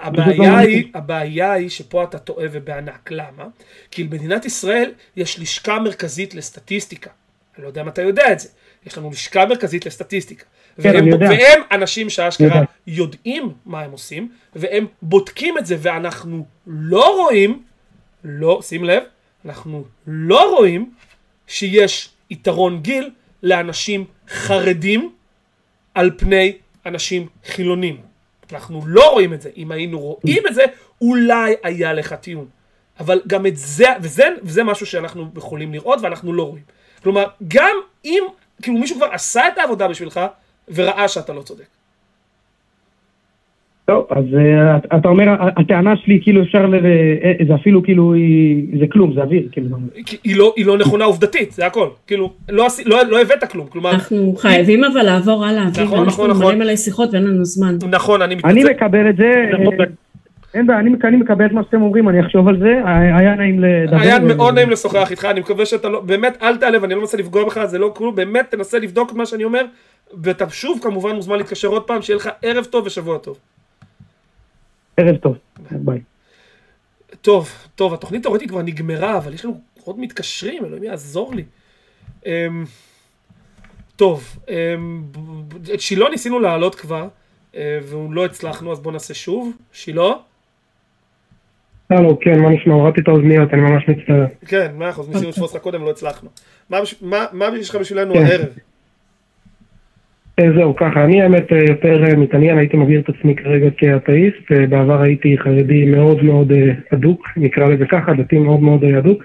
הבעיה היא שפה אתה טועה ובענק. למה? כי במדינת ישראל יש לשכה מרכזית לסטטיסטיקה. אני לא יודע אם אתה יודע את זה, יש לנו לשכה מרכזית לסטטיסטיקה. והם אנשים שהאשכרה יודעים מה הם עושים, והם בודקים את זה, ואנחנו לא רואים, לא, שים לב, אנחנו לא רואים שיש יתרון גיל לאנשים חרדים על פני אנשים חילונים. אנחנו לא רואים את זה. אם היינו רואים את זה, אולי היה לך טיעון. אבל גם את זה, וזה משהו שאנחנו יכולים לראות, ואנחנו לא רואים. כלומר, גם אם כאילו מישהו כבר עשה את העבודה בשבילך, וראה שאתה לא צודק. טוב, אז אתה אומר, הטענה שלי כאילו אפשר, זה אפילו כאילו, זה כלום, זה אוויר. היא לא נכונה עובדתית, זה הכל. כאילו, לא הבאת כלום, כלומר... אנחנו חייבים אבל לעבור הלאה, אנחנו מלאים עלי שיחות ואין לנו זמן. נכון, אני מתקצר. אני מקבל את זה... אין בה, אני מקבל את מה שאתם אומרים, אני אחשוב על זה, היה נעים לדבר. היה מאוד נעים לשוחח איתך, אני מקווה שאתה לא, באמת אל תעלב, אני לא מנסה לפגוע בך, זה לא כלום, באמת תנסה לבדוק את מה שאני אומר, ואתה שוב כמובן מוזמן להתקשר עוד פעם, שיהיה לך ערב טוב ושבוע טוב. ערב טוב, ביי. טוב, התוכנית תאורטית כבר נגמרה, אבל יש לנו עוד מתקשרים, אלוהים יעזור לי. טוב, את שילון ניסינו להעלות כבר, ולא הצלחנו, אז בוא נעשה שוב. שילון? כן, מה נשמע? הורדתי את האוזניות, אני ממש מצטער. כן, 100%, ניסינו לתפוס לך קודם, לא הצלחנו. מה יש לך בשבילנו הערב? זהו, ככה, אני האמת יותר מתעניין, הייתי מגדיר את עצמי כרגע כאתאיסט, בעבר הייתי חרדי מאוד מאוד אדוק, נקרא לזה ככה, דתי מאוד מאוד אדוק.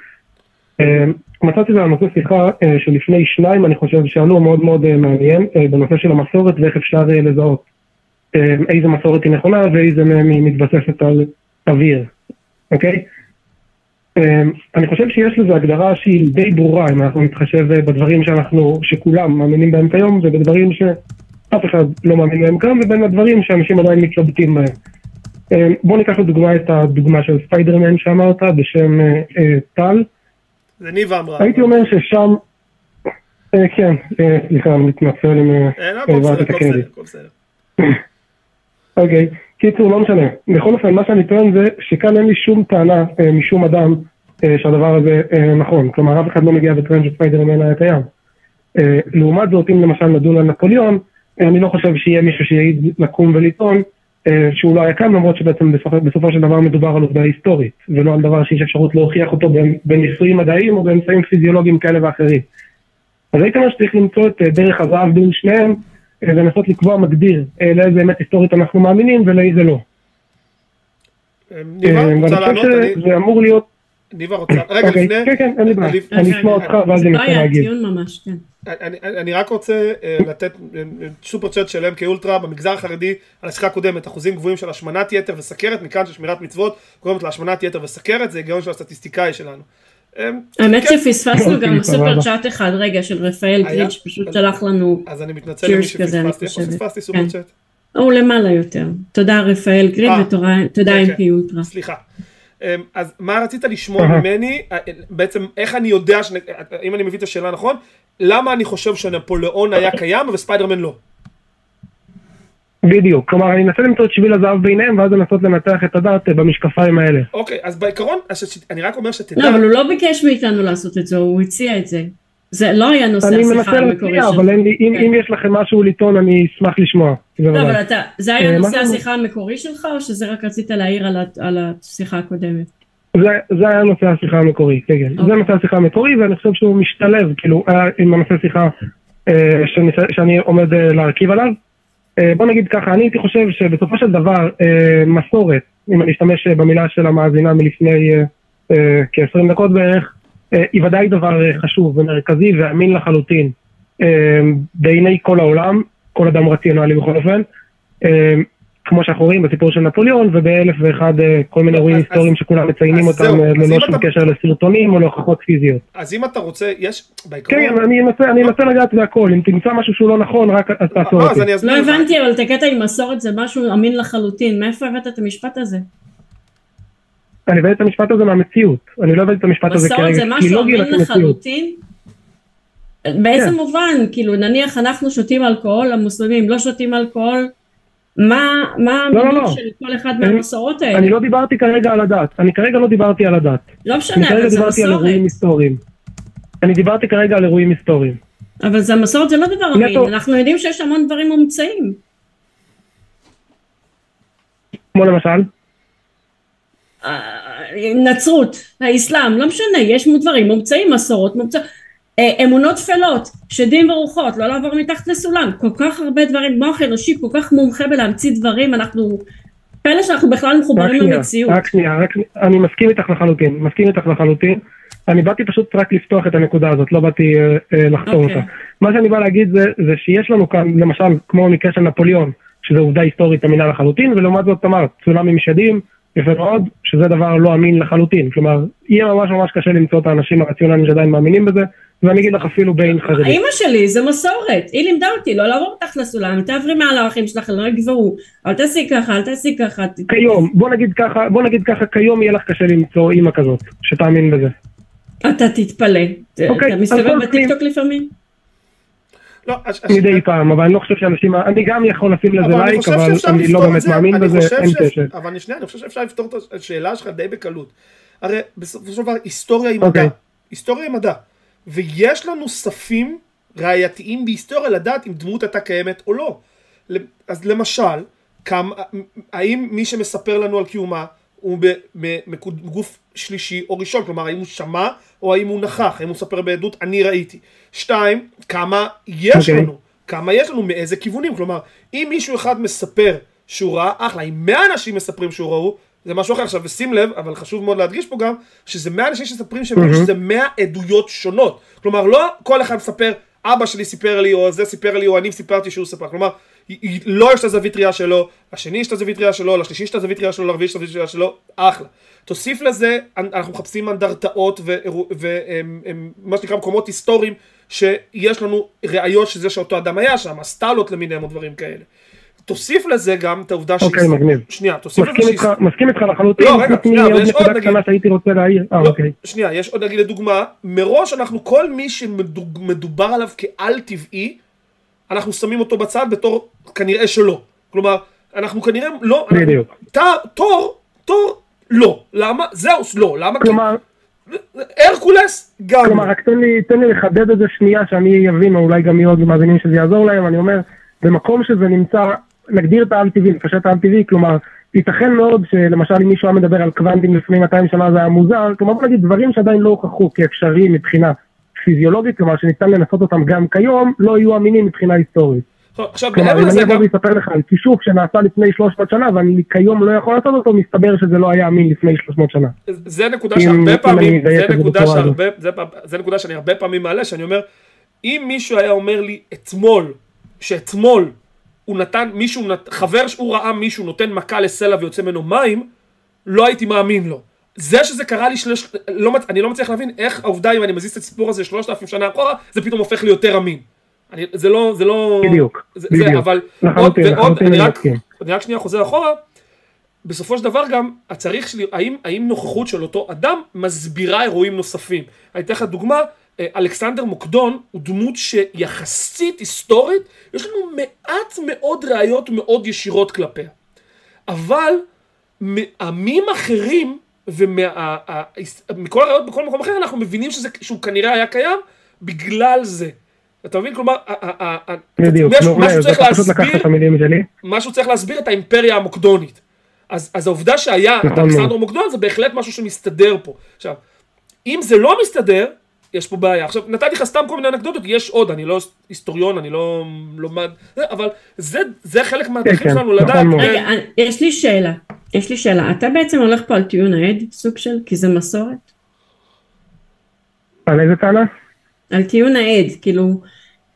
מצאתי בנושא שיחה שלפני שניים, אני חושב שענו מאוד מאוד מעניין, בנושא של המסורת ואיך אפשר לזהות. איזה מסורת היא נכונה ואיזה מתבססת על אוויר. אוקיי? אני חושב שיש לזה הגדרה שהיא די ברורה, אם אנחנו מתחשב בדברים שכולם מאמינים בהם כיום, ובדברים שאף אחד לא מאמין בהם כיום, ובין הדברים שאנשים עדיין מתלבטים בהם. בואו ניקח לדוגמה את הדוגמה של ספיידרמן שאמרת בשם טל. זה ניבה אמרה. הייתי אומר ששם... כן, סליחה, אני מתנצל עם... בסדר. אוקיי, קיצור, לא משנה. בכל אופן, מה שאני טוען זה שכאן אין לי שום טענה משום אדם שהדבר הזה נכון. כלומר, אף אחד לא מגיע וטוען שספיידרמן היה קיים. לעומת זאת, אם למשל נדון על נפוליאון, אני לא חושב שיהיה מישהו שיעיד לקום ולטעון שהוא לא היה קם, למרות שבעצם בסופו של דבר מדובר על עובדה היסטורית, ולא על דבר שיש אפשרות להוכיח אותו בניסויים מדעיים או באמצעים פיזיולוגיים כאלה ואחרים. אז הייתי אומר שצריך למצוא את דרך הזהב בין שניהם, לנסות לקבוע מגדיר לאיזה אמת היסטורית אנחנו מאמינים ולאיזה לא. ניבה, רוצה לענות? זה אמור להיות... ניבה רוצה... רגע, לפני... כן, אין לי בעיה. אני אשמע אותך, ואז אני רוצה להגיד. זה לא היה ציון ממש, כן. אני רק רוצה לתת סופר צ'אט של MK-Ultra במגזר החרדי על השיחה הקודמת. אחוזים גבוהים של השמנת יתר וסכרת, מכאן ששמירת מצוות גורמת להשמנת יתר וסכרת, זה הגיון של הסטטיסטיקאי שלנו. האמת שפספסנו גם סופר צ'אט אחד רגע של רפאל גריץ' שפשוט שלח לנו קירש כזה, אני חושבת הוא למעלה יותר. תודה רפאל גריץ' ותודה MK-Ultra. סליחה, אז מה רצית לשמוע ממני בעצם? איך אני יודע, אם אני מביא את השאלה נכון, למה אני חושב שנפוליאון היה קיים וספיידרמן לא? בדיוק, כלומר אני אנסה למצוא את שביל הזהב ביניהם ואז לנסות לנצח את הדעת במשקפיים האלה. אוקיי, אז בעיקרון, אני רק אומר שתדע... לא, אבל הוא לא ביקש מאיתנו לעשות את זה, הוא הציע את זה. זה לא היה נושא השיחה המקורי שלנו. אבל אם יש לכם משהו לטעון, אני אשמח לשמוע. לא, אבל זה היה נושא השיחה המקורי שלך, או שזה רק רצית להעיר על השיחה הקודמת? זה היה נושא השיחה המקורי, כן. זה נושא השיחה המקורי, ואני חושב שהוא משתלב, כאילו, עם הנושא השיחה שאני עומד להרכיב עליו. בוא נגיד ככה, אני הייתי חושב שבסופו של דבר מסורת, אם אני אשתמש במילה של המאזינה מלפני כ-20 דקות בערך, היא ודאי דבר חשוב ומרכזי ואמין לחלוטין בעיני כל העולם, כל אדם רציונלי בכל אופן, כמו שאנחנו רואים בסיפור של נפוליאון, ובאלף ואחד כל מיני אירועים היסטוריים שכולם מציינים אותם ללא שום קשר לסרטונים או להוכחות פיזיות. אז אם אתה רוצה, יש... כן, אני אנסה לגעת בהכל, אם תמצא משהו שהוא לא נכון, רק תעצור אותי. לא הבנתי, אבל את הקטע עם מסורת זה משהו אמין לחלוטין, מאיפה הבאת את המשפט הזה? אני הבאתי את המשפט הזה מהמציאות, אני לא הבאתי את המשפט הזה כרגע. מסורת זה משהו אמין לחלוטין? באיזה מובן, כאילו נניח אנחנו שותים אלכוהול, המוסלמים לא שותים אלכוהול, מה המילים של כל אחד מהמסורות האלה? אני לא דיברתי כרגע על הדת, אני כרגע לא דיברתי על הדת. לא משנה, אבל זה מסורת. אני דיברתי כרגע על אירועים היסטוריים. אבל זה המסורת זה לא דבר אמין, אנחנו יודעים שיש המון דברים מומצאים. כמו למשל? נצרות, האסלאם, לא משנה, יש דברים מומצאים, מסורות מומצאים. אמונות תפלות, שדים ורוחות, לא לעבור מתחת לסולם, כל כך הרבה דברים, מוח אנושי כל כך מומחה בלהמציא דברים, אנחנו, פלא שאנחנו בכלל מחוברים למציאות. רק שנייה, אני מסכים איתך לחלוטין, אני באתי פשוט רק לפתוח את הנקודה הזאת, לא באתי לחתור אותה. מה שאני בא להגיד זה שיש לנו כאן, למשל, כמו מקרה של נפוליאון, שזו עובדה היסטורית אמינה לחלוטין, ולעומת זאת אמרת, צולם עם שדים, יפה מאוד, שזה דבר לא אמין לחלוטין, כלומר, יהיה ממש קשה למצוא את האנשים הרציונליים שעדיין מאמינים בזה, ואני אגיד לך אפילו בין חרדים. האמא שלי, זה מסורת, היא לימדה אותי, לא לעבור אותך לסולם, תעברי מעל האחים שלך, לא יגברו, אל תעשי ככה, כיום, בוא נגיד ככה, כיום יהיה לך קשה למצוא אמא כזאת, שתאמין בזה. אתה תתפלא, אתה מסתובב בטיקטוק לפעמים? מדי פעם, אבל אני לא חושב שאנשים, אני גם יכול לשים לזה לייק, אבל אני לא באמת מאמין בזה, אין קשר. אבל אני חושב שאפשר לפתור את השאלה שלך די בקלות. הרי בסופו של דבר, היסטוריה היא מדע. היסטוריה היא מדע. ויש לנו ספים ראייתיים בהיסטוריה לדעת אם דמות הייתה קיימת או לא. אז למשל, האם מי שמספר לנו על קיומה הוא בגוף שלישי או ראשון, כלומר האם הוא שמע או האם הוא נכח, האם הוא מספר בעדות, אני ראיתי. שתיים, כמה יש לנו, מאיזה כיוונים, כלומר אם מישהו אחד מספר שהוא ראה, אחלה, אם 100 אנשים מספרים שהוא ראו, זה משהו אחר. עכשיו, ושים לב, אבל חשוב מאוד להדגיש פה גם, שזה 100 אנשים שספרים שזה 100 עדויות שונות. כלומר, לא כל אחד מספר, אבא שלי סיפר לי, או זה סיפר לי, או אני סיפרתי שהוא ספר. כלומר, לא יש את הזווית ראייה שלו, השני יש את הזווית ראייה שלו, לשלישי יש את הזווית ראייה שלו, לרביעי יש את הזווית ראייה שלו, אחלה. תוסיף לזה, אנחנו מחפשים אנדרטאות ומה שנקרא מקומות היסטוריים, שיש לנו ראיות שזה שאותו אדם היה שם, הסטלות למיניהם או דברים כאלה. תוסיף לזה גם את העובדה שהיא... אוקיי, מגניב. שנייה, תוסיף לזה שהיא... מסכים איתך לחלוטין? לא, רגע, שנייה, אבל יש עוד נגיד... שהייתי רוצה להעיר. אוקיי. שנייה, יש עוד נגיד לדוגמה, מראש אנחנו, כל מי שמדובר עליו כעל טבעי, אנחנו שמים אותו בצד בתור כנראה שלא. כלומר, אנחנו כנראה לא... בדיוק. תור, לא. למה? זהוס, לא. למה? כלומר... הרקולס, גם. כלומר, רק תן לי לחדד את זה שנייה, שאני אבין, אולי גם יהיו מאזינים שזה יעזור להם, אני אומר, במקום שזה נמצא נגדיר את העל-טבעי, לפשט העל-טבעי, כלומר, ייתכן מאוד שלמשל אם מישהו מדבר על קוונטים לפני 200 שנה זה היה מוזר, כלומר, בוא נגיד, דברים שעדיין לא הוכחו כאפשרי מבחינה פיזיולוגית, כלומר, שניתן לנסות אותם גם כיום, לא יהיו אמינים מבחינה היסטורית. כלומר, אם אני אבוא ויספר לך על כישוף שנעשה לפני 300 שנה, ואני כיום לא יכול לעשות אותו, מסתבר שזה לא היה אמין לפני 300 שנה. זה נקודה שאני הרבה פעמים מעלה, שאני אומר, אם מישהו היה אומר לי שאתמול הוא נתן, חבר שהוא ראה מישהו נותן מכה לסלע ויוצא ממנו מים, לא הייתי מאמין לו. זה שזה קרה לי, אני לא מצליח להבין איך העובדה אם אני מזיז את הסיפור הזה 3,000 שנה אחורה, זה פתאום הופך לי יותר אמין. זה לא... בדיוק. אבל עוד, אני רק שנייה חוזר אחורה, בסופו של דבר גם, הצריך שלי, האם נוכחות של אותו אדם מסבירה אירועים נוספים. אני אתן לך דוגמה, אלכסנדר מוקדון הוא דמות שיחסית היסטורית, יש לנו מעט מאוד ראיות מאוד ישירות כלפיה. אבל מעמים אחרים, ומכל הראיות בכל מקום אחר, אנחנו מבינים שהוא כנראה היה קיים, בגלל זה. אתה מבין? כלומר, משהו צריך להסביר את האימפריה המוקדונית. אז העובדה שהיה אלכסנדר מוקדון, זה בהחלט משהו שמסתדר פה. עכשיו, אם זה לא מסתדר, יש פה בעיה. עכשיו, נתתי לך סתם כל מיני אנקדוטות, יש עוד, אני לא היסטוריון, אני לא לומד, אבל זה חלק מהדרכים שלנו לדעת. רגע, יש לי שאלה, אתה בעצם הולך פה על טיעון העד, סוג של, כי זה מסורת? על איזה טענה? על טיעון העד, כאילו,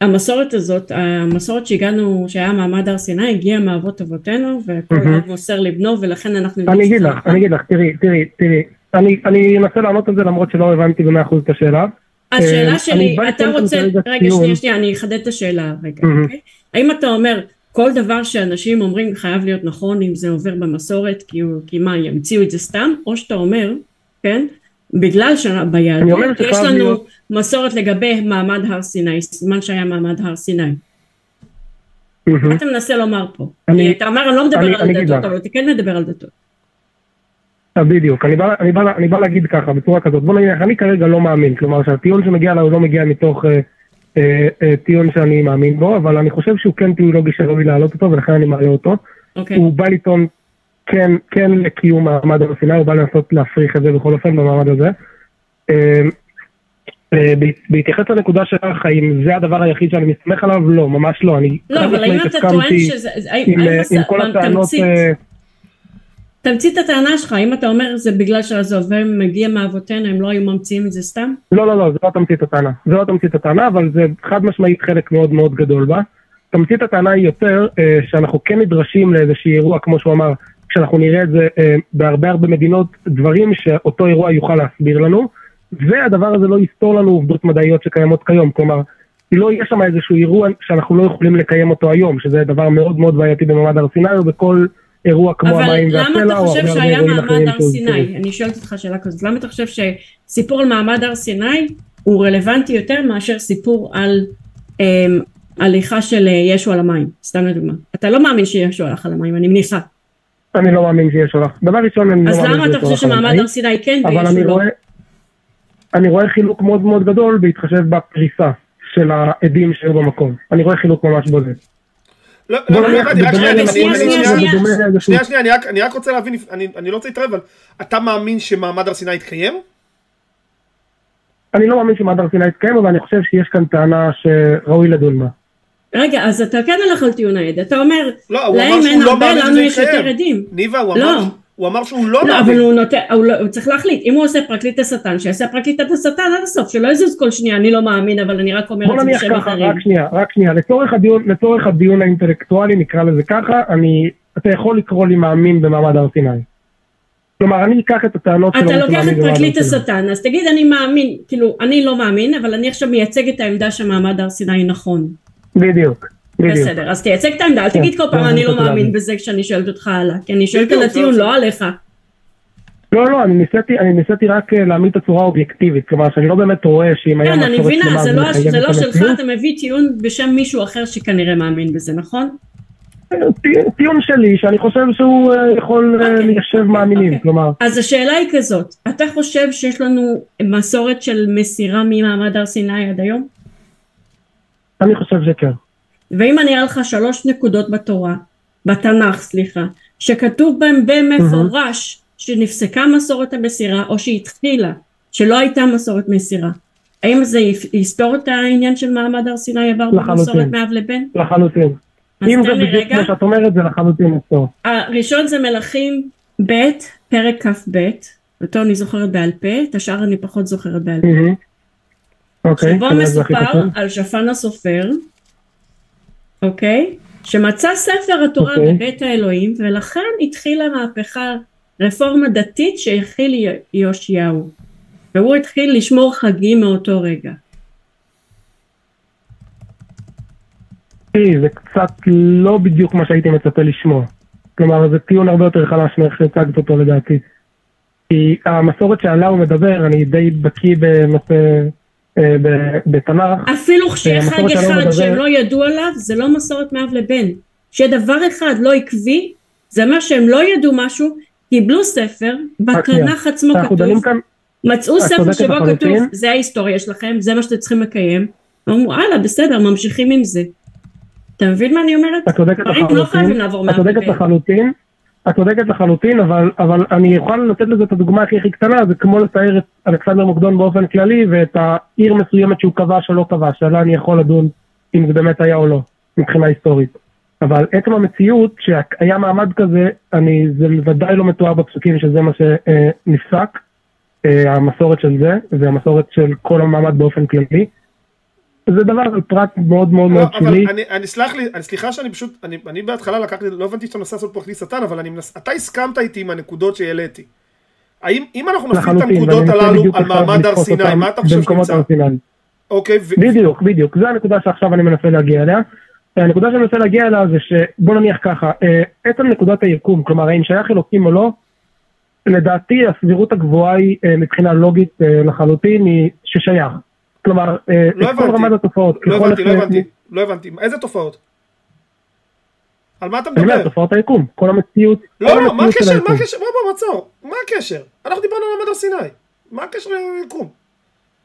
המסורת הזאת, המסורת שהגענו, שהיה מעמד הר סיני, הגיעה מאבות אבותינו, וכל אחד מוסר לבנו, ולכן אנחנו... אני אגיד לך, תראי, אני אנסה לענות על זה, למרות שלא הבנתי ב100% את השאלה. השאלה שלי, אתה רוצה... רגע, שנייה, אני אחדד את השאלה, רגע, אוקיי? האם אתה אומר, כל דבר שאנשים אומרים חייב להיות נכון, אם זה עובר במסורת, כי מה, ימציאו את זה סתם? או שאתה אומר, כן? בגלל שביהדות יש לנו להיות... מסורת לגבי מעמד הר סיני, סימן שהיה מעמד הר סיני. מה אתה מנסה לומר פה? אתה אומר, אני לא מדבר על דתות, אבל אתה כן מדבר על דתות. בדיוק, אני בא להגיד ככה, בצורה כזאת, בוא נגיד, אני כרגע לא מאמין, כלומר שהטיון שמגיע לה הוא לא מגיע מתוך טיון שאני מאמין בו, אבל אני חושב שהוא כן תיאולוגי שראוי להעלות אותו, ולכן אני מעלה אותו. הוא בא לטעון... כן לקיום מעמד הר סיני, הוא בא לנסות להפריך את זה בכל אופן במעמד הזה. בהתייחס לנקודה שלך, אם זה הדבר היחיד שאני מסתמך עליו, לא, ממש לא. לא, אבל האם אתה טוען שזה... עם כל הטענות... תמצית הטענה שלך, אם אתה אומר זה בגלל שזה עובר מגיע מאבותינו, הם לא היו ממציאים את זה סתם? לא, זה לא תמצית הטענה. זה לא תמצית הטענה, אבל זה חד משמעית חלק מאוד מאוד גדול בה. תמצית הטענה היא יותר שאנחנו כן נדרשים לאיזשהו אירוע, כמו שהוא אמר, כשאנחנו נראה את זה בהרבה מדינות, דברים שאותו אירוע יוכל להסביר לנו, והדבר הזה לא יסתור לנו עובדות מדעיות שקיימות כיום, כלומר, לא יש שם איזשהו אירוע שאנחנו לא יכולים לקיים אותו היום, שזה דבר מאוד מאוד בעייתי במעמד הר סיני, ובכל אירוע כמו המים והסלע. אבל למה אתה חושב שהיה מעמד הר סיני? אני שואלת אותך שאלה כזאת, למה אתה חושב שסיפור על מעמד הר סיני הוא רלוונטי יותר מאשר סיפור על... הליכה של ישו על המים, סתם לדוגמה. אתה לא מאמין שישו הלך על המים, אני מניחה. אני לא מאמין שישו הלך. דבר ראשון, אני לא מאמין שישו הלך על המים. אז למה אתה חושב שמעמד הר סיני כן וישו לא? אבל אני רואה חילוק מאוד מאוד גדול בהתחשב בפריסה של העדים שהיו במקום. אני רואה חילוק ממש בזה. לא, שנייה, אני רק רוצה להבין, אני לא רוצה להתערב, אבל אתה מאמין שמעמד הר סיני התקיים? אני לא מאמין שמעמד הר סיני התקיים, אבל אני חושב שיש כאן טענה שראוי לדון בה. רגע, אז אתה כן הלך על טיעון העד, אתה אומר, להם אין הרבה, לנו יש יותר עדים. ניבה, הוא אמר שהוא לא מאמין. אבל הוא צריך להחליט, אם הוא עושה פרקליט השטן, שיעשה פרקליט השטן עד הסוף, שלא יזוז כל שנייה, אני לא מאמין, אבל אני רק אומר את זה בשם אחרים. רק שנייה, לצורך הדיון האינטלקטואלי, נקרא לזה ככה, אתה יכול לקרוא לי מאמין במעמד הר סיני. כלומר, אני אקח את הטענות שלו. אתה לוקח את פרקליט השטן, אז תגיד, אני מאמין, כאילו, אני לא מאמין, אבל אני עכשיו מייצג את העמדה שמעמד הר סיני נכון. בדיוק. בסדר, אז תייצג את העמדה, אל תגיד כל פעם, אני לא מאמין בזה כשאני שואלת אותך הלאה, כי אני שואלת על הטיעון, לא עליך. לא, אני ניסיתי רק להעמיד את הצורה האובייקטיבית, כלומר, שאני לא באמת רואה שאם היה... כן, אני מבינה, זה לא שלך, אתה מביא טיעון בשם מישהו אחר שכנראה מאמין בזה, נכון? טיעון שלי, שאני חושב שהוא יכול ליישב מאמינים, כלומר. אז השאלה היא כזאת, אתה חושב שיש לנו מסורת של מסירה ממעמד הר סיני עד היום? אני חושב שכן. ואם אני אראה לך 3 נקודות בתורה, בתנ"ך, שכתוב בהם במפורש שנפסקה מסורת המסירה או שהתחילה, שלא הייתה מסורת מסירה, האם זה יסתור את העניין של מעמד הר סיני עבר במסורת מאב לבן? לחלוטין. אם זה בדיוק כמו שאת אומרת, זה לחלוטין מסורת. הראשון זה מלכים ב' פרק כ"ב, אותו אני זוכרת בעל פה, את השאר אני פחות זוכרת בעל פה. שבו מסופר על שפן הסופר, אוקיי? שמצא ספר התורה בבית האלוהים, ולכן התחילה מהפכה, רפורמה דתית שהחיל יאשיהו. והוא התחיל לשמור חגים מאותו רגע. זה קצת לא בדיוק מה שהייתי מצפה לשמוע. כלומר, זה טיעון הרבה יותר חלש מאיך שהצגת אותו לדעתי. כי המסורת שעליה הוא מדבר, אני די בקיא בתנ"ך. אפילו כשיהיה חג אחד שהם לא ידעו עליו, זה לא מסורת מאב לבן. שדבר אחד לא עקבי, זה מה שהם לא ידעו משהו, קיבלו ספר, בתנ"ך עצמו כתוב, מצאו ספר שבו כתוב, זה ההיסטוריה שלכם, זה מה שאתם צריכים לקיים. אמרו, הלאה, בסדר, ממשיכים עם זה. אתה מבין מה אני אומרת? את צודקת לחלוטין, אבל אני יכול לתת לזה את הדוגמה הכי קטנה, זה כמו לתאר את אלכסנדר מוקדון באופן כללי, ואת העיר מסוימת שהוא קבע שלא קבע, שאלה אני יכול לדון אם זה באמת היה או לא, מבחינה היסטורית. אבל עצם המציאות, שהיה מעמד כזה, זה ודאי לא מתואר בפסוקים שזה מה שנפסק, המסורת של זה, והמסורת של כל המעמד באופן כללי, זה דבר על פרק מאוד מאוד מאוד שני. סליחה שאני פשוט, אני בהתחלה לקחתי, לא הבנתי שאתה מנסה לעשות פה הכלי סטן, אבל אתה הסכמת איתי עם הנקודות שהעליתי. אם אנחנו נשים את הנקודות הללו על מעמד הר סיני, מה אתה חושב שנמצא? בדיוק, בדיוק. זו הנקודה שעכשיו אני מנסה להגיע אליה. הנקודה שאני מנסה להגיע אליה זה שבוא נניח ככה, עצם נקודת היקום, כלומר, אם שייך אלוקים או לא, לדעתי הסבירות הגבוהה היא מבחינה לוגית לחלוטין היא ששייך. כלומר, כל רמת התופעות. לא הבנתי. איזה תופעות? על מה אתה מדבר? תופעות היקום, כל המציאות. לא, מה הקשר? מה הקשר? אנחנו דיברנו על מעמד הר סיני. מה הקשר ליקום?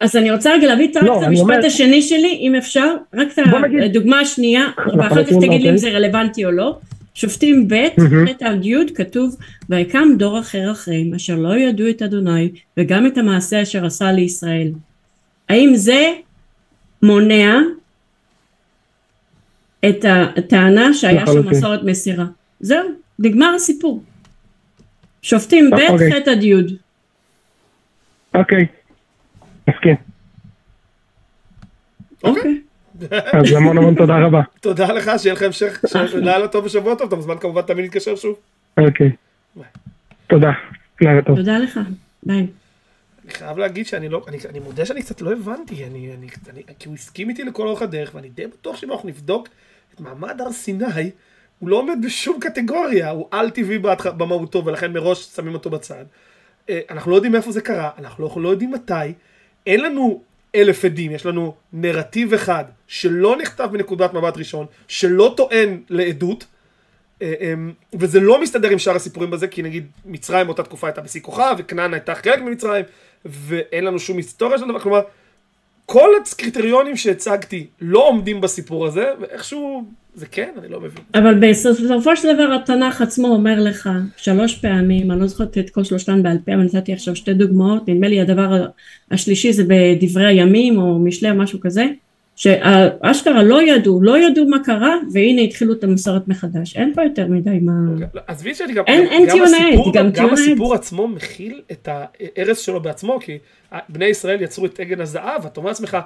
אז אני רוצה רגע להביא רק את המשפט השני שלי, אם אפשר, רק את הדוגמה השנייה, ואחר כך תגיד לי אם זה רלוונטי או לא. שופטים ב', כתוב, ויקם דור אחר אחריהם, אשר לא ידעו את אדוני, וגם את המעשה אשר עשה לישראל. האם זה מונע את הטענה שהיה שם מסורת מסירה? זהו, נגמר הסיפור. שופטים ב' ח' עד י'. אוקיי. מסכים. אוקיי. אז המון המון תודה רבה. תודה לך, שיהיה לכם המשך לילה טוב ושבוע טוב, אתה מוזמן כמובן תמיד להתקשר שוב. אוקיי. תודה. תודה לך. ביי. אני חייב להגיד שאני מודה שאני קצת לא הבנתי, כי הוא הסכים איתי לכל אורך הדרך, ואני די בטוח שאם אנחנו נבדוק את מעמד הר סיני, הוא לא עומד בשום קטגוריה, הוא על-טבעי במהותו, ולכן מראש שמים אותו בצד. אנחנו לא יודעים איפה זה קרה, אנחנו לא יודעים מתי, אין לנו 1000 עדים, יש לנו נרטיב אחד, שלא נכתב בנקודת מבט ראשון, שלא טוען לעדות, וזה לא מסתדר עם שאר הסיפורים בזה, כי נגיד מצרים באותה תקופה הייתה בשיא כוחה, וכנען הייתה חלק ממצרים, ואין לנו שום היסטוריה של דבר, כלומר, כל הקריטריונים שהצגתי לא עומדים בסיפור הזה, ואיכשהו, זה כן, אני לא מבין. אבל בסופו של דבר התנ"ך עצמו אומר לך, 3 פעמים, אני לא זוכרת את כל 3 בעל פה, אבל נתתי עכשיו 2 דוגמאות, נדמה לי הדבר השלישי זה בדברי הימים, או משלי או משהו כזה, שהאשכרה לא ידעו מה קרה, והנה התחילו את המסורת מחדש. אין פה יותר מדי מה... אז ויש לי גם הסיפור עצמו מכיל את הארץ שלו בעצמו, כי בני ישראל יצרו את עגן הזהב, אתה אומר לעצמך,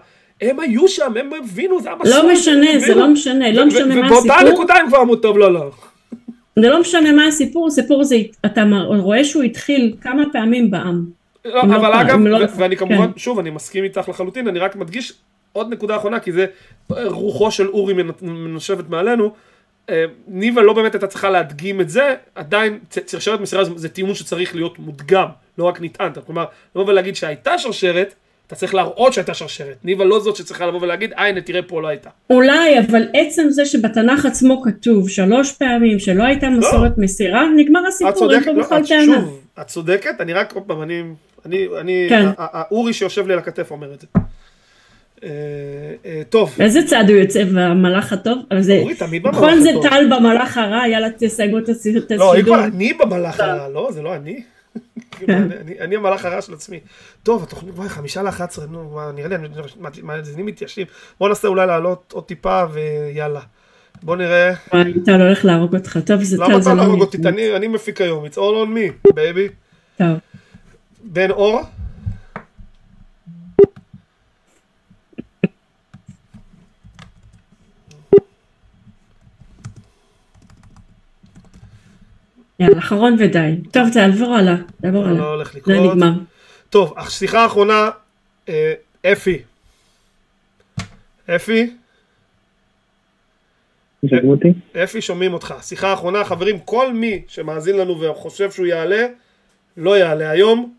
הם היו שם, הם הבינו, זה המסורת. לא משנה, זה לא משנה, לא משנה מה הסיפור. ובאותה נקודה הם כבר אמרו, טוב, לא. זה לא משנה מה הסיפור, סיפור זה, אתה רואה שהוא התחיל כמה פעמים בעם. אבל אגב, ואני כמובן, שוב, אני מסכים איתך לחלוטין, אני רק מדגיש עוד נקודה אחרונה, כי זה רוחו של אורי מנושבת מעלינו, ניבה לא באמת הייתה צריכה להדגים את זה, עדיין שרשרת מסירה זה טיעון שצריך להיות מודגם, לא רק נטען, כלומר, לבוא ולהגיד שהייתה שרשרת, אתה צריך להראות שהייתה שרשרת, ניבה לא זאת שצריכה לבוא ולהגיד, הנה תראה פה לא הייתה. אולי, אבל עצם זה שבתנ"ך עצמו כתוב 3 פעמים שלא הייתה מסורת מסירה, נגמר הסיפור, אין פה בכל טענה. שוב, את צודקת, אני רק עוד פעם, אני, האורי שיושב לי על הכתף אומר את זה. טוב. איזה צעד הוא יוצא במלאך הטוב? נכון זה טל במלאך הרע, יאללה תסייגו את הסידור. לא, אני במלאך הרע, לא? זה לא אני? אני המלאך הרע של עצמי. טוב, התוכנית, וואי, 10:55, נראה לי, אני מתיישבים. בוא נעשה אולי לעלות עוד טיפה ויאללה. בוא נראה. אתה לא הולך להרוג אותך, טוב זה טל. למה אתה להרוג אותי? אני מפיק היום, it's all on me, baby. טוב. בן אור? יאללה, אחרון ודי. טוב, תעבור עלה. לא הולך לקרות. טוב, השיחה האחרונה, אפי. אפי? שומעים אותי? אפי, שומעים אותך. שיחה האחרונה, חברים, כל מי שמאזין לנו וחושב שהוא יעלה, לא יעלה היום.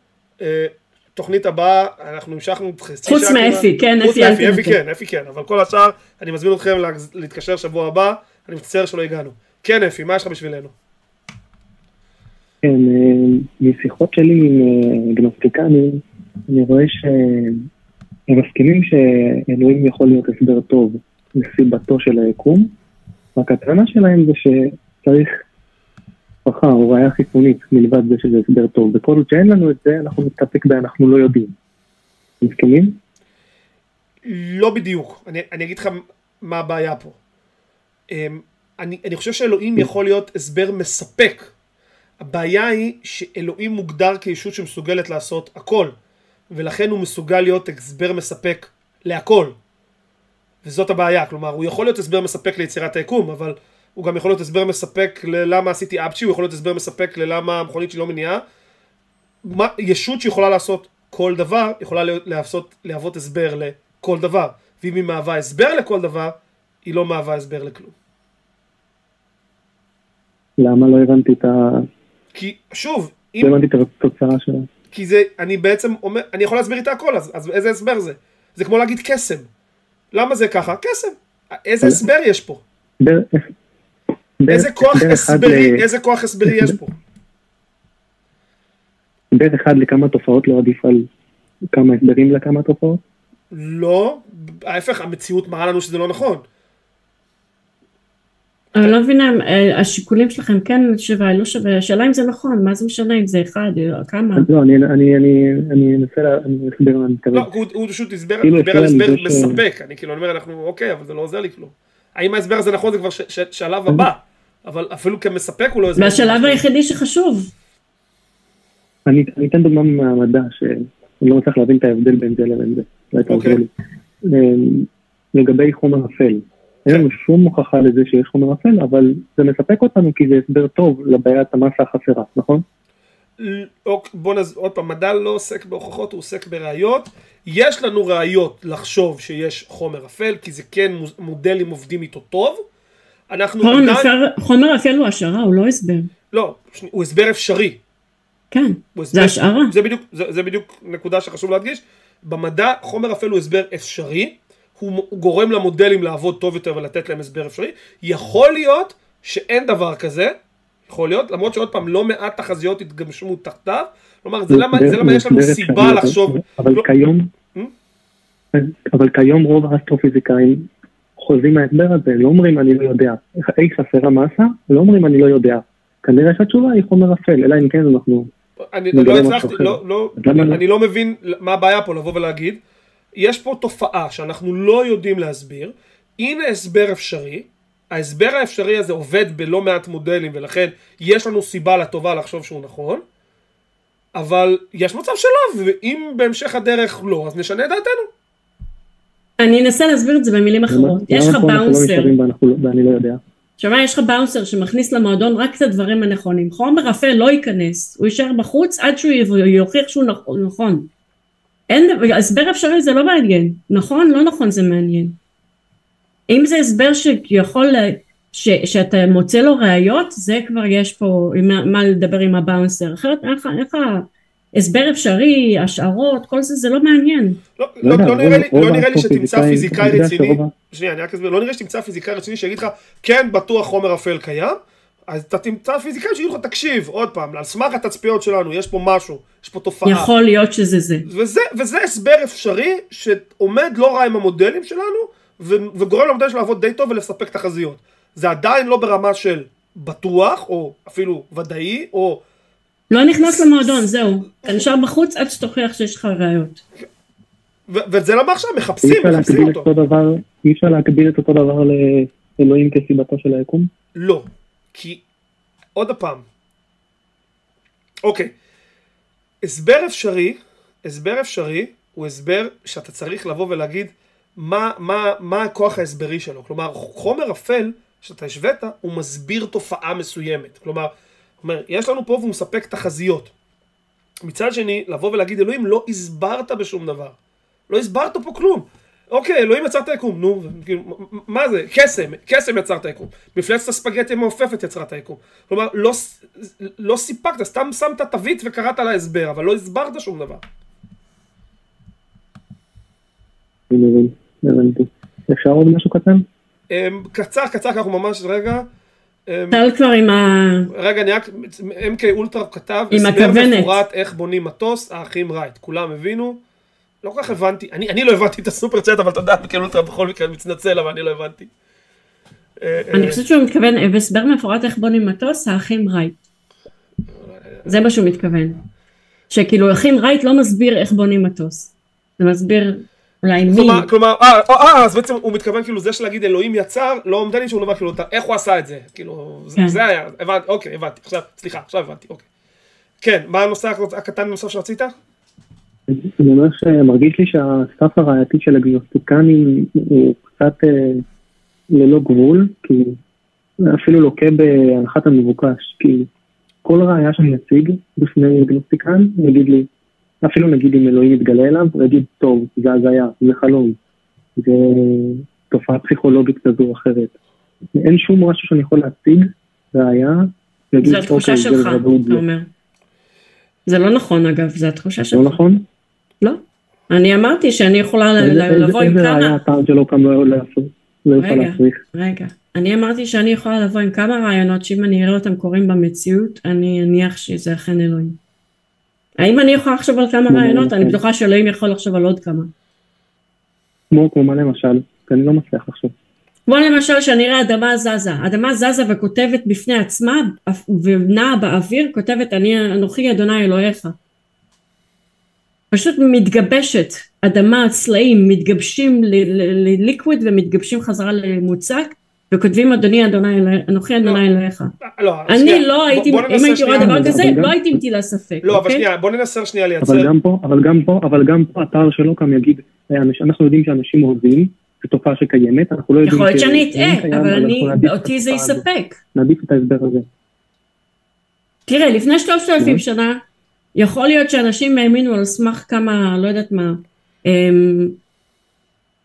תוכנית הבאה, אנחנו המשכנו... חוץ מאפי, כן, אפי כן, אבל כל השאר, אני מזמין אתכם להתקשר שבוע הבא, אני מצטער שלא הגענו. כן, אפי, מה יש לך בשבילנו? כן, משיחות שלי עם גנוסטיקנים, אני רואה שהם מסכימים שאלוהים יכול להיות הסבר טוב לסיבתו של היקום, רק הטענה שלהם זה שצריך פחה או ראייה חיצונית מלבד זה שזה הסבר טוב, וכל עוד שאין לנו את זה אנחנו מתאפק ואנחנו לא יודעים. מסכימים? לא בדיוק, אני אגיד לך מה הבעיה פה. אני חושב שאלוהים יכול להיות הסבר מספק, הבעיה היא שאלוהים מוגדר כישות שמסוגלת לעשות הכל, ולכן הוא מסוגל להיות הסבר מספק להכל. וזאת הבעיה, כלומר, הוא יכול להיות הסבר מספק ליצירת היקום, אבל הוא גם יכול להיות הסבר מספק ללמה עשיתי אפצ'י, הוא יכול להיות הסבר מספק ללמה המכונית שלי לא מניעה. ישות שיכולה לעשות כל דבר, יכולה להוות הסבר לכל דבר, ואם היא מהווה הסבר לכל דבר, היא לא מהווה הסבר לכלום. למה לא הבנתי את ה... כי, שוב, אם... לא הבנתי את התוצאה שלה. כי זה, אני בעצם אומר, אני יכול להסביר איתה הכל, אז איזה הסבר זה? זה כמו להגיד קסם. למה זה ככה? קסם. איזה הסבר יש פה? איזה כוח הסברי יש פה? דרך אחד לכמה תופעות לא עדיף על כמה הסברים לכמה תופעות? לא, ההפך, המציאות מראה לנו שזה לא נכון. אני לא מבינה, השיקולים שלכם כן שווה, לא שווה, השאלה אם זה נכון, מה זה משנה אם זה אחד, כמה? לא, אני אנסה להסביר מה אני מתכוון. לא, הוא פשוט הסבר על הסבר מספק, אני כאילו אומר, אנחנו אוקיי, אבל זה לא עוזר לי כלום. האם ההסבר הזה נכון זה כבר שלב הבא, אבל אפילו כמספק הוא לא הסבר. והשלב היחידי שחשוב. אני אתן דוגמה מהמדע, שאני לא מצליח להבין את ההבדל בין זה לבין זה. אוקיי. לגבי חומר אפל. אין לנו שום מוכחה לזה שיש חומר אפל, אבל זה מספק אותנו כי זה הסבר טוב לבעיית המסה החסרה, נכון? בוא נעזור, עוד פעם, מדע לא עוסק בהוכחות, הוא עוסק בראיות. יש לנו ראיות לחשוב שיש חומר אפל, כי זה כן מודלים עובדים איתו טוב. חומר אפל הוא השערה, הוא לא הסבר. לא, הוא הסבר אפשרי. כן, זה השערה. זה בדיוק נקודה שחשוב להדגיש. במדע חומר אפל הוא הסבר אפשרי, הוא גורם למודלים לעבוד טוב יותר ולתת להם הסבר אפשרי. יכול להיות שאין דבר כזה, יכול להיות, למרות שעוד פעם לא מעט תחזיות התגמשו תחתיו, כלומר זה למה יש לנו סיבה לחשוב. אבל כיום רוב האסטרופיזיקאים חוזים מההסבר הזה, לא אומרים אני לא יודע, אי חסר המסה, לא אומרים אני לא יודע, כנראה שהתשובה היא חומר אפל, אלא אם כן אנחנו... אני לא מבין מה הבעיה פה לבוא ולהגיד, יש פה תופעה שאנחנו לא יודעים להסביר, הנה הסבר אפשרי, ההסבר האפשרי הזה עובד בלא מעט מודלים, ולכן יש לנו סיבה לטובה לחשוב שהוא נכון, אבל יש מצב שלא, ואם בהמשך הדרך לא, אז נשנה את דעתנו. אני אנסה להסביר את זה במילים אחרות. יש לך באונסר. ואני לא יודע. שמה, יש לך באונסר שמכניס למועדון רק את הדברים הנכונים. חומר אפל לא ייכנס, הוא יישאר בחוץ עד שהוא יוכיח שהוא נכון. הסבר אפשרי זה לא מעניין. נכון, לא נכון, זה מעניין. אם זה הסבר שאתה מוצא לו ראיות, זה כבר יש פה מה לדבר עם הבאונסר. אחרת, איך הסבר אפשרי, השערות, כל זה, זה לא מעניין. לא נראה לי שתמצא פיזיקאי רציני, שנייה, אני רק אסביר, לא נראה שתמצא פיזיקאי רציני שיגיד לך, כן, בטוח חומר אפל קיים, אז אתה תמצא פיזיקאים שיגיד לך, תקשיב, עוד פעם, על סמך התצפיות שלנו, יש פה משהו, יש פה תופעה. יכול להיות שזה זה. וזה הסבר אפשרי שעומד לא רע עם המודלים שלנו, וגורם למודל שלנו לעבוד די טוב ולספק תחזיות. זה עדיין לא ברמה של בטוח, או אפילו ודאי, או... לא נכנס למועדון, זהו. אתה נשאר בחוץ עד שתוכיח שיש לך ראיות. וזה למה עכשיו, מחפשים אותו. אי אפשר להקביל את אותו דבר לאלוהים כסיבתו של היקום? לא. כי, עוד פעם, אוקיי, הסבר אפשרי הוא הסבר שאתה צריך לבוא ולהגיד מה הכוח ההסברי שלו, כלומר חומר אפל שאתה השווית הוא מסביר תופעה מסוימת, כלומר יש לנו פה והוא מספק תחזיות, מצד שני לבוא ולהגיד אלוהים לא הסברת בשום דבר, לא הסברת פה כלום, אוקיי, אלוהים יצרת היקום, נו, מה זה? קסם יצרת היקום. מפלצת הספגטיה מעופפת יצרת היקום. כלומר, לא סיפקת, סתם שמת תווית וקראת על ההסבר, אבל לא הסברת שום דבר. אני מבין, הבנתי. אפשר עוד משהו קטן? קצר, אנחנו ממש, רגע. טל כבר עם ה... רגע, אני רק, MK-Ultra כתב, עם הכוונת. איך בונים מטוס, האחים רייט. כולם הבינו. לא כך הבנתי, אני לא הבנתי את הסופר צ'אט, אבל תודה, MK-Ultra בכל מקרה מצנצל, אבל אני לא הבנתי. אני חושבת שהוא מתכוון, בסבר מפורט איך בונים מטוס, האחים רייט. זה מה שהוא מתכוון. שכאילו, האחים רייט לא מסביר איך בונים מטוס. זה מסביר אולי מי. כלומר, אז בעצם הוא מתכוון כאילו זה שלהגיד אלוהים יצר, לא עומד לי שהוא נובע כאילו, איך הוא עשה את זה? כאילו, זה היה, הבנתי, אוקיי, הבנתי, עכשיו, סליחה, עכשיו הבנתי, אוקיי. כן, מה הנושא הקטן הנוסף שרצית? זה אומר שמרגיש לי שהסף הראייתי של הגיוסטיקנים הוא קצת ללא גבול, כי אפילו לוקה בהנחת המבוקש, כי כל ראייה שאני אציג בפני הגיוסטיקן, נגיד לי, אפילו נגיד אם אלוהים יתגלה אליו, נגיד טוב, זה הזיה, זה חלום, זה תופעה פסיכולוגית כזו או אחרת. אין שום משהו שאני יכול להציג ראייה, זה התחושה שלך, אתה אומר. זה לא נכון אגב, זה התחושה שלך. לא נכון? לא. אני אמרתי שאני יכולה לבוא עם כמה... איזה ראייה שלא קם לא יוכל להצריך. רגע, אני אמרתי שאני יכולה לבוא עם כמה רעיונות, שאם אני אראה אותם קוראים במציאות, אני אניח שזה אכן אלוהים. האם אני יכולה לחשוב על כמה רעיונות? אני בטוחה שאלוהים יכול לחשוב על עוד כמה. כמו מה למשל? אני לא מצליח לחשוב. כמו למשל שאני אראה אדמה זזה, אדמה זזה וכותבת בפני עצמה, ונעה באוויר, כותבת אני אנוכי אדוני אלוהיך. פשוט מתגבשת, אדמה, צלעים, מתגבשים לליקוויד ומתגבשים חזרה למוצק, וכותבים אדוני אדוני אנוכי אדוני אלוהיך. אני לא הייתי, אם הייתי רואה דבר כזה, לא הייתי מטילה ספק. לא, אבל שנייה, בוא ננסה שנייה לייצר. אבל גם פה אתר שלא כאן יגיד, אנחנו יודעים שאנשים עובדים, זו תופעה שקיימת, אנחנו לא יודעים... יכול להיות שאני אטעה, אבל אותי זה יספק. נעדיף את ההסבר הזה. תראה, לפני 3,000 שנה, יכול להיות שאנשים האמינו על סמך כמה, לא יודעת מה,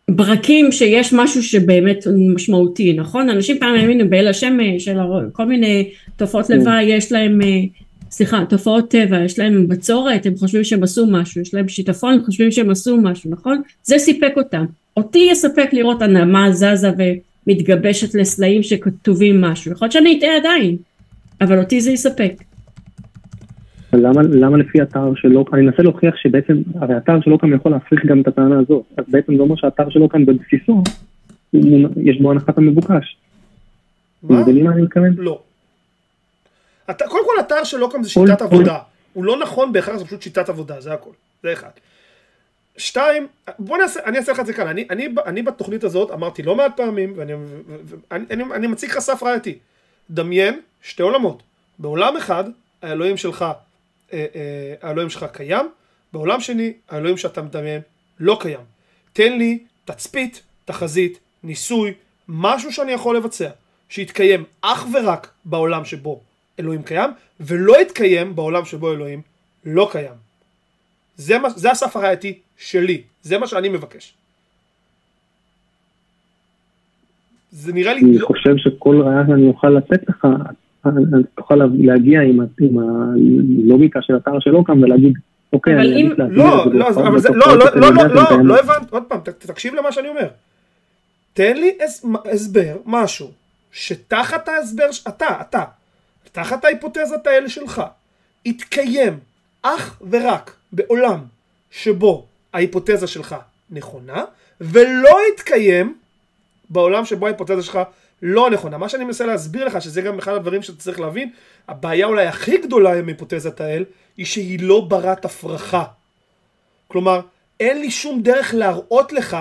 ברקים שיש משהו שבאמת משמעותי, נכון? אנשים פעם האמינו באל השמש, כל מיני תופעות לבה יש להם, סליחה, תופעות טבע, יש להם בצורת, הם חושבים שהם עשו משהו, יש להם שיטפון, הם חושבים שהם עשו משהו, נכון? זה סיפק אותם. אותי יספק לראות אדמה זזה ומתגבשת לסלעים שכתובים משהו. יכול להיות שאני אטעה עדיין, אבל אותי זה יספק. למה לפי אתר שלא... אני אנסה להוכיח שבעצם, הרי אתר שלא כאן יכול להפריך גם את הטענה הזאת. אז בעצם זה אומר שהאתר שלא כאן בבסיסו, יש בו הנחת המבוקש. מה? מבינים מה אני מתכוון? לא. קודם כל, אתר שלא כאן זה שיטת עבודה. הוא לא נכון בהכרח, זה פשוט שיטת עבודה, זה הכל. זה אחד. שתיים, בוא נעשה, אני אעשה לך את זה כאן, אני בתוכנית הזאת אמרתי לא מעט פעמים, ואני מציג לך סף ראייתי, דמיין שתי עולמות, בעולם אחד, האלוהים שלך קיים, בעולם שני, האלוהים שאתה מדמיין לא קיים, תן לי תצפית, תחזית, ניסוי, משהו שאני יכול לבצע, שיתקיים אך ורק בעולם שבו אלוהים קיים, ולא יתקיים בעולם שבו אלוהים לא קיים. זה הסף הראייתי שלי, זה מה שאני מבקש. זה נראה לי... אני חושב שכל ראייה שאני אוכל לתת לך, אני תוכל להגיע עם הלוגיקה של אתר שלא כאן ולהגיד, אוקיי, אני אגיד להגיד... לא הבנת, עוד פעם, תקשיב למה שאני אומר. תן לי הסבר, משהו, שתחת ההסבר, אתה, תחת ההיפותזת האלה שלך, יתקיים אך ורק בעולם שבו ההיפותזה שלך נכונה, ולא יתקיים בעולם שבו ההיפותזה שלך לא נכונה. מה שאני מנסה להסביר לך, שזה גם אחד הדברים שאתה צריך להבין, הבעיה אולי הכי גדולה עם היפותזת האל, היא שהיא לא ברת הפרחה. כלומר, אין לי שום דרך להראות לך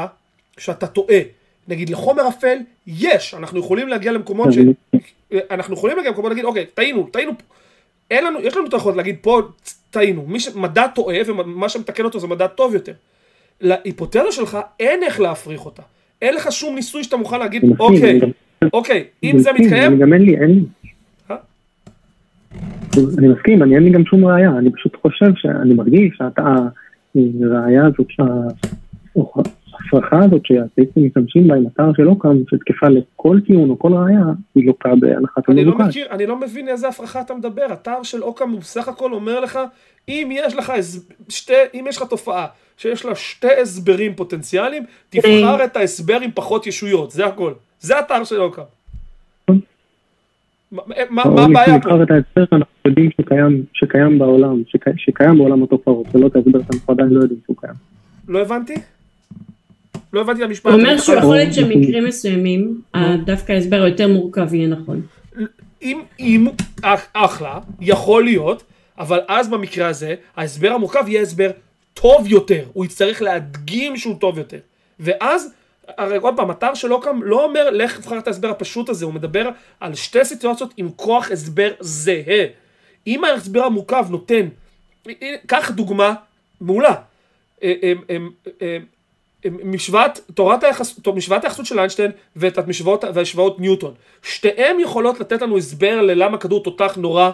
שאתה טועה. נגיד, לחומר אפל, יש. אנחנו יכולים להגיע למקומות ש... אנחנו יכולים להגיע למקומות להגיד, אוקיי, טעינו פה. יש לנו את היכולת להגיד פה, טעינו, מדע טועה ומה שמתקן אותו זה מדע טוב יותר. להיפותזה שלך אין איך להפריך אותה, אין לך שום ניסוי שאתה מוכן להגיד אוקיי, אם זה מתקיים... אני גם אין לי. אני מסכים, אין לי גם שום ראייה, אני פשוט חושב שאני מרגיש שהראייה הזאת, ההפרחה הזאת שהתאיסטים משתמשים בה עם אתר שלא קם, שתקפה לכל טיעון או כל ראייה, היא לוקה בהנחת המבוקש. אני לא מבין איזה הפרחה אתה מדבר, אתר של אוקם הוא בסך הכל אומר לך, אם יש לך תופעה שיש לה שתי הסברים פוטנציאליים, תבחר את ההסבר עם פחות ישויות, זה הכל. זה אתר של אוקם. מה הבעיה פה? את ההסבר אנחנו יודעים שקיים בעולם, שקיים בעולם התופעות, ולא את ההסבר שאנחנו עדיין לא יודעים שהוא קיים. לא הבנתי? לא הבנתי למשפט. הוא אומר שהוא יכול להיות שמקרים מסוימים, דווקא ההסבר היותר מורכב יהיה נכון. אם אחלה, יכול להיות, אבל אז במקרה הזה, ההסבר המורכב יהיה הסבר טוב יותר, הוא יצטרך להדגים שהוא טוב יותר. ואז, הרי עוד פעם, אתר שלא קם, לא אומר, לך תבחר את ההסבר הפשוט הזה, הוא מדבר על שתי סיטואציות עם כוח הסבר זהה. אם ההסבר המורכב נותן, קח דוגמה מעולה. משוואת היחסות של איינשטיין ואת המשוואות ניוטון. שתיהן יכולות לתת לנו הסבר ללמה כדור תותח נורא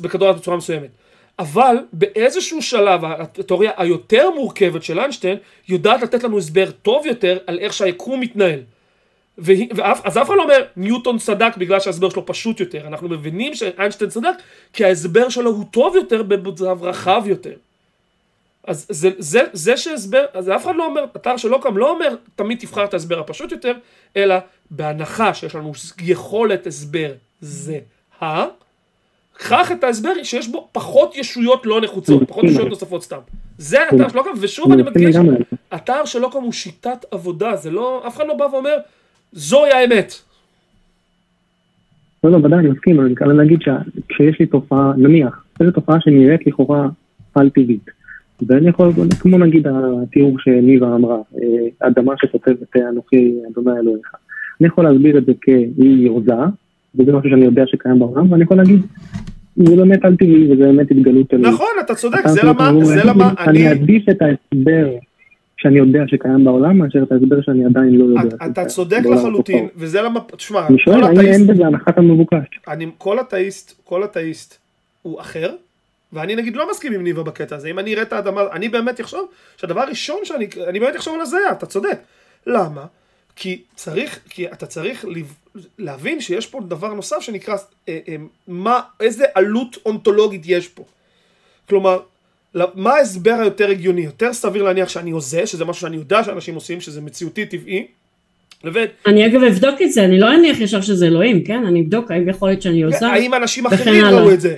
בכדור בצורה מסוימת. אבל באיזשהו שלב התיאוריה היותר מורכבת של איינשטיין יודעת לתת לנו הסבר טוב יותר על איך שהיקום מתנהל. אז אף אחד לא אומר ניוטון צדק בגלל שההסבר שלו פשוט יותר. אנחנו מבינים שאיינשטיין צדק כי ההסבר שלו הוא טוב יותר במצב רחב יותר. אז זה שהסבר, אז אף אחד לא אומר, אתר שלא קם לא אומר תמיד תבחר את ההסבר הפשוט יותר, אלא בהנחה שיש לנו יכולת הסבר זה קח את ההסבר שיש בו פחות ישויות לא נחוצות, פחות ישויות נוספות סתם. זה אתר שלא קם, ושוב אני מדגיש, אתר שלא קם הוא שיטת עבודה, זה לא, אף אחד לא בא ואומר, זוהי האמת. לא, בדיוק, אני מסכים, אבל אני כאן להגיד שכשיש לי תופעה, נניח, איזו תופעה שנראית לכאורה על טבעית, ואני יכול, כמו נגיד התיאור שניבה אמרה, אדמה שכותבת אנוכי אדוני אלוהיך, אני יכול להסביר את זה כאי ירזה, וזה משהו שאני יודע שקיים בעולם, ואני יכול להגיד, זה באמת על טבעי, וזה באמת התגלות אלוהית. נכון, אתה צודק, זה למה אני אעדיף את ההסבר שאני יודע שקיים בעולם, מאשר את ההסבר שאני עדיין לא יודע. אתה צודק לחלוטין, וזה למה, תשמע, אני שואל, האם אין בזה הנחת המבוקש? כל אתאיסט הוא אחר, ואני נגיד לא מסכים עם ניבה בקטע הזה, אם אני אראה את האדמה, אני באמת יחשוב שהדבר הראשון שאני באמת יחשוב על זה, אתה צודק. למה? כי אתה צריך להבין שיש פה דבר נוסף שנקרא, איזה עלות אונתולוגית יש פה. כלומר, מה ההסבר היותר הגיוני? יותר סביר להניח שאני עושה, שזה משהו שאני יודע שאנשים עושים, שזה מציאותי טבעי, אני אגב אבדוק את זה, אני לא אניח ישר שזה אלוהים, כן? אני אבדוק האם יכול להיות שאני עושה. האם אנשים אחרים ראו את זה?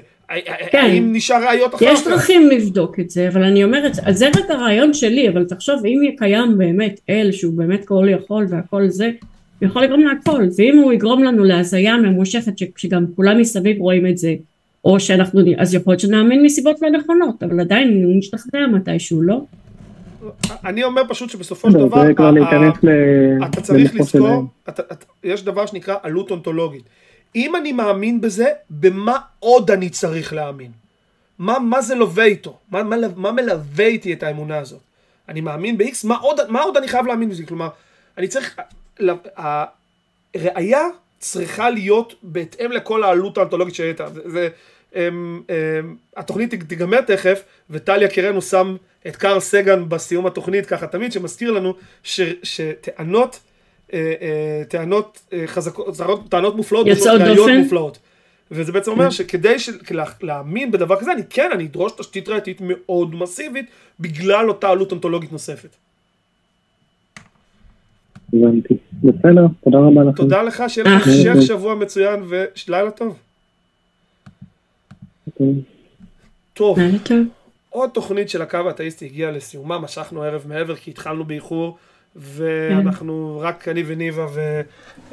האם נשאר ראיות אחר כך? יש דרכים לבדוק את זה, אבל אני אומרת, אז זה רק הרעיון שלי, אבל תחשוב, אם יקיים באמת אל שהוא באמת כל יכול והכל זה, הוא יכול לגרום להכל, ואם הוא יגרום לנו להזיה ממושכת שגם כולם מסביב רואים את זה, או שאנחנו, אז יכול להיות שנאמין מסיבות לא נכונות, אבל עדיין הוא נשתכנע מתישהו, לא? אני אומר פשוט שבסופו של דבר, אתה צריך לזכור, יש דבר שנקרא עלות אונתולוגית. אם אני מאמין בזה, במה עוד אני צריך להאמין? מה זה לווה איתו? מה מלווה איתי את האמונה הזאת? אני מאמין ב-X, מה עוד אני חייב להאמין בזה? כלומר, אני צריך, הראייה צריכה להיות בהתאם לכל העלות האונתולוגית שהייתה. התוכנית תיגמר תכף, וטליה קרנו שם את קארל סגן בסיום התוכנית, ככה תמיד שמזכיר לנו שטענות, טענות מופלאות יוצאות דופן, וזה בעצם אומר שכדי להאמין בדבר כזה, אני אדרוש תשתית ראייתית מאוד מסיבית בגלל אותה עלות אונתולוגית נוספת. הבנתי, בסדר, תודה רבה לכם. תודה לך, שיהיה לך המשך שבוע מצוין ולילה טוב. טוב, עוד תוכנית של הקו האתאיסטי הגיעה לסיומה, משכנו ערב מעבר כי התחלנו באיחור, ואנחנו רק אני וניבה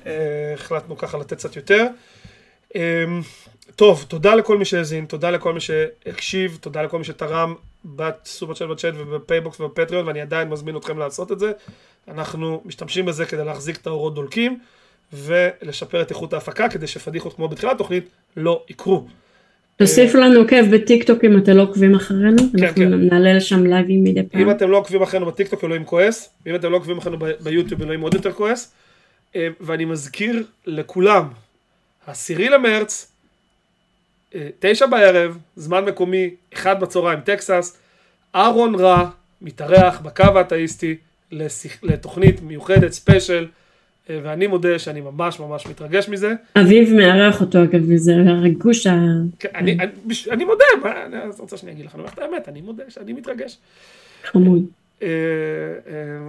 והחלטנו ככה לתת קצת יותר. טוב, תודה לכל מי שהזין, תודה לכל מי שהקשיב, תודה לכל מי שתרם בסופרצ'אט ובפייבוקס ובפטריון, ואני עדיין מזמין אתכם לעשות את זה. אנחנו משתמשים בזה כדי להחזיק את האורות דולקים ולשפר את איכות ההפקה כדי שפדיחות כמו בתחילת תוכנית לא יקרו. תוסיף לנו עוקב בטיקטוק אם אתם לא עוקבים אחרינו, אנחנו נעלה לשם לייבים מדי פעם. אם אתם לא עוקבים אחרינו בטיקטוק אלוהים כועס, ואם אתם לא עוקבים אחרינו ביוטיוב אלוהים עוד יותר כועס, ואני מזכיר לכולם, 10 במרץ, 21:00, זמן מקומי, 13:00 טקסס, אהרון רע מתארח בקו האתאיסטי לתוכנית מיוחדת ספיישל, ואני מודה שאני ממש ממש מתרגש מזה. אביב מארח אותו אגב, וזה הרגוש אני מודה, אני רוצה שאני אגיד לך, אני אומר את האמת, אני מודה שאני מתרגש. חמוד.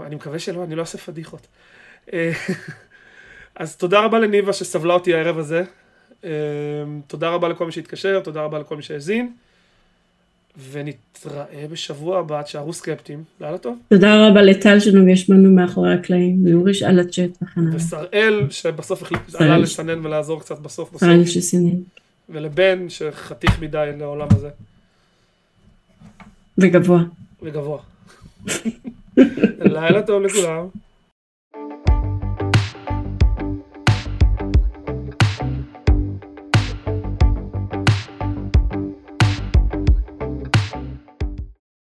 אני מקווה שלא, אני לא אעשה פדיחות. אז תודה רבה לניבה שסבלה אותי הערב הזה. תודה רבה לכל מי שהתקשר, תודה רבה לכל מי שהאזין. ונתראה בשבוע הבא, תשארו סקפטים, לילה טוב. תודה רבה לטל שנוגש בנו מאחורי הקלעים, לאוריש על הצ'אט וכן הלאה. ושראל שבסוף עלה לסנן ולעזור קצת בסוף. סרל שסינן. ולבן שחתיך מדי לעולם הזה. וגבוה. לילה טוב לכולם.